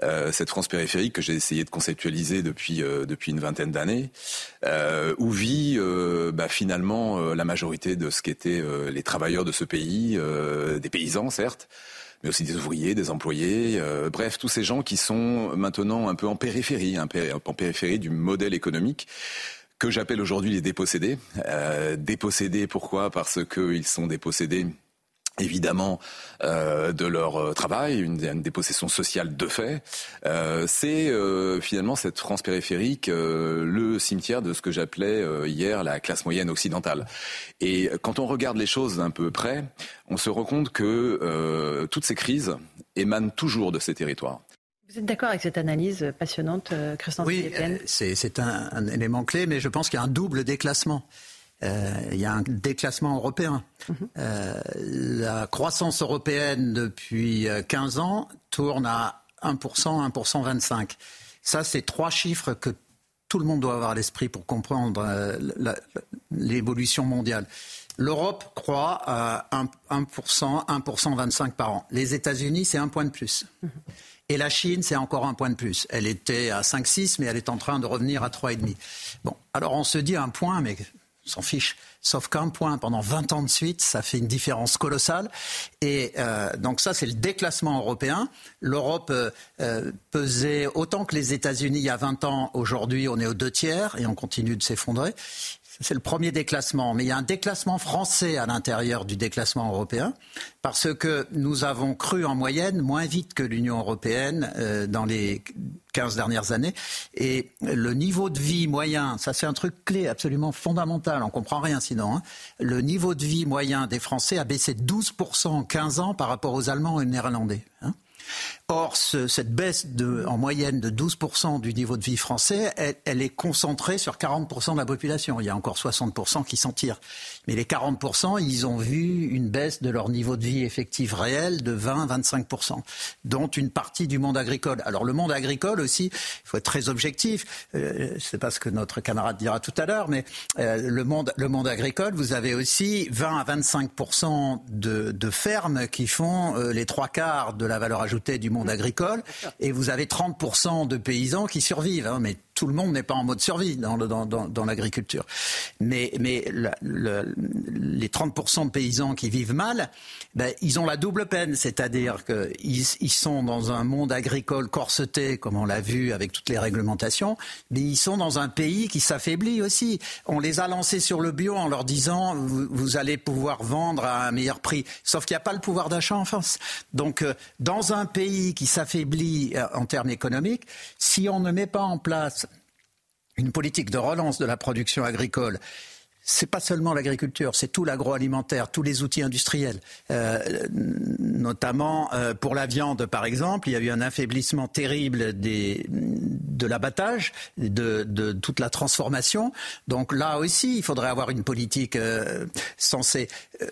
Euh, cette France périphérique que j'ai essayé de conceptualiser depuis euh, depuis une vingtaine d'années, euh, où vit euh, bah, finalement euh, la majorité de ce qu'étaient euh, les travailleurs de ce pays, euh, des paysans certes, mais aussi des ouvriers, des employés, euh, bref, tous ces gens qui sont maintenant un peu en périphérie, hein, en périphérie du modèle économique, que j'appelle aujourd'hui les dépossédés. Euh, dépossédés, pourquoi ? Parce qu'ils sont dépossédés, évidemment, euh, de leur travail, une, une dépossession sociale de fait. Euh, c'est euh, finalement cette France périphérique, euh, le cimetière de ce que j'appelais euh, hier la classe moyenne occidentale. Et quand on regarde les choses d'un peu près, on se rend compte que euh, toutes ces crises émanent toujours de ces territoires. Vous êtes d'accord avec cette analyse passionnante, Christian Saint-Etienne ? Oui, c'est, c'est un, un élément clé, mais je pense qu'il y a un double déclassement. Euh, il y a un déclassement européen. Mm-hmm. Euh, la croissance européenne depuis quinze ans tourne à un pour cent, un pour cent vingt-cinq. Ça, c'est trois chiffres que tout le monde doit avoir à l'esprit pour comprendre euh, la, la, l'évolution mondiale. L'Europe croît à un pour cent, un pour cent vingt-cinq par an. Les États-Unis, c'est un point de plus. Mm-hmm. Et la Chine, c'est encore un point de plus. Elle était à cinq six, mais elle est en train de revenir à trois virgule cinq. Bon, alors on se dit un point, mais on s'en fiche. Sauf qu'un point pendant vingt ans de suite, ça fait une différence colossale. Et euh, donc ça, c'est le déclassement européen. L'Europe euh, euh, pesait autant que les États-Unis il y a vingt ans. Aujourd'hui, on est aux deux tiers et on continue de s'effondrer. C'est le premier déclassement. Mais il y a un déclassement français à l'intérieur du déclassement européen parce que nous avons cru en moyenne moins vite que l'Union européenne euh, dans les quinze dernières années. Et le niveau de vie moyen, ça c'est un truc clé absolument fondamental, on ne comprend rien sinon. Hein. Le niveau de vie moyen des Français a baissé de douze pour cent en quinze ans par rapport aux Allemands et aux Néerlandais. Hein. Or, ce, cette baisse de, en moyenne de douze pour cent du niveau de vie français, elle, elle est concentrée sur quarante pour cent de la population. Il y a encore soixante pour cent qui s'en tirent. Mais les quarante pour cent, ils ont vu une baisse de leur niveau de vie effectif réel de vingt à vingt-cinq pour cent, dont une partie du monde agricole. Alors le monde agricole aussi, il faut être très objectif, euh, c'est pas ce que notre camarade dira tout à l'heure, mais euh, le, monde, le monde agricole, vous avez aussi vingt à vingt-cinq pour cent de, de fermes qui font euh, les trois quarts de la valorisation rajouter du monde agricole, et vous avez trente pour cent de paysans qui survivent, hein, mais tout le monde n'est pas en mode survie dans, le, dans, dans, dans l'agriculture. Mais, mais la, le, les trente pour cent de paysans qui vivent mal, ben, ils ont la double peine, c'est-à-dire qu'ils ils sont dans un monde agricole corseté, comme on l'a vu avec toutes les réglementations, mais ils sont dans un pays qui s'affaiblit aussi. On les a lancés sur le bio en leur disant vous, vous allez pouvoir vendre à un meilleur prix, sauf qu'il n'y a pas le pouvoir d'achat en France. Donc dans un pays qui s'affaiblit en termes économiques, si on ne met pas en place une politique de relance de la production agricole, c'est pas seulement l'agriculture, c'est tout l'agroalimentaire, tous les outils industriels. Euh, notamment euh, pour la viande, par exemple, il y a eu un affaiblissement terrible des, de l'abattage, de, de toute la transformation. Donc là aussi, il faudrait avoir une politique euh, sensée.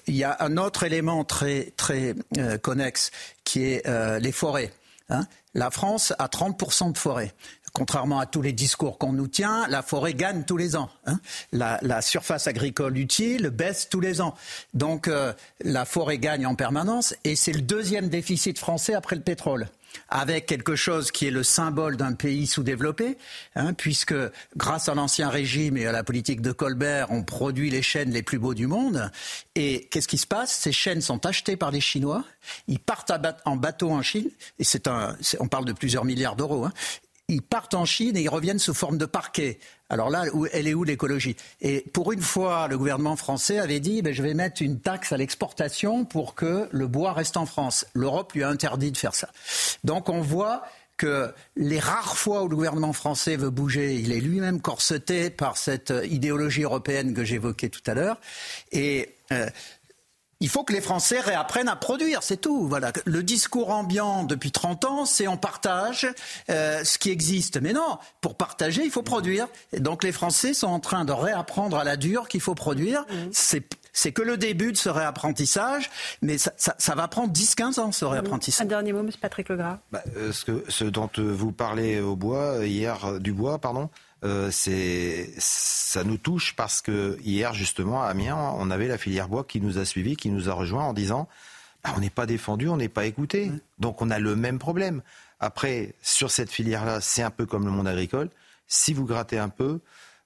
Il y a un autre élément très, très euh, connexe qui est euh, les forêts. Hein, la France a trente pour cent de forêts. Contrairement à tous les discours qu'on nous tient, la forêt gagne tous les ans. Hein. La, la surface agricole utile baisse tous les ans. Donc euh, la forêt gagne en permanence et c'est le deuxième déficit français après le pétrole. Avec quelque chose qui est le symbole d'un pays sous-développé, hein, puisque grâce à l'ancien régime et à la politique de Colbert, on produit les chênes les plus beaux du monde. Et qu'est-ce qui se passe ? Ces chênes sont achetées par les Chinois, ils partent en bateau en Chine, et c'est un, c'est, on parle de plusieurs milliards d'euros, hein. Ils partent en Chine et ils reviennent sous forme de parquet. Alors là, où, elle est où l'écologie ? Et pour une fois, le gouvernement français avait dit ben, « je vais mettre une taxe à l'exportation pour que le bois reste en France ». L'Europe lui a interdit de faire ça. Donc on voit que les rares fois où le gouvernement français veut bouger, il est lui-même corseté par cette idéologie européenne que j'évoquais tout à l'heure. Et... Euh, il faut que les Français réapprennent à produire, c'est tout. Voilà. Le discours ambiant depuis trente ans, c'est on partage euh, ce qui existe. Mais non, pour partager, il faut produire. Et donc les Français sont en train de réapprendre à la dure qu'il faut produire. Mmh. C'est, c'est que le début de ce réapprentissage, mais ça, ça, ça va prendre dix à quinze ans ce réapprentissage. Un dernier mot, M. Patrick Legras. Bah, euh, ce, que, ce dont vous parlez au bois, hier, du bois, pardon, Euh, c'est, ça nous touche parce que hier justement à Amiens, on avait la filière bois qui nous a suivis, qui nous a rejoints en disant bah, on n'est pas défendu, on n'est pas écouté. Mmh. Donc on a le même problème. Après, sur cette filière-là, c'est un peu comme le monde agricole. Si vous grattez un peu,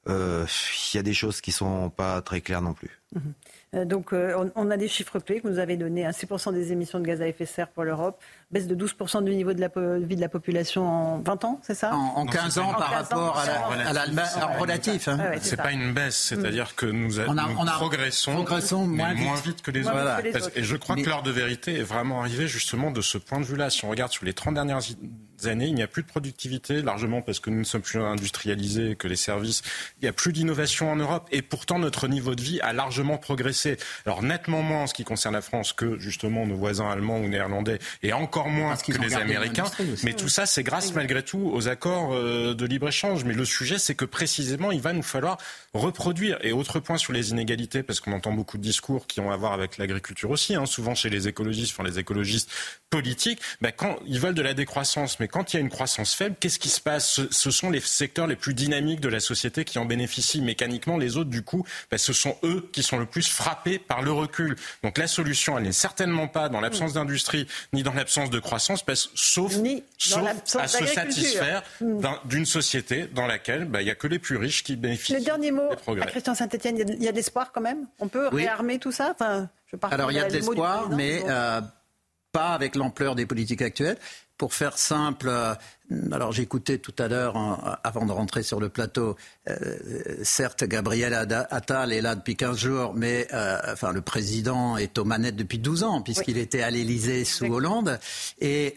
il euh, y a des choses qui ne sont pas très claires non plus. Mmh. Donc euh, on a des chiffres clés que vous avez donnés, hein, six pour cent des émissions de gaz à effet de serre pour l'Europe, baisse de douze pour cent du niveau de la po- vie de la population en vingt ans, c'est ça ? En, en non, quinze ans par rapport à l'Allemagne, en relatif. C'est pas une baisse, c'est-à-dire que nous, a, on a, nous on a, progressons, progressons mais moins, vite. moins vite que les, voilà. autres. Que les autres. Et je crois mais... que l'heure de vérité est vraiment arrivée justement de ce point de vue-là. Si on regarde sur les trente dernières années, il n'y a plus de productivité, largement parce que nous ne sommes plus industrialisés que les services. Il n'y a plus d'innovation en Europe et pourtant notre niveau de vie a largement progressé. Alors nettement moins en ce qui concerne la France que justement nos voisins allemands ou néerlandais et encore moins que les Américains. Mais tout ça, c'est grâce malgré tout aux accords de libre-échange. Mais le sujet, c'est que précisément, il va nous falloir reproduire. Et autre point sur les inégalités, parce qu'on entend beaucoup de discours qui ont à voir avec l'agriculture aussi, hein, souvent chez les écologistes, enfin les écologistes politiques, bah quand ils veulent de la décroissance, mais quand il y a une croissance faible, qu'est-ce qui se passe ? Ce sont les secteurs les plus dynamiques de la société qui en bénéficient mécaniquement. Les autres, du coup, bah, ce sont eux qui sont le plus frappés par le recul. Donc la solution, elle n'est certainement pas dans l'absence d'industrie, ni dans l'absence de croissance, bah, sauf, sauf à se satisfaire d'un, d'une société dans laquelle bah, il n'y a que les plus riches qui bénéficient des progrès. Le dernier mot à Christian Saint-Etienne, il y, y a de l'espoir quand même ? On peut oui. réarmer tout ça ? Enfin, je Alors il y a de l'espoir, mais euh, pas avec l'ampleur des politiques actuelles. Pour faire simple, alors j'écoutais tout à l'heure, hein, avant de rentrer sur le plateau, euh, certes Gabriel Attal est là depuis quinze jours, mais euh, enfin le président est aux manettes depuis douze ans, puisqu'il oui. était à l'Élysée sous Hollande. Et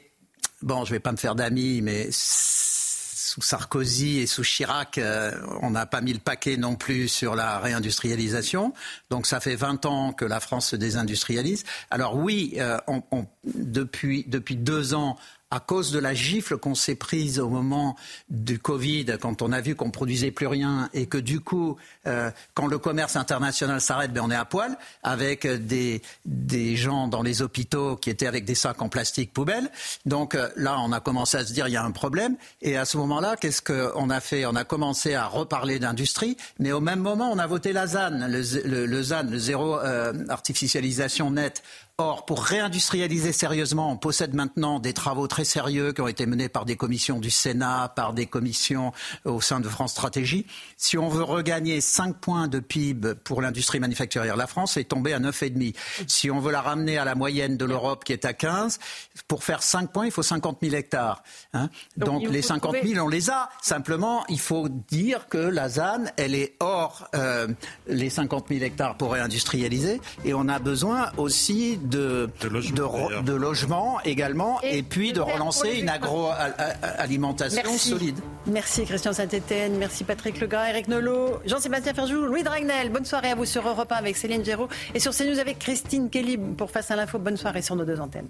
bon, je ne vais pas me faire d'amis, mais sous Sarkozy et sous Chirac, euh, on n'a pas mis le paquet non plus sur la réindustrialisation. Donc ça fait vingt ans que la France se désindustrialise. Alors oui, euh, on, on, depuis, depuis deux ans, à cause de la gifle qu'on s'est prise au moment du Covid, quand on a vu qu'on produisait plus rien et que du coup, euh, quand le commerce international s'arrête, ben on est à poil, avec des, des gens dans les hôpitaux qui étaient avec des sacs en plastique poubelle. Donc euh, là, on a commencé à se dire, il y a un problème. Et à ce moment-là, qu'est-ce qu'on a fait ? On a commencé à reparler d'industrie, mais au même moment, on a voté la ZAN, le, le, le ZAN, le zéro euh, artificialisation nette. Or, pour réindustrialiser sérieusement, on possède maintenant des travaux très sérieux qui ont été menés par des commissions du Sénat, par des commissions au sein de France Stratégie. Si on veut regagner cinq points de P I B pour l'industrie manufacturière, la France est tombée à neuf virgule cinq. Si on veut la ramener à la moyenne de l'Europe qui est à quinze, pour faire cinq points, il faut cinquante mille hectares. Hein ? Donc, Donc les cinquante mille, on les a. Simplement, il faut dire que la ZAN, elle est hors euh, les cinquante mille hectares pour réindustrialiser. Et on a besoin aussi de De, de, logement, de, de logement également et, et puis de relancer une agroalimentation Merci. solide. Merci Christian Saint-Etienne, merci Patrick Legras, Eric Nolot, Jean-Sébastien Ferjou, Louis Dragnel. Bonne soirée à vous sur Europe un avec Céline Géraud et sur CNews avec Christine Kelly pour Face à l'info. Bonne soirée sur nos deux antennes.